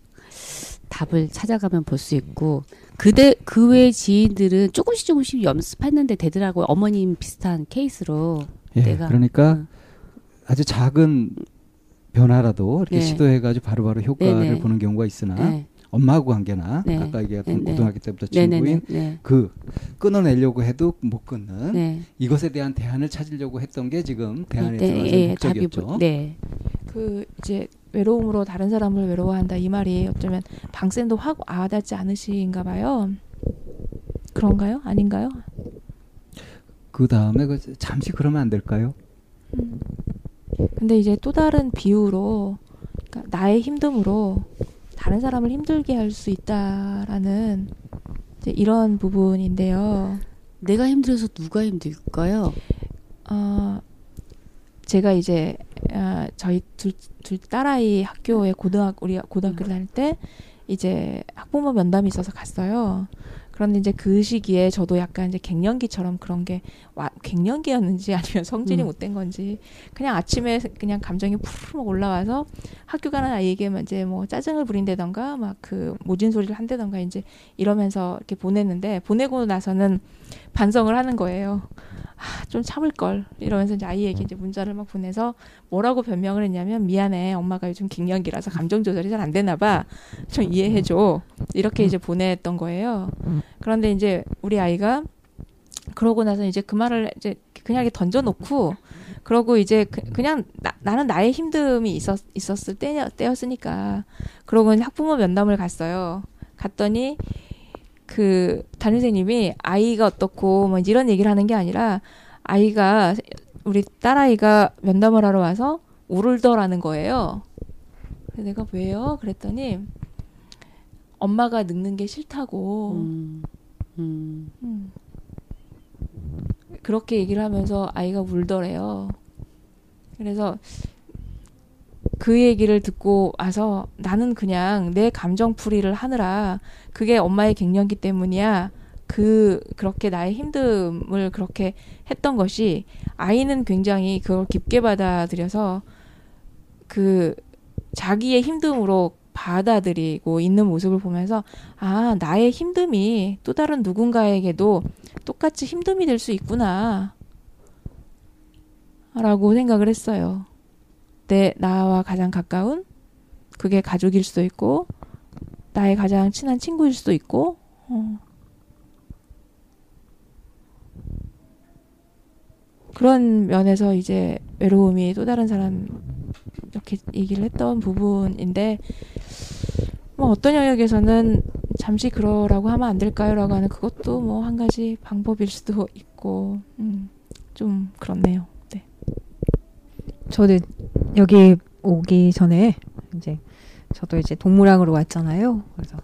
답을 찾아가면 볼 수 있고 그 외의 지인들은 조금씩 연습했는데 되더라고요. 어머님 비슷한 케이스로. 예, 내가 그러니까 아주 작은 변화라도 이렇게 시도해가지고 바로바로 효과를 보는 경우가 있으나 엄마하고 관계나 아까 얘기했던 고등학교 때부터 친구인 그 끊어내려고 해도 못 끊는 이것에 대한 대안을 찾으려고 했던 게 지금 대안에 들어가서 목적이었죠. 그 이제 외로움으로 다른 사람을 외로워한다 이 말이 어쩌면 방쌤도 확 와닿지 않으신가 봐요. 그런가요? 아닌가요? 그 다음에 잠시 그러면 안 될까요? 근데 이제 또 다른 비유로 그러니까 나의 힘듦으로 다른 사람을 힘들게 할 수 있다라는 이제 이런 부분인데요. 내가 힘들어서 누가 힘들까요? 제가 이제 저희 둘 딸아이 학교에 고등학교를 다닐 때 이제 학부모 면담이 있어서 갔어요. 그런데 이제 그 시기에 저도 약간 이제 갱년기처럼 그런 게 갱년기였는지 아니면 성질이 못된 건지 그냥 아침에 그냥 감정이 푹 막 올라와서 학교 가는 아이에게만 이제 뭐 짜증을 부린다던가 막 그 모진 소리를 한다던가 이제 이러면서 이렇게 보냈는데 보내고 나서는 반성을 하는 거예요. 좀 참을 걸 이러면서 이제 아이에게 이제 문자를 막 보내서 뭐라고 변명을 했냐면 미안해 엄마가 요즘 갱년기라서 감정 조절이 잘 안 되나 봐 좀 이해해 줘 이렇게 이제 보냈던 거예요. 그런데 이제 우리 아이가 그러고 나서 이제 그 말을 이제 그냥 이렇게 던져놓고 그러고 이제 그냥 나는 나의 힘듦이 있었을 때였으니까 그러고 학부모 면담을 갔어요. 갔더니 그 담임선생님이 아이가 어떻고 뭐 이런 얘기를 하는 게 아니라 아이가 우리 딸아이가 면담을 하러 와서 울더라는 거예요. 그래서 내가 왜요? 그랬더니 엄마가 늙는 게 싫다고 그렇게 얘기를 하면서 아이가 울더래요. 그래서 그 얘기를 듣고 와서 나는 그냥 내 감정풀이를 하느라 그게 엄마의 갱년기 때문이야. 그렇게 나의 힘듦을 그렇게 했던 것이 아이는 굉장히 그걸 깊게 받아들여서 그 자기의 힘듦으로 받아들이고 있는 모습을 보면서 아, 나의 힘듦이 또 다른 누군가에게도 똑같이 힘듦이 될 수 있구나 라고 생각을 했어요. 나와 가장 가까운 그게 가족일 수도 있고 나의 가장 친한 친구일 수도 있고 그런 면에서 이제 외로움이 또 다른 사람 이렇게 얘기를 했던 부분인데 뭐 어떤 영역에서는 잠시 그러라고 하면 안 될까요? 라고 하는 그것도 뭐 한 가지 방법일 수도 있고 좀 그렇네요. 네. 저는 여기 오기 전에 이제 저도 이제 동무랑으로 왔잖아요. 그래서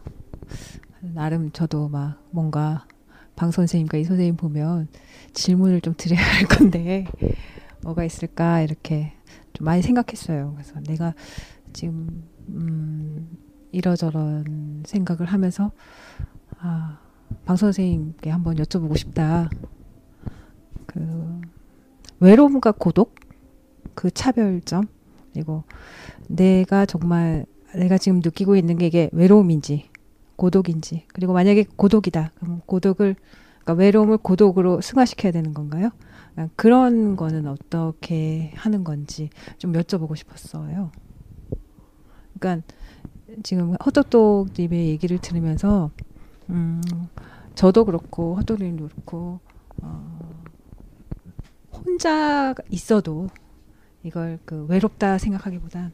나름 저도 막 뭔가 방 선생님과 이 선생님 보면 질문을 좀 드려야 할 건데 뭐가 있을까 이렇게 좀 많이 생각했어요. 그래서 내가 지금 이러저런 생각을 하면서 아, 방 선생님께 한번 여쭤보고 싶다. 그 외로움과 고독 그 차별점 그리고 내가 정말 내가 지금 느끼고 있는 게 이게 외로움인지 고독인지 그리고 만약에 고독이다 그럼 고독을 그러니까 외로움을 고독으로 승화시켜야 되는 건가요? 그런 거는 어떻게 하는 건지 좀 여쭤보고 싶었어요. 그러니까 지금 헛똑똑님의 얘기를 들으면서 저도 그렇고 헛똑똑님도 그렇고 혼자 있어도 이걸 그 외롭다 생각하기보단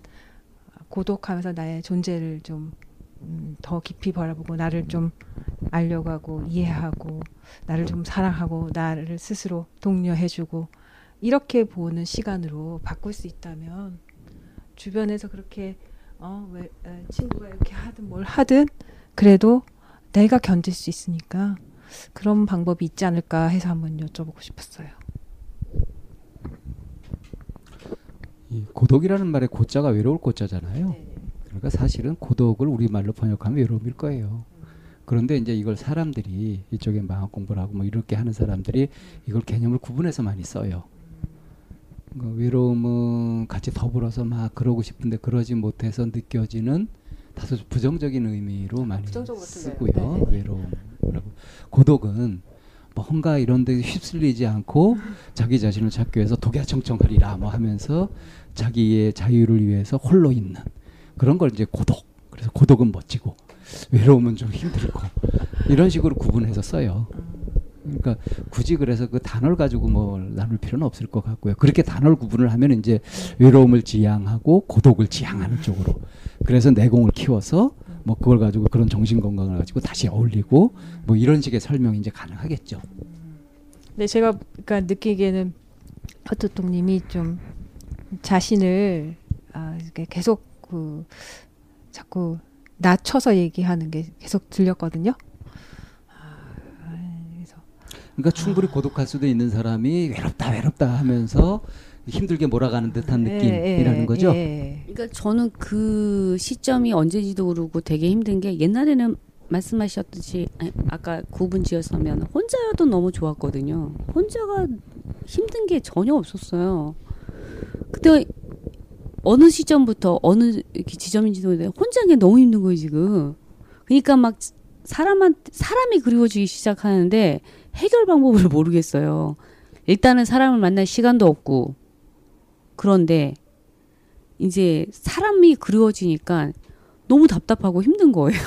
고독하면서 나의 존재를 좀 더 깊이 바라보고 나를 좀 알려고 하고 이해하고 나를 좀 사랑하고 나를 스스로 독려해주고 이렇게 보는 시간으로 바꿀 수 있다면 주변에서 그렇게 친구가 이렇게 하든 뭘 하든 그래도 내가 견딜 수 있으니까 그런 방법이 있지 않을까 해서 한번 여쭤보고 싶었어요. 고독이라는 말에 고자가 외로울 고자잖아요. 네네. 그러니까 사실은 고독을 우리말로 번역하면 외로움일 거예요. 그런데 이제 이걸 사람들이 이쪽에 마음 공부를 하고 뭐 이렇게 하는 사람들이 이걸 개념을 구분해서 많이 써요. 그러니까 외로움은 같이 더불어서 막 그러고 싶은데 그러지 못해서 느껴지는 다소 부정적인 의미로 많이 쓰고요. 외로움이라고. 고독은 뭔가 이런 데 휩쓸리지 않고 자기 자신을 찾기 위해서 독야청청하리라 뭐 하면서 자기의 자유를 위해서 홀로 있는 그런 걸 이제 고독. 그래서 고독은 멋지고 외로움은 좀 힘들고 이런 식으로 구분해서 써요. 그러니까 굳이 그래서 그 단어를 가지고 뭘 나눌 필요는 없을 것 같고요. 그렇게 단어를 구분을 하면 이제 외로움을 지향하고 고독을 지향하는 쪽으로 그래서 내공을 키워서 뭐 그걸 가지고 그런 정신건강을 가지고 다시 어울리고 뭐 이런 식의 설명이 이제 가능하겠죠. 네, 제가 그러니까 느끼기에는 헛똑똑님이 좀 자신을 계속 그 자꾸 낮춰서 얘기하는 게 계속 들렸거든요. 그래서 그러니까 충분히 고독할 수도 있는 사람이 외롭다 하면서 힘들게 몰아가는 듯한 느낌이라는 거죠. 그러니까 저는 그 시점이 언제지도 모르고 되게 힘든 게 옛날에는 말씀하셨듯이 아까 구분지어서면 혼자도 너무 좋았거든요. 혼자가 힘든 게 전혀 없었어요. 그때 어느 시점부터 어느 지점인지도 모르겠는데 혼자 그냥 너무 힘든 거예요 지금. 그러니까 막 사람이 그리워지기 시작하는데 해결 방법을 모르겠어요. 일단은 사람을 만날 시간도 없고 그런데 이제 사람이 그리워지니까 너무 답답하고 힘든 거예요.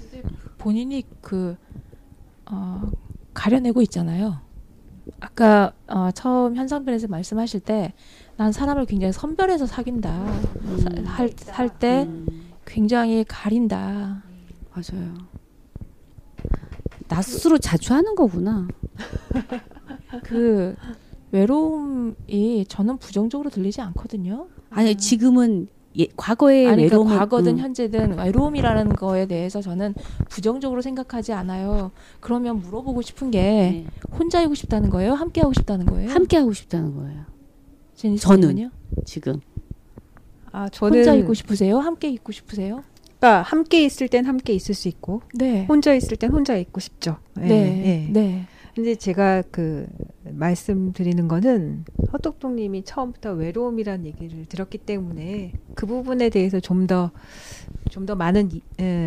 근데 본인이 가려내고 있잖아요. 아까 처음 현상편에서 말씀하실 때 난 사람을 굉장히 선별해서 사귄다 할 때 굉장히 가린다. 맞아요. 나 스스로 자초하는 거구나. 그 외로움이 저는 부정적으로 들리지 않거든요. 아니 지금은 과거의 외로움 그러니까 과거든 현재든 외로움이라는 거에 대해서 저는 부정적으로 생각하지 않아요. 그러면 물어보고 싶은 게 혼자이고 싶다는 거예요? 함께하고 싶다는 거예요? 함께하고 싶다는 거예요. 저는 지금 아, 저는 혼자 있고 싶으세요? 함께 있고 싶으세요? 그러니까 함께 있을 땐 함께 있을 수 있고, 네. 혼자 있을 땐 혼자 있고 싶죠. 네. 네. 네. 근데 제가 그 말씀드리는 거는 헛똑똑님이 처음부터 외로움이란 얘기를 들었기 때문에 그 부분에 대해서 좀 더 많은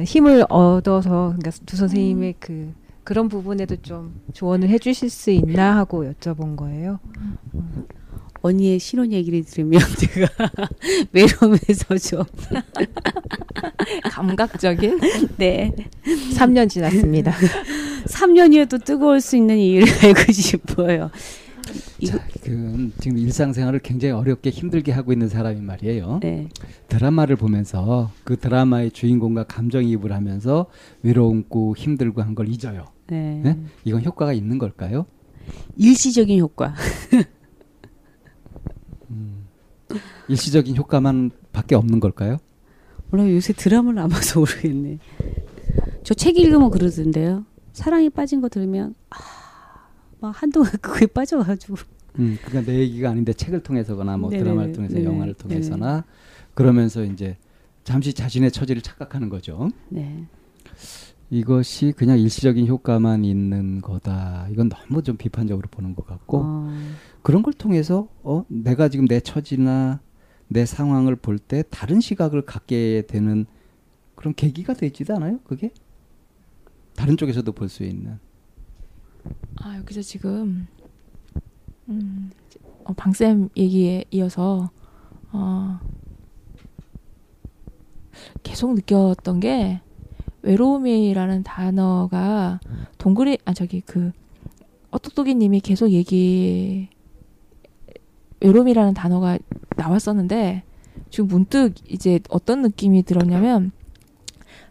힘을 얻어서, 그러니까 두 선생님의 그런 부분에도 좀 조언을 해주실 수 있나 하고 여쭤본 거예요. 언니의 신혼 얘기를 들으면 제가 외로움에서 좀 감각적인 네 3년 지났습니다. 3년이어도 뜨거울 수 있는 이유를 알고 싶어요. 자, 지금 일상생활을 굉장히 어렵게 힘들게 하고 있는 사람이 말이에요. 네. 드라마를 보면서 그 드라마의 주인공과 감정이입을 하면서 외로움고 힘들고 한 걸 잊어요. 네. 네? 이건 효과가 있는 걸까요? 일시적인 효과. 일시적인 효과만 밖에 없는 걸까요? 몰라, 요새 드라마를 안 봐서 모르겠네. 저 책 읽으면 그러던데요. 사랑에 빠진 거 들으면 막 한동안 그거에 빠져가지고. 그러니까 내 얘기가 아닌데 책을 통해서거나 뭐 네네네. 드라마를 통해서 네네. 영화를 통해서나 네네. 그러면서 이제 잠시 자신의 처지를 착각하는 거죠. 네. 이것이 그냥 일시적인 효과만 있는 거다. 이건 너무 좀 비판적으로 보는 것 같고 그런 걸 통해서 내가 지금 내 처지나 내 상황을 볼 때 다른 시각을 갖게 되는 그런 계기가 되지도 않아요? 그게? 다른 쪽에서도 볼 수 있는. 아, 여기서 지금 방쌤 얘기에 이어서 계속 느꼈던 게 외로움이라는 단어가 동그리 헛똑똑이님이 계속 외로움이라는 단어가 나왔었는데 지금 문득 이제 어떤 느낌이 들었냐면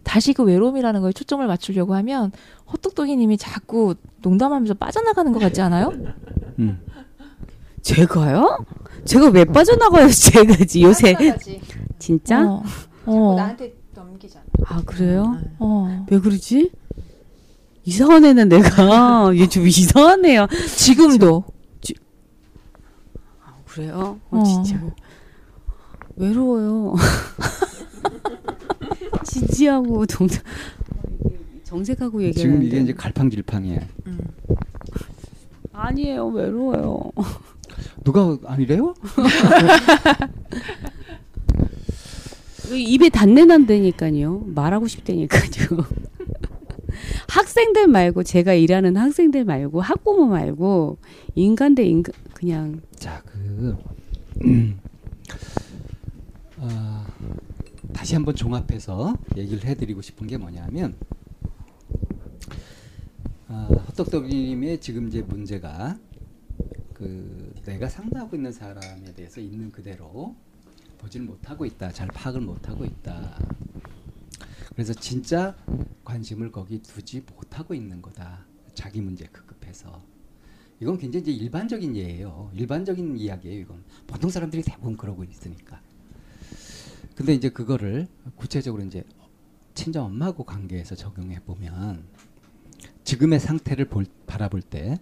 다시 그 외로움이라는 거에 초점을 맞추려고 하면 헛똑똑이님이 자꾸 농담하면서 빠져나가는 것 같지 않아요? 제가요? 제가 왜 빠져나가요? 제가지 요새 진짜? 자꾸 나한테 넘기잖아. 아 그래요? 왜 그러지? 이상한 애는 내가 얘 좀 이상한 애야. 지금도. 아 그래요? 진짜 외로워요. 지지하고 정색하고 얘기하는데 지금 이게 이제 갈팡질팡이에요. 아니에요, 외로워요. 누가 아니래요? 입에 단내 난다니까요. 말하고 싶다니까요. 학생들 말고 제가 일하는 학생들 말고 학부모 말고 인간 대 인간 그냥. 자, 다시 한번 종합해서 얘기를 해드리고 싶은 게 뭐냐면 헛똑똑이님의 지금 이제 문제가 내가 상담하고 있는 사람에 대해서 있는 그대로 보질 못하고 있다. 잘 파악을 못하고 있다. 그래서 진짜 관심을 거기 두지 못하고 있는 거다. 자기 문제 급급해서. 이건 굉장히 이제 일반적인 예예요. 일반적인 이야기예요. 이건 보통 사람들이 대부분 그러고 있으니까. 근데 이제 그거를 구체적으로 이제 친정 엄마하고 관계에서 적용해 보면 지금의 상태를 바라볼 때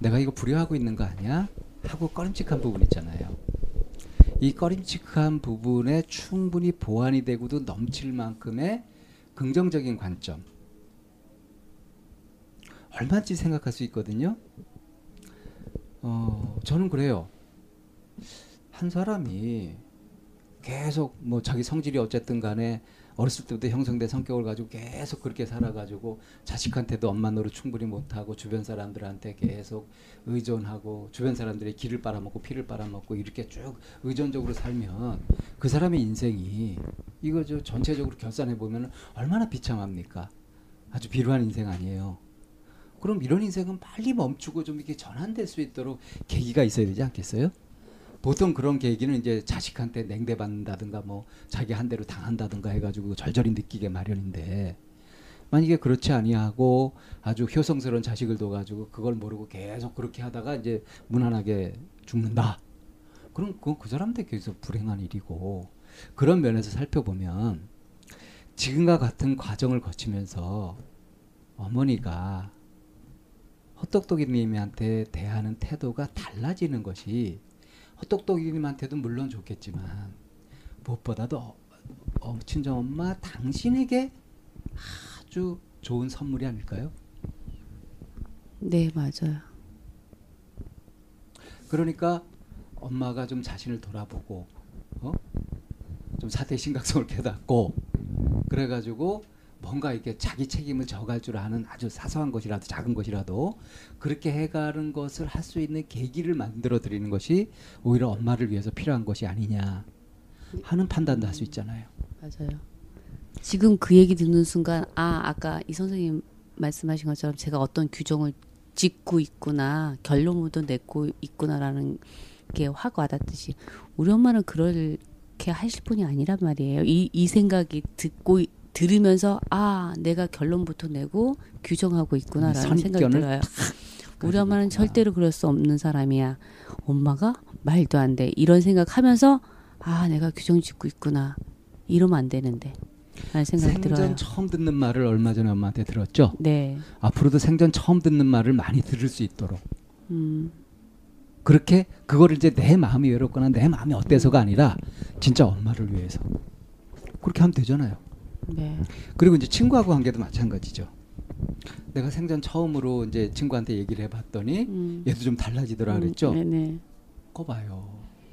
내가 이거 불효하고 있는 거 아니야? 하고 꺼림칙한 부분 있잖아요. 이 꺼림칙한 부분에 충분히 보완이 되고도 넘칠 만큼의 긍정적인 관점. 얼마든지 생각할 수 있거든요. 저는 그래요. 한 사람이 계속 뭐 자기 성질이 어쨌든 간에 어렸을 때부터 형성된 성격을 가지고 계속 그렇게 살아가지고 자식한테도 엄마 노릇 충분히 못하고 주변 사람들한테 계속 의존하고 주변 사람들의 기를 빨아먹고 피를 빨아먹고 이렇게 쭉 의존적으로 살면 그 사람의 인생이 이거 저 전체적으로 결산해보면 얼마나 비참합니까? 아주 비루한 인생 아니에요. 그럼 이런 인생은 빨리 멈추고 좀 이렇게 전환될 수 있도록 계기가 있어야 되지 않겠어요? 보통 그런 계기는 이제 자식한테 냉대받는다든가 뭐 자기 한 대로 당한다든가 해가지고 절절히 느끼게 마련인데 만약에 그렇지 아니하고 아주 효성스러운 자식을 둬가지고 그걸 모르고 계속 그렇게 하다가 이제 무난하게 죽는다. 그럼 그건 그 사람한테 계속 불행한 일이고 그런 면에서 살펴보면 지금과 같은 과정을 거치면서 어머니가 헛똑똑이님한테 대하는 태도가 달라지는 것이 헛똑똑이님한테도 물론 좋겠지만 무엇보다도 친정엄마 당신에게 아주 좋은 선물이 아닐까요? 네, 맞아요. 그러니까 엄마가 좀 자신을 돌아보고 좀 사태의 심각성을 깨닫고 그래가지고 뭔가 이렇게 자기 책임을 져갈 줄 아는 아주 사소한 것이라도 작은 것이라도 그렇게 해가는 것을 할 수 있는 계기를 만들어 드리는 것이 오히려 엄마를 위해서 필요한 것이 아니냐 하는 판단도 할 수 있잖아요. 맞아요. 지금 그 얘기 듣는 순간 아까 이 선생님 말씀하신 것처럼 제가 어떤 규정을 짓고 있구나, 결론부터 냈고 있구나라는 게 확 와닿듯이 우리 엄마는 그렇게 하실 분이 아니란 말이에요. 이 생각이 들으면서 내가 결론부터 내고 규정하고 있구나라는 생각이 들어요. 우리 엄마는 절대로 그럴 수 없는 사람이야. 엄마가 말도 안 돼. 이런 생각하면서 내가 규정 짓고 있구나. 이러면 안 되는데. 생각이 들어요. 생전 처음 듣는 말을 얼마 전에 엄마한테 들었죠? 네. 앞으로도 생전 처음 듣는 말을 많이 들을 수 있도록. 그렇게 그거를 이제 내 마음이 외롭거나 내 마음이 어때서가 아니라 진짜 엄마를 위해서 그렇게 하면 되잖아요. 네. 그리고 이제 친구하고 관계도 마찬가지죠. 내가 생전 처음으로 이제 친구한테 얘기를 해봤더니 얘도 좀 달라지더라 그랬죠. 네네. 그거 봐요.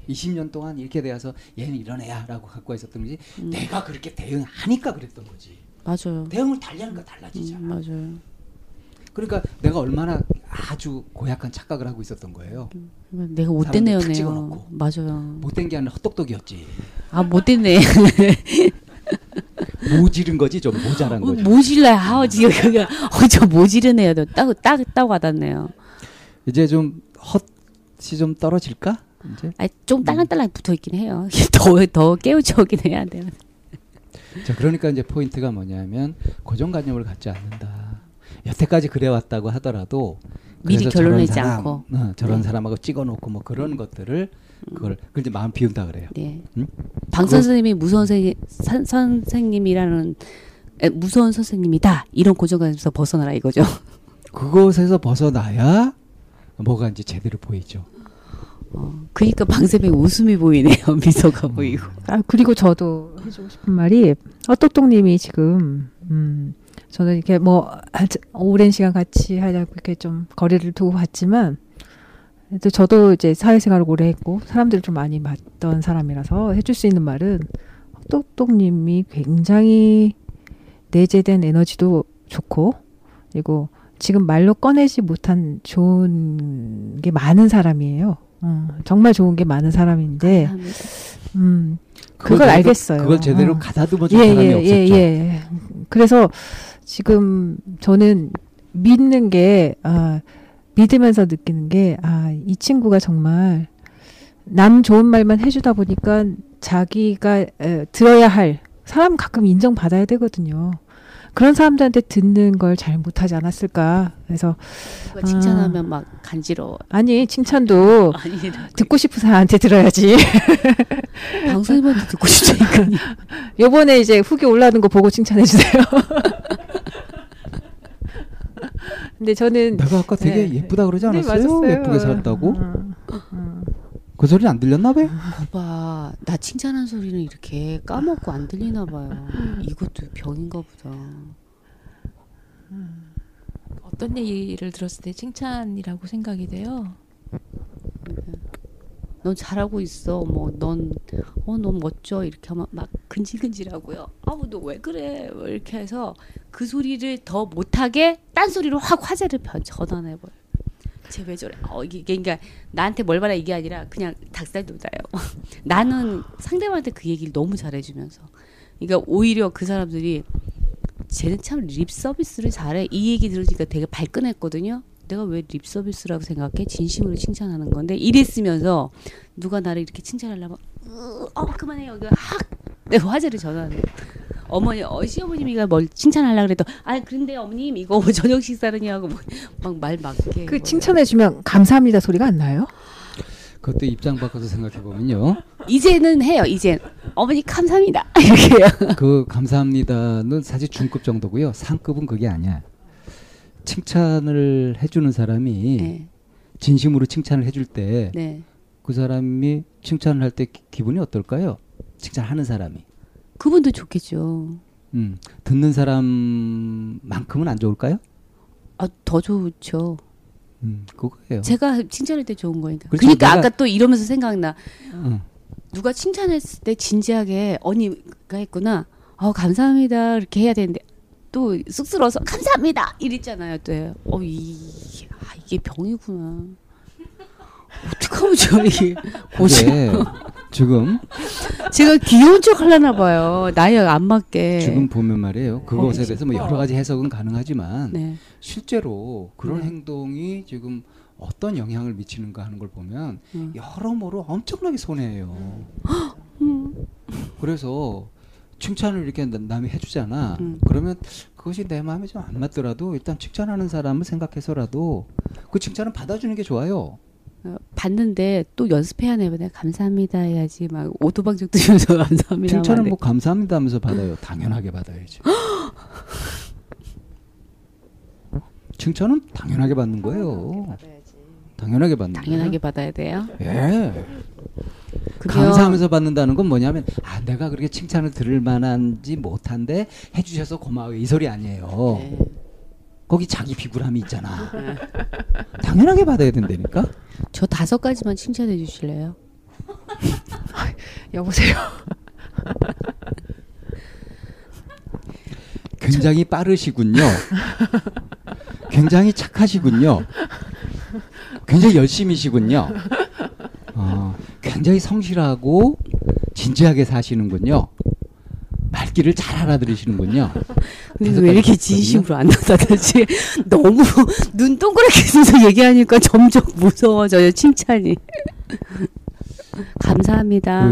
20년 동안 이렇게 되어서 얘는 이런 애야라고 갖고 있었던 거지. 내가 그렇게 대응하니까 그랬던 거지. 맞아요. 대응을 달리하니까 달라지잖아. 맞아요. 그러니까 내가 얼마나 아주 고약한 착각을 하고 있었던 거예요. 내가 못된 애였네요. 맞아요. 못된 게 아니라 헛똑똑이였지. 못됐네. 모지른 거지 좀 모자란 거지. 모질라요. 지금 그냥 저 모지른 애여도 딱 와닿네요. 이제 좀 헛이 좀 떨어질까? 이제? 좀 딸랑딸랑 붙어있긴 해요. 더 깨우쳐오긴 해야 돼요. 자, 그러니까 이제 포인트가 뭐냐면 고정관념을 갖지 않는다. 여태까지 그래왔다고 하더라도 미리 결론내지 않고 저런 사람하고 찍어놓고 뭐 그런 것들을 그걸 이제 마음 비운다 그래요. 네. 응? 방 선생님이 무서운 선생님이다. 이런 고정관념에서 벗어나라 이거죠. 그것에서 벗어나야 뭐가 이제 제대로 보이죠. 그러니까 방쌤의 웃음이 보이네요. 미소가 보이고. 그리고 저도 해주고 싶은 말이 헛똑똑님이 지금 저는 이렇게 오랜 시간 같이 하려고 이렇게 좀 거리를 두고 봤지만 또 저도 이제 사회생활을 오래 했고 사람들을 좀 많이 봤던 사람이라서 해줄 수 있는 말은 헛똑똑님이 굉장히 내재된 에너지도 좋고 그리고 지금 말로 꺼내지 못한 좋은 게 많은 사람이에요. 정말 좋은 게 많은 사람인데, 그걸 알겠어요. 그걸 제대로 가다듬어 준 사람이 없었죠. 예. 그래서 지금 저는 믿는 게, 믿으면서 느끼는 게, 이 친구가 정말 남 좋은 말만 해주다 보니까 자기가 들어야 할, 사람 가끔 인정받아야 되거든요. 그런 사람들한테 듣는 걸 잘 못하지 않았을까. 그래서 칭찬하면 막 간지러워. 아니 칭찬도 듣고 싶은 사람한테 들어야지. 방송인한테 듣고 싶으니까. 요번에 이제 후기 올라오는 거 보고 칭찬해 주세요. 근데 저는 내가 아까 되게 예쁘다 그러지 않았어요? 네, 예쁘게 살았다고? 그 소리는 안 들렸나 봐요? 봐봐. 나 칭찬한 소리는 이렇게 까먹고 안 들리나 봐요. 이것도 병인가 보다. 어떤 얘기를 들었을 때 칭찬이라고 생각이 돼요? 넌 잘하고 있어. 넌 멋져. 이렇게 하면 막 근질근질하고요. 너 왜 그래? 이렇게 해서 그 소리를 더 못하게 딴소리로 확 화제를 전환해버려. 쟤 왜 저래? 이게 그러니까 나한테 뭘 말해 이게 아니라 그냥 닭살 돋아요. 나는 상대방한테 그 얘기를 너무 잘해주면서, 그러니까 오히려 그 사람들이 쟤는 참 립 서비스를 잘해. 이 얘기 들으니까 되게 발끈했거든요. 내가 왜 립 서비스라고 생각해? 진심으로 칭찬하는 건데 이랬으면서 누가 나를 이렇게 칭찬하려면 그만해 여기 확 화제를 전환해. 어머니, 시어머님이가 뭘 칭찬하려고 그래도 그런데 어머님 이거 저녁 식사느냐고 막 말 많게. 그 칭찬해주면 감사합니다 소리가 안 나요? 그것도 입장 바꿔서 생각해보면요. 이제는 해요. 이제 어머니 감사합니다 이렇게 해요. 그 감사합니다는 사실 중급 정도고요. 상급은 그게 아니야. 칭찬을 해주는 사람이 진심으로 칭찬을 해줄 때 그 사람이 칭찬을 할 때 기분이 어떨까요? 직장 하는 사람이. 그분도 좋겠죠. 듣는 사람만큼은 안 좋을까요? 아, 더 좋죠. 그거예요. 제가 칭찬할 때 좋은 거니까. 그렇죠, 그러니까 내가... 아까 또 이러면서 생각나. 누가 칭찬했을 때 진지하게 언니가 했구나. 감사합니다. 이렇게 해야 되는데 또 쑥스러워서 감사합니다. 이랬잖아요. 또 이게 병이구나. 어떡하면 저희 고생. 지금 제가 귀여운 척 하려나 봐요. 나이에 안 맞게. 지금 보면 말이에요. 그것에 대해서 뭐 여러 가지 해석은 가능하지만 네. 실제로 그런 행동이 지금 어떤 영향을 미치는가 하는 걸 보면 여러모로 엄청나게 손해예요. 그래서 칭찬을 이렇게 남이 해주잖아. 그러면 그것이 내 마음에 좀 안 맞더라도 일단 칭찬하는 사람을 생각해서라도 그 칭찬은 받아주는 게 좋아요. 봤는데 또 연습해야 되거든요. 감사합니다 해야지. 막 오도방정 뜨면서 감사합니다. 칭찬은 뭐 감사합니다 하면서 받아요. 당연하게 받아야지. 칭찬은 당연하게 받는 거예요. 받아야지. 당연하게 받는 거예요. 당연하게 받아야 돼요? 예. 감사하면서 받는다는 건 뭐냐면 내가 그렇게 칭찬을 들을 만한지 못한데 해주셔서 고마워요. 이 소리 아니에요. 네. 거기 자기 비굴함이 있잖아. 당연하게 받아야 된다니까. 저 5가지만 칭찬해 주실래요? 여보세요. 굉장히 빠르시군요. 굉장히 착하시군요. 굉장히 열심이시군요. 굉장히 성실하고 진지하게 사시는군요. 말귀를 잘 알아들으시는군요. 근데 왜 이렇게 진심으로 안 나타나지? 너무 눈 동그랗게 해서 얘기하니까 점점 무서워져요. 칭찬이. 감사합니다.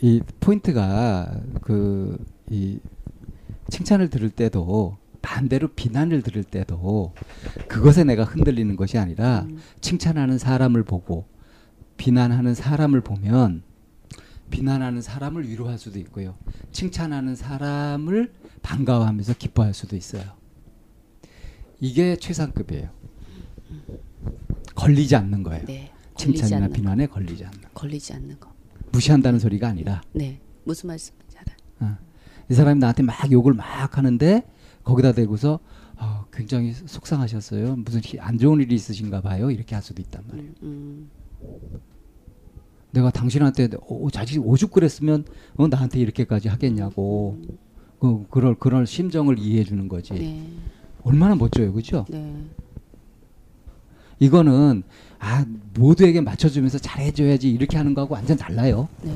이 포인트가 이 칭찬을 들을 때도 반대로 비난을 들을 때도 그것에 내가 흔들리는 것이 아니라 칭찬하는 사람을 보고 비난하는 사람을 보면 비난하는 사람을 위로할 수도 있고요. 칭찬하는 사람을 반가워하면서 기뻐할 수도 있어요. 이게 최상급이에요. 걸리지 않는 거예요. 네, 칭찬이나 비난에 걸리지 않는 거. 걸리지 않는 거. 무시한다는 소리가 아니라. 네. 무슨 말씀인지 알아요. 이 사람이 나한테 막 욕을 막 하는데 거기다 대고서 굉장히 속상하셨어요. 무슨 안 좋은 일이 있으신가 봐요. 이렇게 할 수도 있단 말이에요. 내가 당신한테 자식이 오죽 그랬으면 나한테 이렇게까지 하겠냐고 그럴 심정을 이해해 주는 거지. 네. 얼마나 멋져요, 그죠? 네. 이거는 모두에게 맞춰주면서 잘해줘야지 이렇게 하는 거하고 완전 달라요. 네.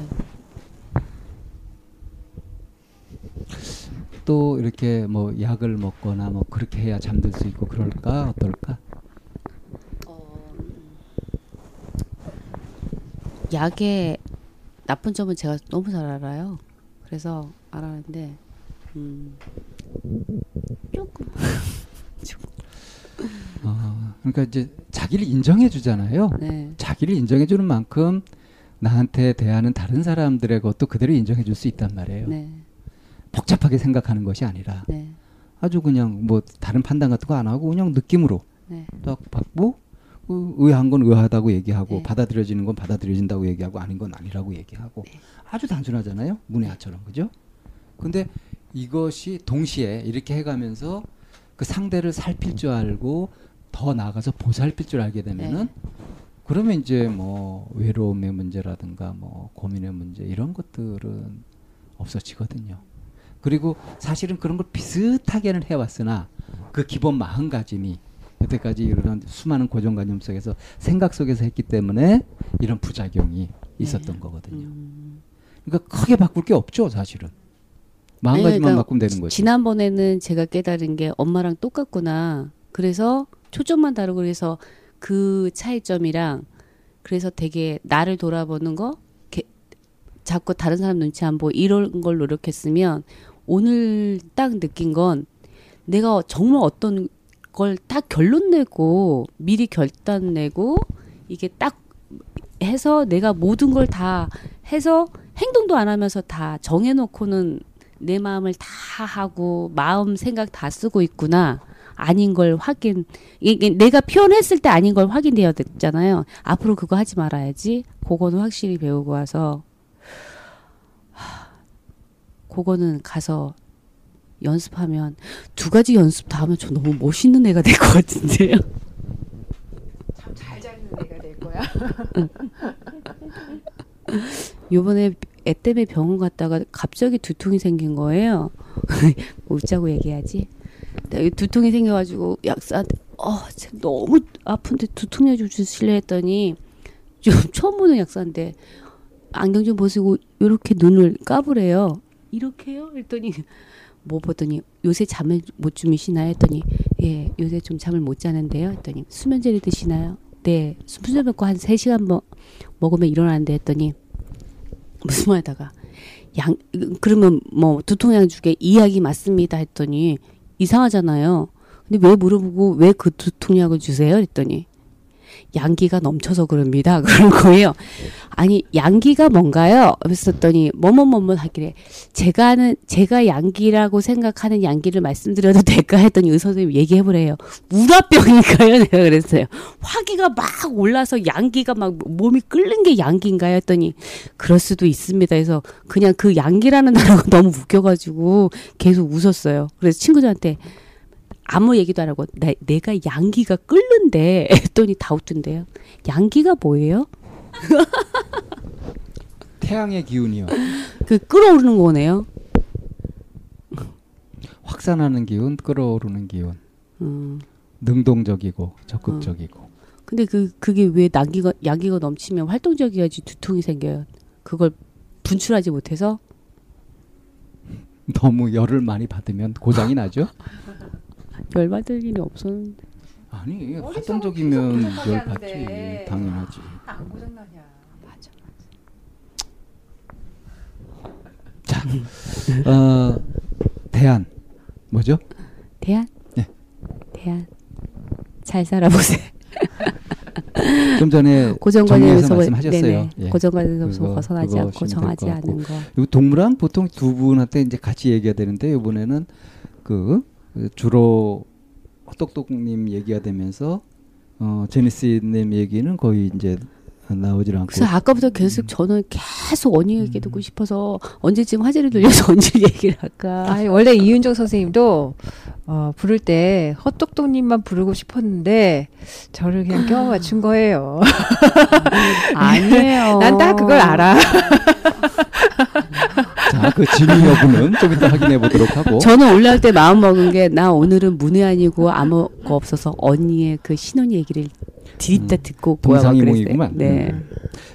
또 이렇게 뭐 약을 먹거나 뭐 그렇게 해야 잠들 수 있고 그럴까 어떨까? 약의 나쁜 점은 제가 너무 잘 알아요. 그래서 알았는데 조금. 그러니까 이제 자기를 인정해 주잖아요. 네. 자기를 인정해 주는 만큼 나한테 대하는 다른 사람들의 것도 그대로 인정해 줄 수 있단 말이에요. 네. 복잡하게 생각하는 것이 아니라 네. 아주 그냥 뭐 다른 판단 같은 거 안 하고 그냥 느낌으로 네. 딱 받고 의아한 건 의아하다고 얘기하고 네. 받아들여지는 건 받아들여진다고 얘기하고 아닌 건 아니라고 얘기하고 네. 아주 단순하잖아요. 문해아처럼. 그죠? 근데 이것이 동시에 이렇게 해가면서 그 상대를 살필 줄 알고 더 나아가서 보살필 줄 알게 되면은 네. 그러면 이제 뭐 외로움의 문제라든가 뭐 고민의 문제 이런 것들은 없어지거든요. 그리고 사실은 그런 걸 비슷하게는 해왔으나 그 기본 마음가짐이 여태까지 이런 수많은 고정관념 속에서 생각 속에서 했기 때문에 이런 부작용이 있었던 네. 거거든요. 그러니까 크게 바꿀 게 없죠. 사실은. 마음가짐만 그러니까 바꾸면 되는 거죠. 지난번에는 제가 깨달은 게 엄마랑 똑같구나. 그래서 초점만 다르고 그래서 그 차이점이랑 그래서 되게 나를 돌아보는 거 자꾸 다른 사람 눈치 안 보고 이런 걸 노력했으면 오늘 딱 느낀 건 내가 정말 어떤 그걸 다 결론 내고 미리 결단 내고 이게 딱 해서 내가 모든 걸 다 해서 행동도 안 하면서 다 정해놓고는 내 마음을 다 하고 마음 생각 다 쓰고 있구나. 아닌 걸 확인. 이게 내가 표현했을 때 아닌 걸 확인되었잖아요. 앞으로 그거 하지 말아야지. 그거는 확실히 배우고 와서 그거는 가서 연습하면 두 가지 연습 다 하면 저 너무 멋있는 애가 될 것 같은데요. 참 잘 잡는 애가 될 거야. 요번에 애 때문에 병원 갔다가 갑자기 두통이 생긴 거예요. 웃자고 얘기하지. 두통이 생겨가지고 약사한테 너무 아픈데 두통약 좀 주실래 했더니 좀 처음 보는 약사인데 안경 좀 벗고 이렇게 눈을 까보래요. 이렇게요? 했더니 뭐 보더니 요새 잠을 못 주무시나요? 했더니 예, 요새 좀 잠을 못 자는데요. 했더니 수면제를 드시나요? 네, 수면제 먹고 한 3시간 먹으면 일어나는데 했더니 무슨 말 하다가 그러면 뭐 두통약 주게 이 약이 맞습니다 했더니 이상하잖아요. 근데 왜 물어보고 왜 그 두통약을 주세요? 했더니 양기가 넘쳐서 그럽니다. 그런 거예요. 아니 양기가 뭔가요? 그랬더니 뭐뭐뭐뭐 하길래 제가 양기라고 생각하는 양기를 말씀드려도 될까? 했더니 의사 선생님 얘기해보래요. 우라병인가요? 내가 그랬어요. 화기가 막 올라서 양기가 막 몸이 끓는 게 양기인가요? 했더니 그럴 수도 있습니다. 그래서 그냥 그 양기라는 단어가 너무 웃겨가지고 계속 웃었어요. 그래서 친구들한테 아무 얘기도 안 하고 내가 양기가 끓는데 했더니 다 웃던데요. 양기가 뭐예요? 태양의 기운이요. 그 끓어오르는 거네요. 확산하는 기운, 끓어오르는 기운. 능동적이고 적극적이고. 근데 그게 왜 양기가 넘치면 활동적이어야지 두통이 생겨요. 그걸 분출하지 못해서? 너무 열을 많이 받으면 고장이 나죠? 열 받을 일이 없었는데. 아니 활동적이면 열 받지 당연하지. 안 고장나냐. 맞아. 자, 대안 뭐죠? 대안? 네. 대안 잘 살아보세요. 좀 전에 고정관념에서 말씀하셨어요. 예. 고정관념에서 벗어나지 않고 정하지 않은 거. 이 동무랑 보통 두 분한테 이제 같이 얘기해야 되는데 이번에는 주로 헛똑똑님 얘기가 되면서 제니스님 얘기는 거의 이제 나오질 않고. 그래서 아까부터 계속 저는 계속 언니 얘기 듣고 싶어서 언제쯤 화제를 돌려서 언니 얘기를 할까. 아니, 원래 이윤정 선생님도 부를 때 헛똑똑님만 부르고 싶었는데 저를 그냥 껴 맞춘 거예요. 아니에요. 난 딱 그걸 알아. 자, 그 진위 여부는 좀 이따 확인해 보도록 하고. 저는 올라올 때 마음 먹은 게 나 오늘은 문외한이고 아무 거 없어서 언니의 그 신혼 얘기를 뒤집다 듣고 동상이 모이구만. 네.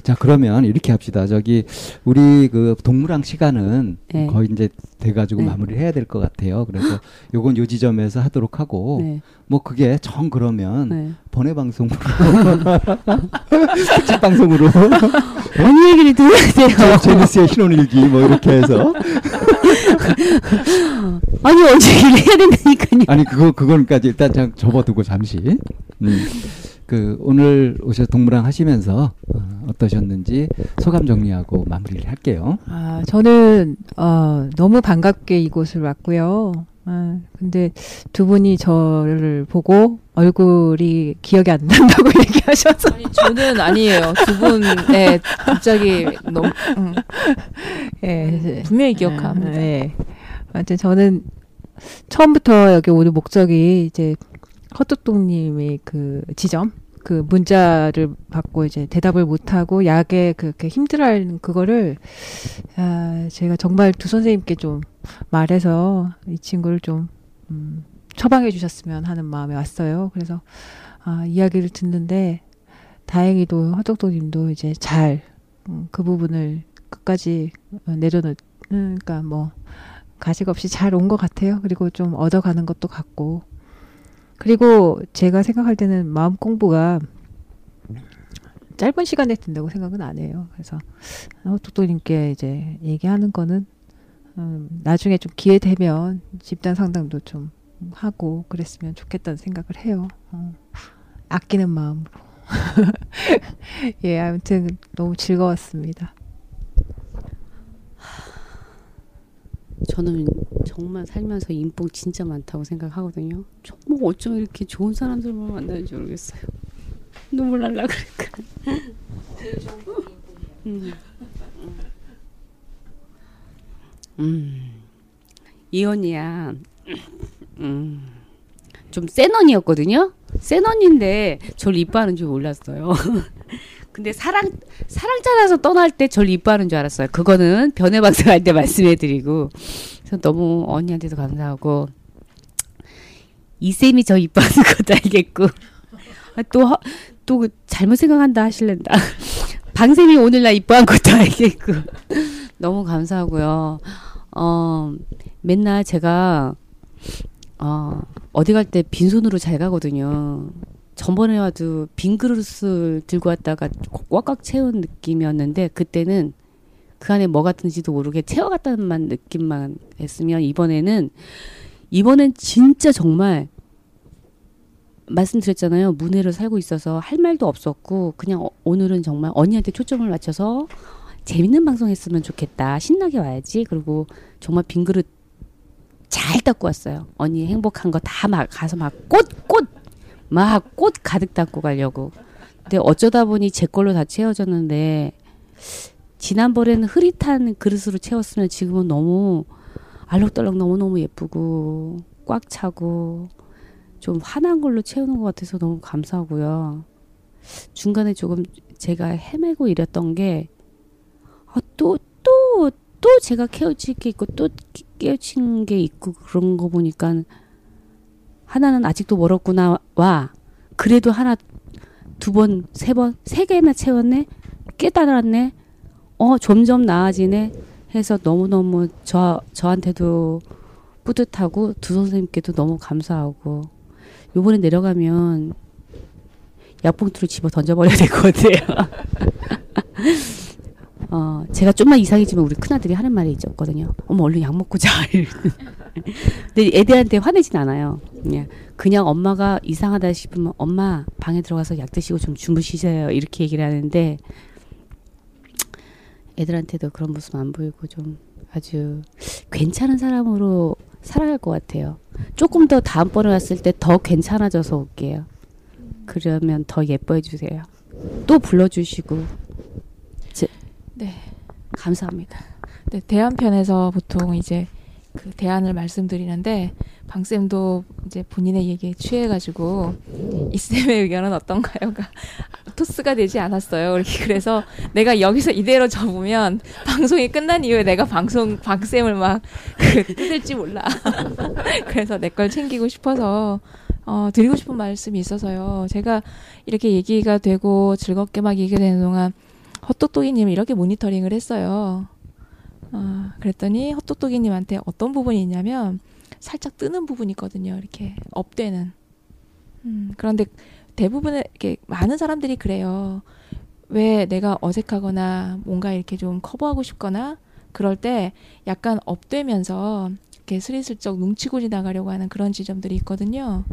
자, 그러면 이렇게 합시다. 저기 우리 그 동무랑 시간은 네. 거의 이제 돼가지고 네. 마무리를 해야 될 것 같아요. 그래서 요건 요 지점에서 하도록 하고 네. 뭐 그게 정 그러면 네. 번외 방송으로 특집 방송으로 언니 얘기를 들어야 돼요. 제니스의 신혼일기 뭐 이렇게 해서. 아니 언제 얘기를 해야 된다니까요. 아니 그거까지 일단 접어두고 잠시. 그 오늘 오셔서 동무랑 하시면서 어떠셨는지 소감 정리하고 마무리를 할게요. 아, 저는 너무 반갑게 이곳을 왔고요. 아, 근데 두 분이 저를 보고 얼굴이 기억이 안 난다고 얘기하셔서. 아니, 저는 아니에요. 두 분, 네, 갑자기 너무 예, 분명히 기억합니다. 예. 아무튼 저는 처음부터 여기 오늘 목적이 이제 헛똑똑님의 그 지점, 그 문자를 받고 이제 대답을 못하고 약에 그렇게 힘들어하는 그거를 제가 정말 두 선생님께 좀 말해서 이 친구를 좀 처방해 주셨으면 하는 마음에 왔어요. 그래서 이야기를 듣는데 다행히도 헛똑똑님도 이제 잘 그 부분을 끝까지 내려놓는, 그러니까 뭐 가식 없이 잘 온 것 같아요. 그리고 좀 얻어가는 것도 같고. 그리고 제가 생각할 때는 마음 공부가 짧은 시간에 된다고 생각은 안 해요. 그래서 헛똑똑님께 이제 얘기하는 거는 나중에 좀 기회 되면 집단 상담도 좀 하고 그랬으면 좋겠다는 생각을 해요. 아끼는 마음으로. 예, 아무튼 너무 즐거웠습니다. 저는 정말 살면서 인복 진짜 많다고 생각하거든요. 정말 어쩜 이렇게 좋은 사람들만 만나는지 모르겠어요. 눈물 날라 그러니까. 제일 좋은 게 인복이야. 이 언니야 좀 센 언니였거든요. 센 언니인데 저를 이뻐하는 줄 몰랐어요. 근데 사랑 찾아서 떠날 때 저를 이뻐하는 줄 알았어요. 그거는 변해방송할 때 말씀해드리고. 그래서 너무 언니한테도 감사하고 이쌤이 저 이뻐하는 것도 알겠고 또 잘못 생각한다 하실랜다. 방쌤이 오늘 날 이뻐한 것도 알겠고 너무 감사하고요. 맨날 제가 어디 갈 때 빈손으로 잘 가거든요. 전번에 와도 빈 그릇을 들고 왔다가 꽉꽉 채운 느낌이었는데 그때는 그 안에 뭐 같은지도 모르게 채워갔다는 느낌만 했으면 이번엔 진짜 정말 말씀드렸잖아요. 문외로 살고 있어서 할 말도 없었고 그냥 오늘은 정말 언니한테 초점을 맞춰서 재밌는 방송 했으면 좋겠다. 신나게 와야지. 그리고 정말 빈 그릇 잘 닦고 왔어요. 언니 행복한 거 다 막 가서 막 꽃 가득 닦고 가려고. 근데 어쩌다 보니 제 걸로 다 채워졌는데 지난번에는 흐릿한 그릇으로 채웠으면 지금은 너무 알록달록 너무너무 예쁘고 꽉 차고 좀 환한 걸로 채우는 것 같아서 너무 감사하고요. 중간에 조금 제가 헤매고 이랬던 게 또 제가 깨우칠 게 있고 또 깨우친 게 있고 그런 거 보니까 하나는 아직도 멀었구나. 와 그래도 하나 두 번 세 번 세 개나 채웠네. 깨달았네. 점점 나아지네 해서 너무너무 저한테도 뿌듯하고 두 선생님께도 너무 감사하고 요번에 내려가면 약봉투를 집어 던져버려야 될 것 같아요. 제가 좀만 이상해지면 우리 큰아들이 하는 말이 있었거든요. 어머 얼른 약 먹고 자. 근데 애들한테 화내진 않아요. 그냥 엄마가 이상하다 싶으면 엄마 방에 들어가서 약 드시고 좀 주무시세요 이렇게 얘기를 하는데 애들한테도 그런 모습 안 보이고 좀 아주 괜찮은 사람으로 살아갈 것 같아요. 조금 더 다음번에 왔을 때 더 괜찮아져서 올게요. 그러면 더 예뻐해 주세요. 또 불러주시고. 네, 감사합니다. 네, 대안편에서 보통 이제 그 대안을 말씀드리는데 방쌤도 이제 본인의 얘기에 취해가지고 이쌤의 의견은 어떤가요가 토스가 되지 않았어요. 이렇게 그래서 내가 여기서 이대로 접으면 방송이 끝난 이후에 내가 방쌤을 막 뜯을지 몰라. 그래서 내 걸 챙기고 싶어서 드리고 싶은 말씀이 있어서요. 제가 이렇게 얘기가 되고 즐겁게 막 얘기되는 동안 헛똑똑이님 이렇게 모니터링을 했어요. 그랬더니 헛똑똑이님한테 어떤 부분이 있냐면 살짝 뜨는 부분이 있거든요. 이렇게 업되는. 그런데 대부분의 이렇게 많은 사람들이 그래요. 왜 내가 어색하거나 뭔가 이렇게 좀 커버하고 싶거나 그럴 때 약간 업되면서 이렇게 스리슬쩍 뭉치고 지나가려고 하는 그런 지점들이 있거든요.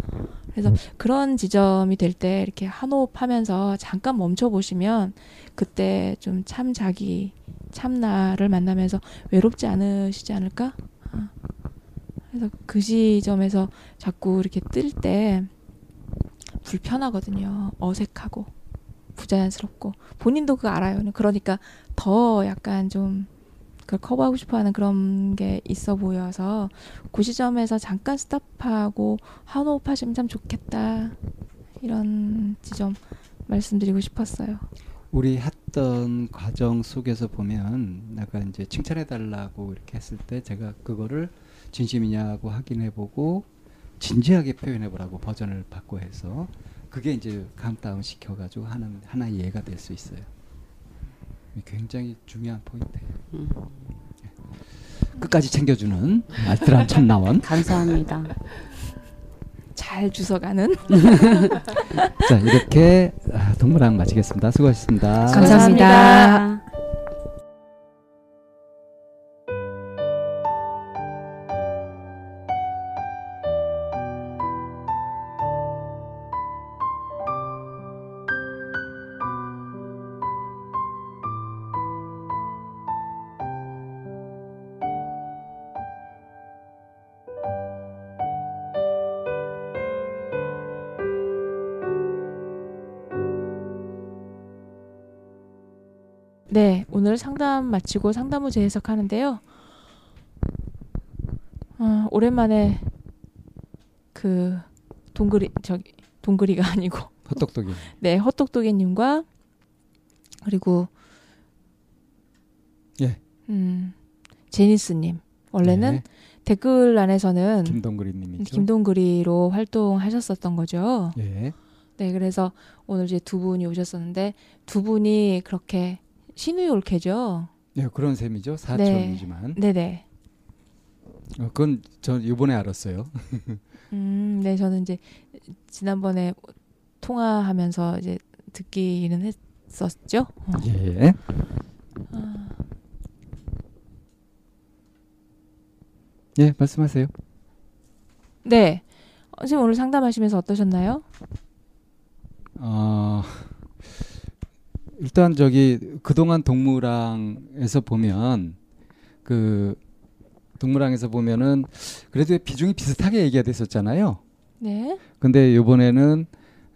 그래서 그런 지점이 될 때 이렇게 한호흡하면서 잠깐 멈춰보시면 그때 좀 참나를 만나면서 외롭지 않으시지 않을까? 그래서 그 지점에서 자꾸 이렇게 뜰 때 불편하거든요. 어색하고 부자연스럽고 본인도 그거 알아요. 그러니까 더 약간 좀 그걸 커버하고 싶어하는 그런 게 있어 보여서 그 시점에서 잠깐 스탑하고 한호흡하시면 참 좋겠다. 이런 지점 말씀드리고 싶었어요. 우리 했던 과정 속에서 보면 내가 이제 칭찬해달라고 이렇게 했을 때 제가 그거를 진심이냐고 확인해보고 진지하게 표현해보라고 버전을 바꿔 해서 그게 이제 감다운 시켜가지고 하나 이해가 될 수 있어요. 굉장히 중요한 포인트예요. 끝까지 챙겨주는 알뜰한 참나원. 감사합니다. 잘 주워가는. 자 이렇게 동무랑 마치겠습니다. 수고하셨습니다. 감사합니다. 상담 마치고 상담 후 재해석하는데요. 오랜만에 그 동그리가 아니고 헛똑똑이. 네, 헛똑똑이님과 그리고 예. 제니스님. 원래는 네. 댓글란에서는 김동그리님이죠. 김동그리로 활동하셨었던 거죠. 예. 네, 그래서 오늘 이제 두 분이 오셨었는데 두 분이 그렇게 시누이 올케죠. 네, 그런 셈이죠. 사촌이지만. 네, 네. 그건 전 이번에 알았어요. 네, 저는 이제 지난번에 통화하면서 이제 듣기는 했었죠. 예. 예, 말씀하세요. 네, 선생님 오늘 상담하시면서 어떠셨나요? 일단 저기 그동안 동무랑에서 보면 동무랑에서 보면은 그래도 비중이 비슷하게 얘기가 됐었잖아요. 네. 근데 이번에는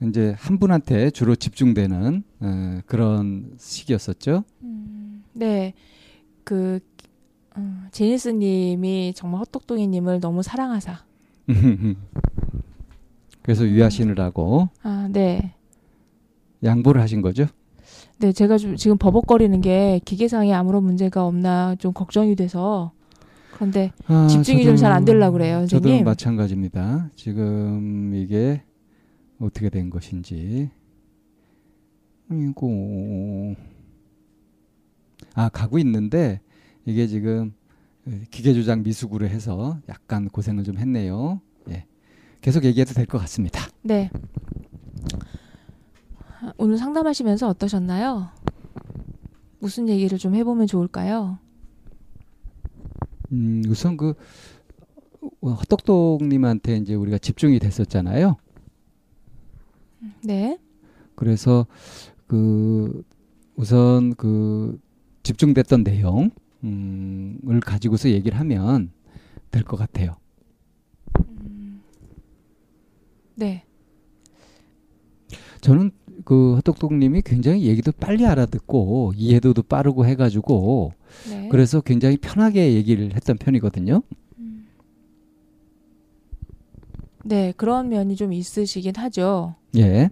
이제 한 분한테 주로 집중되는 그런 시기였었죠. 네. 제니스님이 정말 헛똑똑이님을 너무 사랑하사. 그래서 위하시느라고. 아, 네. 양보를 하신 거죠? 네, 제가 지금 버벅거리는 게 기계상에 아무런 문제가 없나 좀 걱정이 돼서. 근데 집중이 좀 잘 안 되려고 그래요, 선생님. 저도 마찬가지입니다. 지금 이게 어떻게 된 것인지. 이거 가고 있는데 이게 지금 기계 조작 미숙으로 해서 약간 고생을 좀 했네요. 예, 계속 얘기해도 될 것 같습니다. 네. 오늘 상담하시면서 어떠셨나요? 무슨 얘기를 좀 해보면 좋을까요? 우선 그 헛똑똑님한테 이제 우리가 집중이 됐었잖아요. 네. 그래서 우선 집중됐던 내용을 가지고서 얘기를 하면 될 것 같아요. 네. 저는 헛똑똑님이 굉장히 얘기도 빨리 알아듣고 이해도도 빠르고 해가지고 네. 그래서 굉장히 편하게 얘기를 했던 편이거든요. 네, 그런 면이 좀 있으시긴 하죠. 예.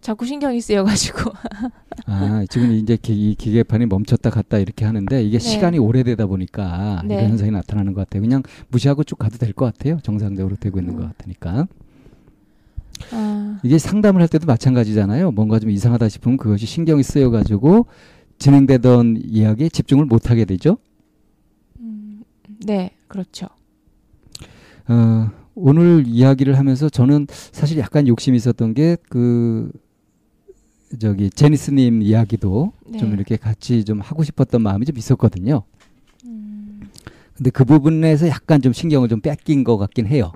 자꾸 신경이 쓰여가지고. 지금 이제 이 기계판이 멈췄다 갔다 이렇게 하는데 이게 네. 시간이 오래되다 보니까 네. 이런 현상이 나타나는 것 같아요. 그냥 무시하고 쭉 가도 될 것 같아요. 정상적으로 되고 있는 것 같으니까. 이게 상담을 할 때도 마찬가지잖아요. 뭔가 좀 이상하다 싶으면 그것이 신경이 쓰여가지고 진행되던 이야기에 집중을 못하게 되죠. 네, 그렇죠. 오늘 이야기를 하면서 저는 사실 약간 욕심이 있었던 게 제니스님 이야기도 네. 좀 이렇게 같이 좀 하고 싶었던 마음이 좀 있었거든요. 근데 그 부분에서 약간 좀 신경을 좀 뺏긴 것 같긴 해요.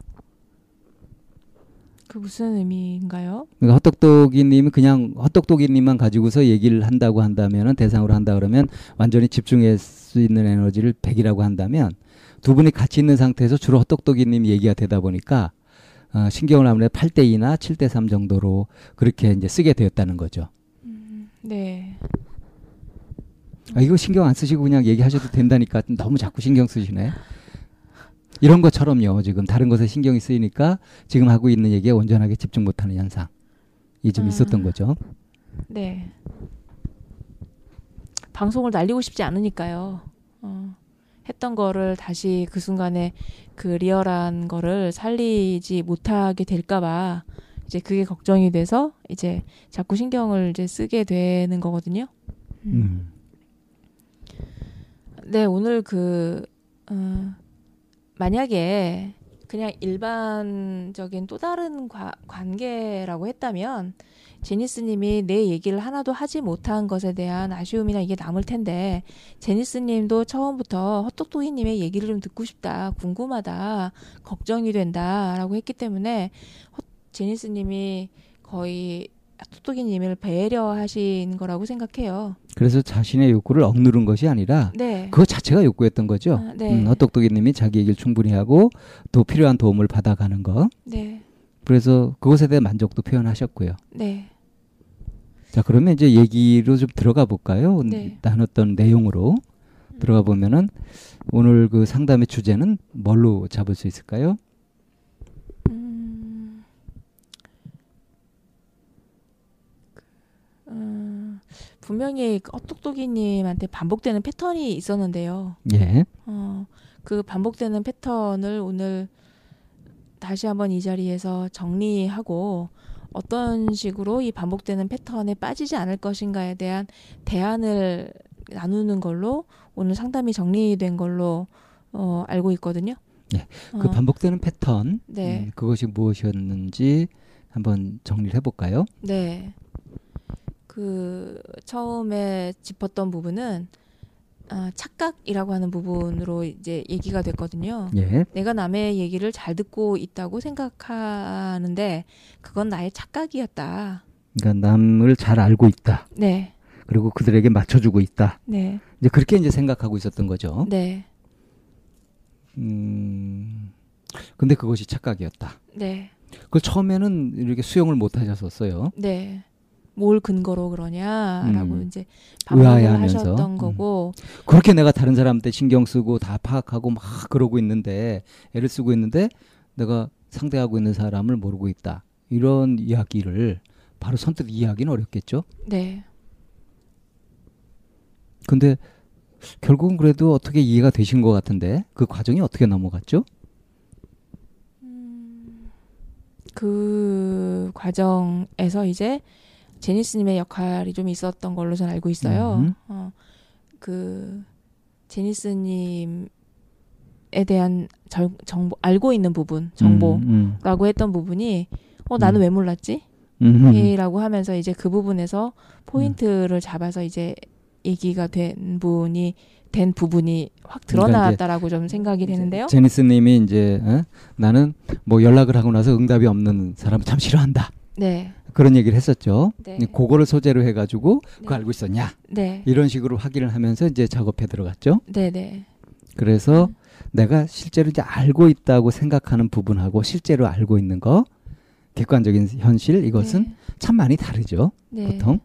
그 무슨 의미인가요? 그러니까 헛똑똑이님이 그냥 헛똑똑이님만 가지고서 얘기를 한다고 한다면 대상으로 한다 그러면 완전히 집중할 수 있는 에너지를 100이라고 한다면 두 분이 같이 있는 상태에서 주로 헛똑똑이님 얘기가 되다 보니까 신경을 아무래도 8:2나 7:3 정도로 그렇게 이제 쓰게 되었다는 거죠. 네. 이거 신경 안 쓰시고 그냥 얘기하셔도 된다니까 너무 자꾸 신경 쓰시네. 이런 것처럼요. 지금 다른 것에 신경이 쓰이니까 지금 하고 있는 얘기에 온전하게 집중 못하는 현상이 좀 있었던 거죠. 네. 방송을 날리고 싶지 않으니까요. 했던 거를 다시 그 순간에 그 리얼한 거를 살리지 못하게 될까 봐 이제 그게 걱정이 돼서 이제 자꾸 신경을 이제 쓰게 되는 거거든요. 네, 오늘 만약에 그냥 일반적인 또 다른 관계라고 했다면 제니스님이 내 얘기를 하나도 하지 못한 것에 대한 아쉬움이나 이게 남을 텐데 제니스님도 처음부터 헛똑똑이님의 얘기를 좀 듣고 싶다, 궁금하다, 걱정이 된다라고 했기 때문에 제니스님이 거의 헛똑똑이님을 배려하신 거라고 생각해요. 그래서 자신의 욕구를 억누른 것이 아니라 네. 그거 자체가 욕구였던 거죠. 네. 헛똑똑이님이 자기 얘기를 충분히 하고 또 필요한 도움을 받아가는 거. 네. 그래서 그것에 대한 만족도 표현하셨고요. 네. 자, 그러면 이제 얘기로 좀 들어가 볼까요? 네. 나눴던 내용으로 들어가 보면은 오늘 그 상담의 주제는 뭘로 잡을 수 있을까요? 분명히 헛똑똑이님한테 반복되는 패턴이 있었는데요. 예. 그 반복되는 패턴을 오늘 다시 한번 이 자리에서 정리하고 어떤 식으로 이 반복되는 패턴에 빠지지 않을 것인가에 대한 대안을 나누는 걸로 오늘 상담이 정리된 걸로 알고 있거든요. 네, 그 반복되는 패턴, 네. 그것이 무엇이었는지 한번 정리를 해볼까요? 네, 그 처음에 짚었던 부분은 착각이라고 하는 부분으로 이제 얘기가 됐거든요. 예. 내가 남의 얘기를 잘 듣고 있다고 생각하는데 그건 나의 착각이었다. 그러니까 남을 잘 알고 있다. 네. 그리고 그들에게 맞춰주고 있다. 네. 이제 그렇게 이제 생각하고 있었던 거죠. 네. 근데 그것이 착각이었다. 네. 그 처음에는 이렇게 수용을 못 하셨었어요. 네. 뭘 근거로 그러냐라고 이제 반박을 하셨던 거고 그렇게 내가 다른 사람한테 신경 쓰고 다 파악하고 막 그러고 있는데 애를 쓰고 있는데 내가 상대하고 있는 사람을 모르고 있다 이런 이야기를 바로 선뜻 이해하기는 어렵겠죠. 네. 근데 결국은 그래도 어떻게 이해가 되신 것 같은데 그 과정이 어떻게 넘어갔죠? 그 과정에서 이제 제니스님의 역할이 좀 있었던 걸로 전 알고 있어요. 그 제니스님에 대한 정보 알고 있는 부분, 정보라고 했던 부분이 나는 왜 몰랐지? 라고 하면서 이제 그 부분에서 포인트를 잡아서 이제 얘기가 된 부분이 확 드러났다라고 그러니까 좀 생각이 되는데요. 제니스님이 이제 나는 뭐 연락을 하고 나서 응답이 없는 사람을 참 싫어한다. 네. 그런 얘기를 했었죠. 네. 그거를 소재로 해가지고 그거 알고 있었냐. 네. 이런 식으로 확인을 하면서 이제 작업해 들어갔죠. 네네. 그래서 내가 실제로 이제 알고 있다고 생각하는 부분하고 실제로 알고 있는 거 객관적인 현실 이것은 네. 참 많이 다르죠. 네. 보통.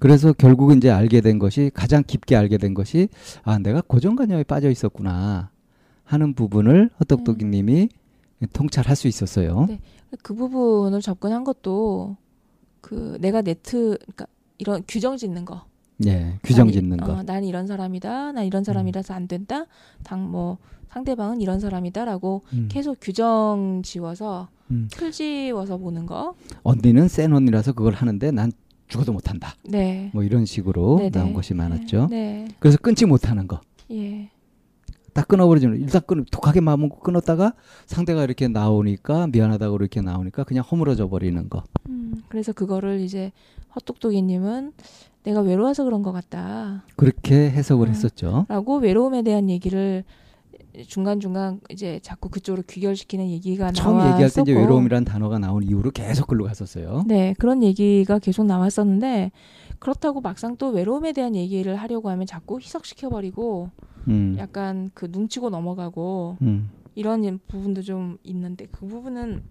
그래서 결국은 이제 알게 된 것이 가장 깊게 알게 된 것이 내가 고정관념에 빠져 있었구나 하는 부분을 헛똑똑이님이 통찰할 수 있었어요. 네. 그 부분을 접근한 것도 그 내가 그러니까 이런 규정 짓는 거. 네, 규정 짓는 거. 난 이런 사람이다. 난 이런 사람이라서 안 된다. 상대방은 이런 사람이다라고 계속 규정 지워서 틀지워서 보는 거. 언니는 센 언니라서 그걸 하는데 난 죽어도 못한다. 네. 뭐 이런 식으로 네네. 나온 것이 많았죠. 네. 그래서 끊지 못하는 거. 예. 딱 끊어버리지는 일단 독하게 마음먹고 끊었다가 상대가 이렇게 나오니까 미안하다고 이렇게 나오니까 그냥 허물어져 버리는 거. 그래서 그거를 이제 헛똑똑이님은 내가 외로워서 그런 것 같다. 그렇게 해석을 했었죠. 라고 외로움에 대한 얘기를 중간중간 이제 자꾸 그쪽으로 귀결시키는 얘기가 나왔었고. 처음 얘기할 때 이제 외로움이라는 단어가 나온 이후로 계속 글로 갔었어요. 네. 그런 얘기가 계속 나왔었는데 그렇다고 막상 또 외로움에 대한 얘기를 하려고 하면 자꾸 희석시켜버리고 약간 그 눈치고 넘어가고 이런 부분도 좀 있는데 그 부분은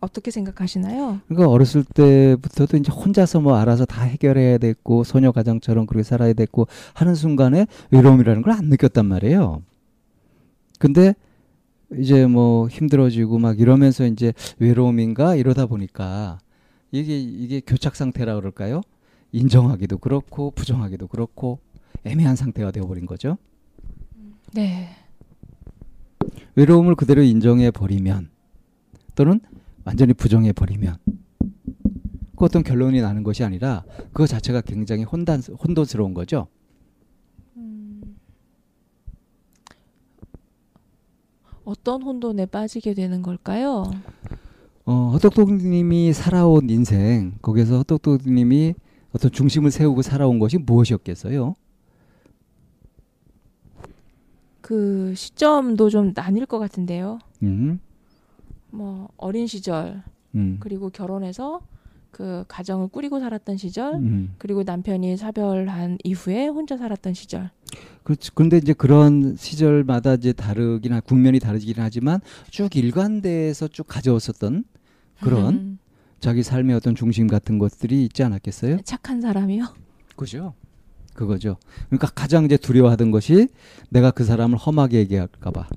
어떻게 생각하시나요? 그러니까 어렸을 때부터도 이제 혼자서 뭐 알아서 다 해결해야 됐고 소녀 가정처럼 그렇게 살아야 됐고 하는 순간에 외로움이라는 걸 안 느꼈단 말이에요. 근데 이제 뭐 힘들어지고 막 이러면서 이제 외로움인가 이러다 보니까 이게 교착 상태라 그럴까요? 인정하기도 그렇고 부정하기도 그렇고 애매한 상태가 되어버린 거죠. 네. 외로움을 그대로 인정해버리면 또는 완전히 부정해버리면 그 어떤 결론이 나는 것이 아니라 그거 자체가 굉장히 혼돈스러운 거죠. 어떤 혼돈에 빠지게 되는 걸까요? 헛똑똑이님이 살아온 인생 거기에서 헛똑똑이님이 어떤 중심을 세우고 살아온 것이 무엇이었겠어요? 그 시점도 좀 나뉠 것 같은데요. 뭐 어린 시절 그리고 결혼해서 그 가정을 꾸리고 살았던 시절 그리고 남편이 사별한 이후에 혼자 살았던 시절. 그렇죠. 그런데 이제 그런 시절마다 이제 국면이 다르긴 하지만 쭉 일관돼서 쭉 가져왔었던 그런 자기 삶의 어떤 중심 같은 것들이 있지 않았겠어요? 착한 사람이요. 그죠. 그거죠. 그러니까 가장 이제 두려워하던 것이 내가 그 사람을 험하게 얘기할까 봐,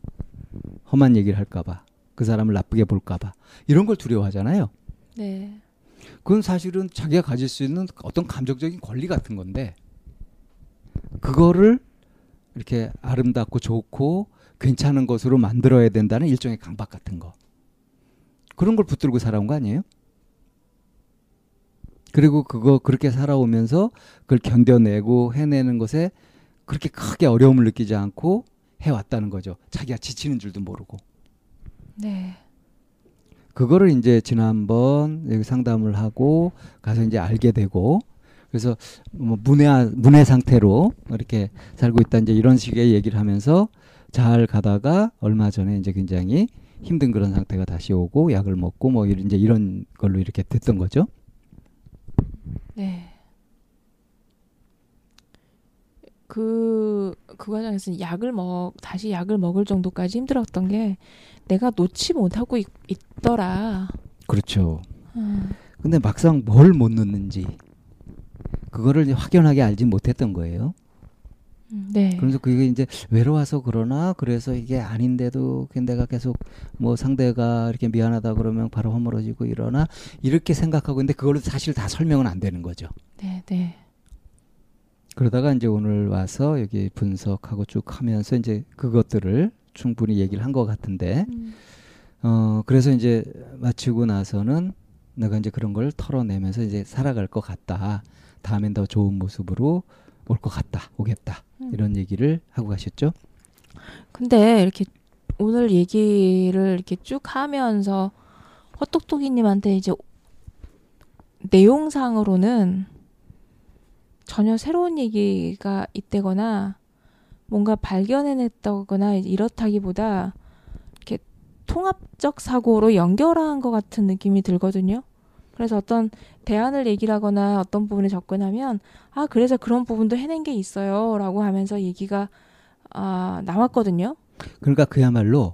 험한 얘기를 할까 봐, 그 사람을 나쁘게 볼까 봐, 이런 걸 두려워하잖아요. 네. 그건 사실은 자기가 가질 수 있는 어떤 감정적인 권리 같은 건데, 그거를 이렇게 아름답고 좋고 괜찮은 것으로 만들어야 된다는 일종의 강박 같은 거, 그런 걸 붙들고 살아온 거 아니에요? 그리고 그거 그렇게 살아오면서 그걸 견뎌내고 해내는 것에 그렇게 크게 어려움을 느끼지 않고 해왔다는 거죠. 자기가 지치는 줄도 모르고. 네. 그거를 이제 지난번 여기 상담을 하고 가서 이제 알게 되고, 그래서 뭐 문외 상태로 이렇게 살고 있다, 이제 이런 식의 얘기를 하면서 잘 가다가 얼마 전에 이제 굉장히 힘든 그런 상태가 다시 오고 약을 먹고 뭐 이제 이런 걸로 이렇게 됐던 거죠. 네. 그 과정에서 다시 약을 먹을 정도까지 힘들었던 게 내가 놓지 못하고 있더라. 그렇죠. 근데 막상 뭘 못 놓는지 그거를 확연하게 알지 못했던 거예요. 네. 그래서 그게 이제 외로워서 그러나, 그래서 이게 아닌데도 내가 계속 뭐 상대가 이렇게 미안하다 그러면 바로 허물어지고 이러나, 이렇게 생각하고 있는데 그걸로 사실 다 설명은 안 되는 거죠. 네, 네. 그러다가 이제 오늘 와서 여기 분석하고 쭉 하면서 이제 그것들을 충분히 얘기를 한 것 같은데, 그래서 이제 마치고 나서는 내가 이제 그런 걸 털어내면서 이제 살아갈 것 같다. 다음엔 더 좋은 모습으로 올 것 같다, 오겠다, 이런 얘기를 하고 가셨죠. 근데 이렇게 오늘 얘기를 이렇게 쭉 하면서 헛똑똑이님한테 이제 내용상으로는 전혀 새로운 얘기가 있대거나 뭔가 발견해냈다거나 이렇다기보다 이렇게 통합적 사고로 연결한 것 같은 느낌이 들거든요. 그래서 어떤 대안을 얘기를 하거나 어떤 부분에 접근하면, 아, 그래서 그런 부분도 해낸 게 있어요, 라고 하면서 얘기가 나왔거든요. 그러니까 그야말로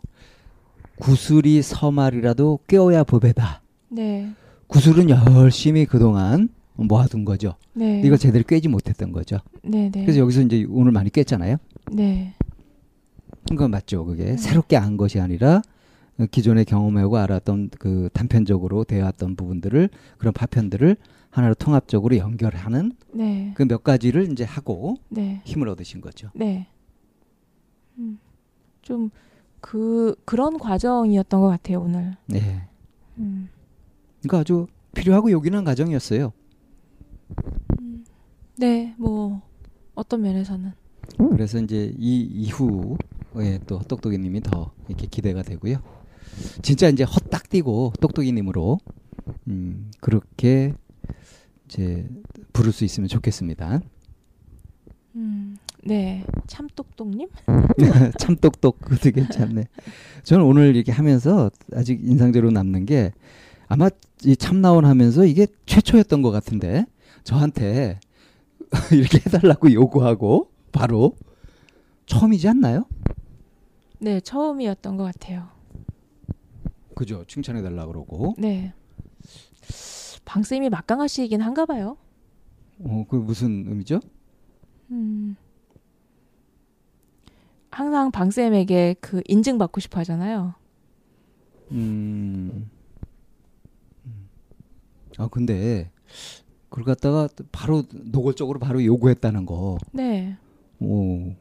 구슬이 서말이라도 꿰어야 보배다. 네. 구슬은 열심히 그동안 모아둔 거죠. 네. 이걸 제대로 꿰지 못했던 거죠. 네, 네. 그래서 여기서 이제 오늘 많이 꿰잖아요. 네. 그건 맞죠. 그게 새롭게 안 것이 아니라 기존에 경험하고 알았던 그 단편적으로 되어왔던 부분들을, 그런 파편들을 하나로 통합적으로 연결하는, 네, 그 몇 가지를 이제 하고, 네, 힘을 얻으신 거죠. 네. 좀 그런 과정이었던 것 같아요 오늘. 네. 그러니까 아주 필요하고 요긴한 과정이었어요. 네, 뭐 어떤 면에서는. 그래서 이제 이 이후에 또 헛똑똑이님이 더 이렇게 기대가 되고요. 진짜 이제 헛딱 뛰고 똑똑이님으로 그렇게 이제 부를 수 있으면 좋겠습니다. 네, 참똑똑님? 참똑똑, 그것도 괜찮네. 저는 오늘 이렇게 하면서 아직 인상적으로 남는 게, 아마 이 참나원 하면서 이게 최초였던 것 같은데 저한테 이렇게 해달라고 요구하고 바로 처음이지 않나요? 네, 처음이었던 것 같아요. 그죠, 칭찬해달라 그러고. 네. 방쌤이 막강하시긴 한가 봐요. 그 무슨 의미죠? 항상 방쌤에게 그 인증받고 싶어 하잖아요. 아, 근데 그걸 갖다가 바로 노골적으로 바로 요구했다는 거. 네. 오.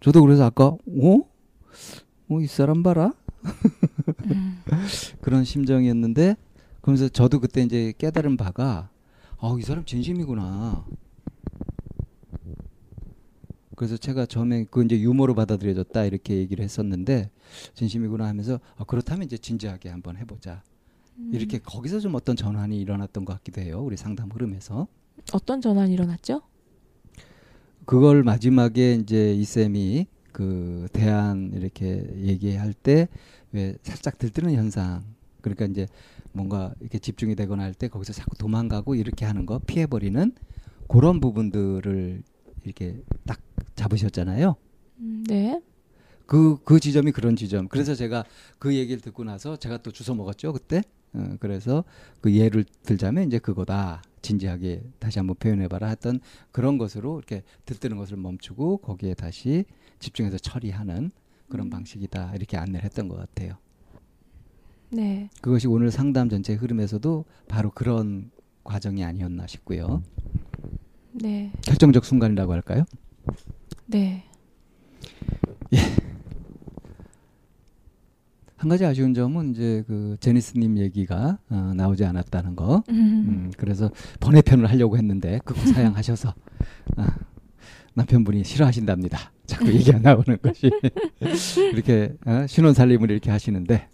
저도 그래서 아까 이 사람 봐라. 그런 심정이었는데, 그러면서 저도 그때 이제 깨달은 바가, 이 사람 진심이구나. 그래서 제가 처음에 그 이제 유머로 받아들여졌다 이렇게 얘기를 했었는데, 진심이구나 하면서 그렇다면 이제 진지하게 한번 해보자. 이렇게 거기서 좀 어떤 전환이 일어났던 것 같기도 해요. 우리 상담 흐름에서. 어떤 전환이 일어났죠? 그걸 마지막에 이제 이 쌤이 그 대안 이렇게 얘기할 때 왜 살짝 들뜨는 현상, 그러니까 이제 뭔가 이렇게 집중이 되거나 할 때 거기서 자꾸 도망가고 이렇게 하는 거 피해버리는 그런 부분들을 이렇게 딱 잡으셨잖아요. 네. 그 지점이 그런 지점. 그래서 제가 그 얘기를 듣고 나서 제가 또 주워 먹었죠 그때. 그래서 그 예를 들자면 이제 그거다. 진지하게 다시 한번 표현해봐라 했던 그런 것으로 이렇게 들뜨는 것을 멈추고 거기에 다시 집중해서 처리하는 그런 방식이다 이렇게 안내를 했던 것 같아요. 네. 그것이 오늘 상담 전체 흐름에서도 바로 그런 과정이 아니었나 싶고요. 네. 결정적 순간이라고 할까요? 네. 예. 한 가지 아쉬운 점은 이제 그 제니스님 얘기가 나오지 않았다는 거. 그래서 번외편을 하려고 했는데 그거 사양하셔서 남편분이 싫어하신답니다. 자꾸 얘기 안 나오는 것이 이렇게 신혼살림을 이렇게 하시는데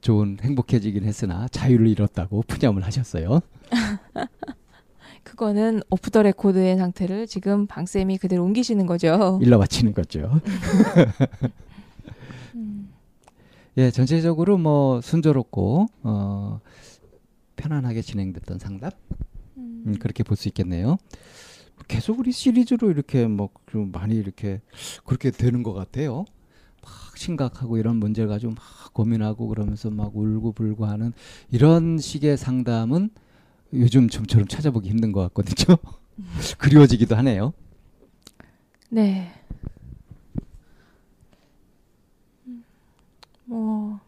좋은 행복해지긴 했으나 자유를 잃었다고 푸념을 하셨어요. 그거는 오프 더 레코드의 상태를 지금 방쌤이 그대로 옮기시는 거죠. 일러 바치는 거죠. 예, 전체적으로 뭐 순조롭고 편안하게 진행됐던 상담 그렇게 볼 수 있겠네요. 계속 우리 시리즈로 이렇게 뭐 좀 많이 이렇게 그렇게 되는 것 같아요. 막 심각하고 이런 문제를 가지고 막 고민하고 그러면서 막 울고 불고 하는 이런 식의 상담은 요즘 좀처럼 찾아보기 힘든 것 같거든요. 그리워지기도 하네요. 네. 뭐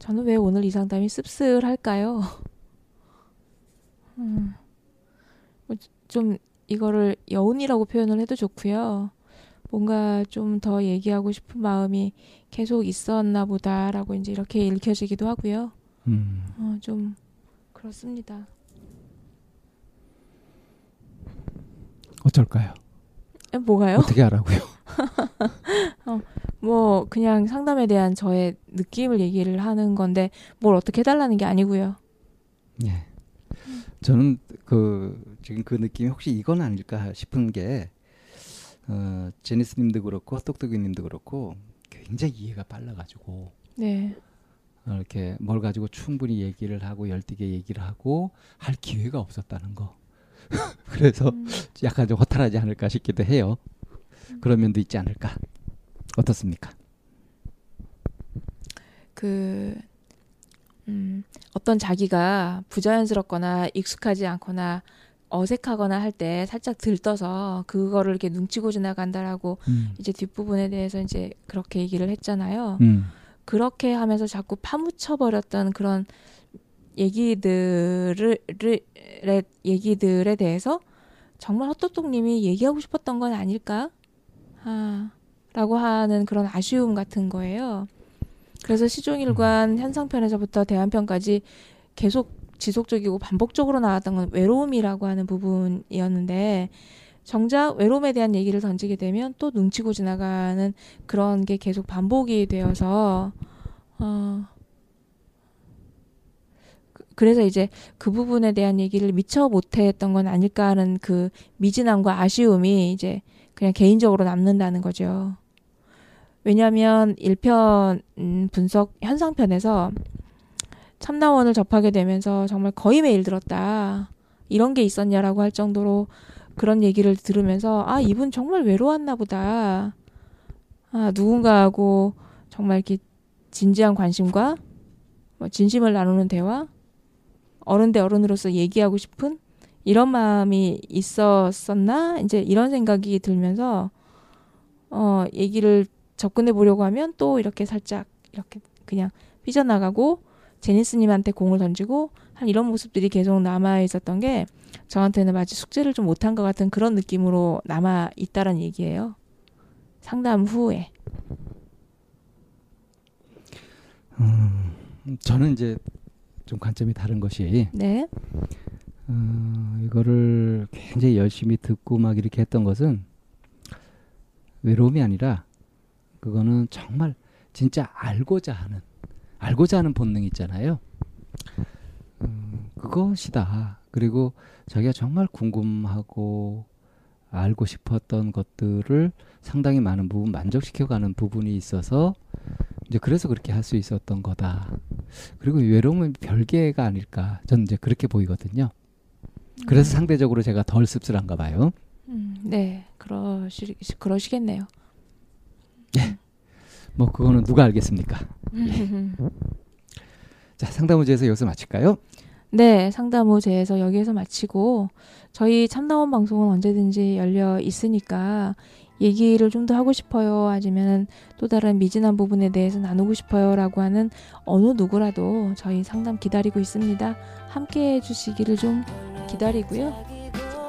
저는 왜 오늘 이 상담이 씁쓸할까요? 좀 이거를 여운이라고 표현을 해도 좋고요. 뭔가 좀 더 얘기하고 싶은 마음이 계속 있었나 보다라고 이제 이렇게 읽혀지기도 하고요. 좀 그렇습니다. 어쩔까요? 뭐가요? 어떻게 하라고요? 뭐 그냥 상담에 대한 저의 느낌을 얘기를 하는 건데 뭘 어떻게 해달라는 게 아니고요. 네, 저는 그 지금 그 느낌이 혹시 이건 아닐까 싶은 게 제니스님도 그렇고 헛똑똑이님도 그렇고 굉장히 이해가 빨라가지고 네. 이렇게 뭘 가지고 충분히 얘기를 하고 열띠게 얘기를 하고 할 기회가 없었다는 거. 그래서 약간 좀 허탈하지 않을까 싶기도 해요. 그런 면도 있지 않을까. 어떻습니까? 어떤 자기가 부자연스럽거나 익숙하지 않거나 어색하거나 할 때 살짝 들떠서 그거를 이렇게 눈치고 지나간다라고 이제 뒷부분에 대해서 이제 그렇게 얘기를 했잖아요. 그렇게 하면서 자꾸 파묻혀버렸던 그런 얘기들에 대해서 정말 헛똑똑님이 얘기하고 싶었던 건 아닐까? 라고 하는 그런 아쉬움 같은 거예요. 그래서 시종일관 현상편에서부터 대안편까지 계속 지속적이고 반복적으로 나왔던 건 외로움이라고 하는 부분이었는데 정작 외로움에 대한 얘기를 던지게 되면 또 눈치고 지나가는 그런 게 계속 반복이 되어서 그래서 이제 그 부분에 대한 얘기를 미처 못했던 건 아닐까 하는 그 미진함과 아쉬움이 이제 그냥 개인적으로 남는다는 거죠. 왜냐하면 1편 분석 현상편에서 참나원을 접하게 되면서 정말 거의 매일 들었다. 이런 게 있었냐라고 할 정도로 그런 얘기를 들으면서 아 이분 정말 외로웠나 보다. 아 누군가하고 정말 이렇게 진지한 관심과 뭐 진심을 나누는 대화 어른 대 어른으로서 얘기하고 싶은 이런 마음이 있었었나? 이제 이런 생각이 들면서 얘기를 접근해 보려고 하면 또 이렇게 살짝 이렇게 그냥 삐져나가고 제니스님한테 공을 던지고 한 이런 모습들이 계속 남아 있었던 게 저한테는 마치 숙제를 좀 못한 것 같은 그런 느낌으로 남아 있다라는 얘기예요. 상담 후에. 저는 이제 좀 관점이 다른 것이 네. 이거를 굉장히 열심히 듣고 막 이렇게 했던 것은 외로움이 아니라 그거는 정말 진짜 알고자 하는 본능이 있잖아요. 그것이다. 그리고 자기가 정말 궁금하고 알고 싶었던 것들을 상당히 많은 부분 만족시켜가는 부분이 있어서 이제 그래서 그렇게 할 수 있었던 거다. 그리고 외로움은 별개가 아닐까. 저는 이제 그렇게 보이거든요. 그래서 상대적으로 제가 덜 씁쓸한가 봐요. 네, 그러시겠네요. 예, 뭐 그거는 누가 알겠습니까? 예. 자, 상담 문제에서 여기서 마칠까요? 네, 상담 후 재에서 여기에서 마치고 저희 참나원 방송은 언제든지 열려 있으니까 얘기를 좀 더 하고 싶어요, 아니면 또 다른 미진한 부분에 대해서 나누고 싶어요 라고 하는 어느 누구라도 저희 상담 기다리고 있습니다. 함께해 주시기를 좀 기다리고요.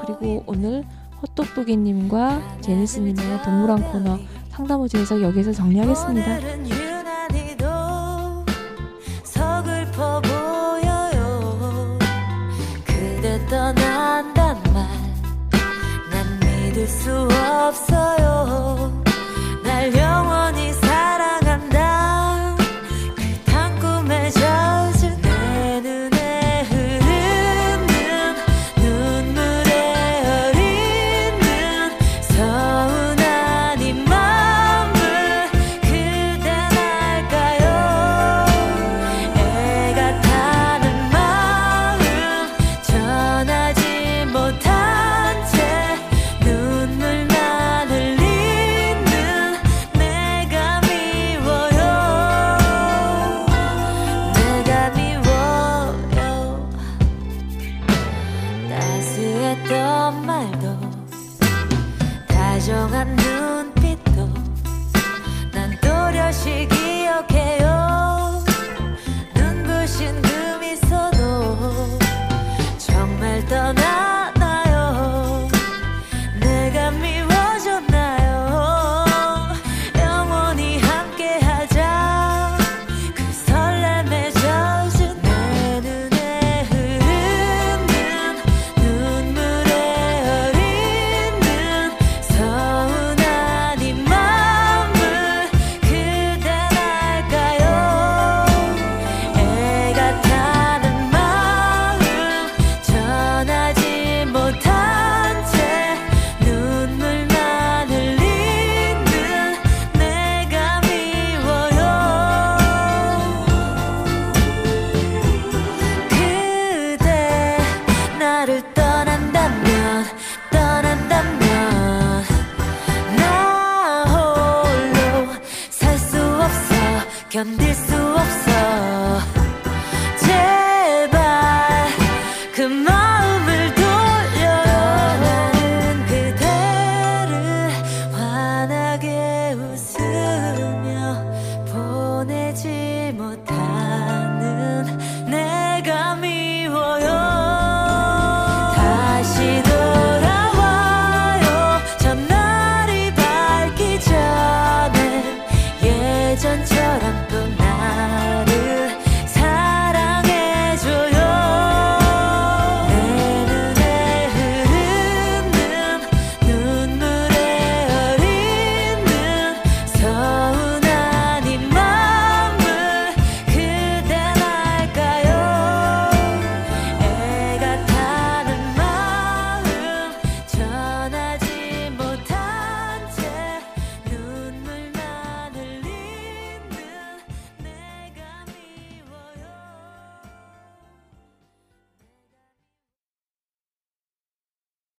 그리고 오늘 헛똑똑이님과 제니스님의 동무랑 코너 상담 후 재에서 여기에서 정리하겠습니다. 떠난단 말 난 믿을 수 없어요. 날 영원히 사랑한다 그딴 꿈에 젖은 내 눈에 흐르는 눈물에 어리는 서운한 이 맘을 그댄 알까요? 애가 타는 마음 했던 말도 다정한 눈빛도 난 또렷이 기억해요. 눈부신 그 미소도 정말 떠나나요? 내가 미워졌나요? 영원히 함께하자 그 설렘에 젖은 내 눈에 흐르는 눈물에 어리는 서운한 이 맘을 그댄 알까요? 애가 타는 마음 전하지 못한 채 눈물만 흘리는 내가 미워요. 그대 나를 떠난다면 나 홀로 살 수 없어 견디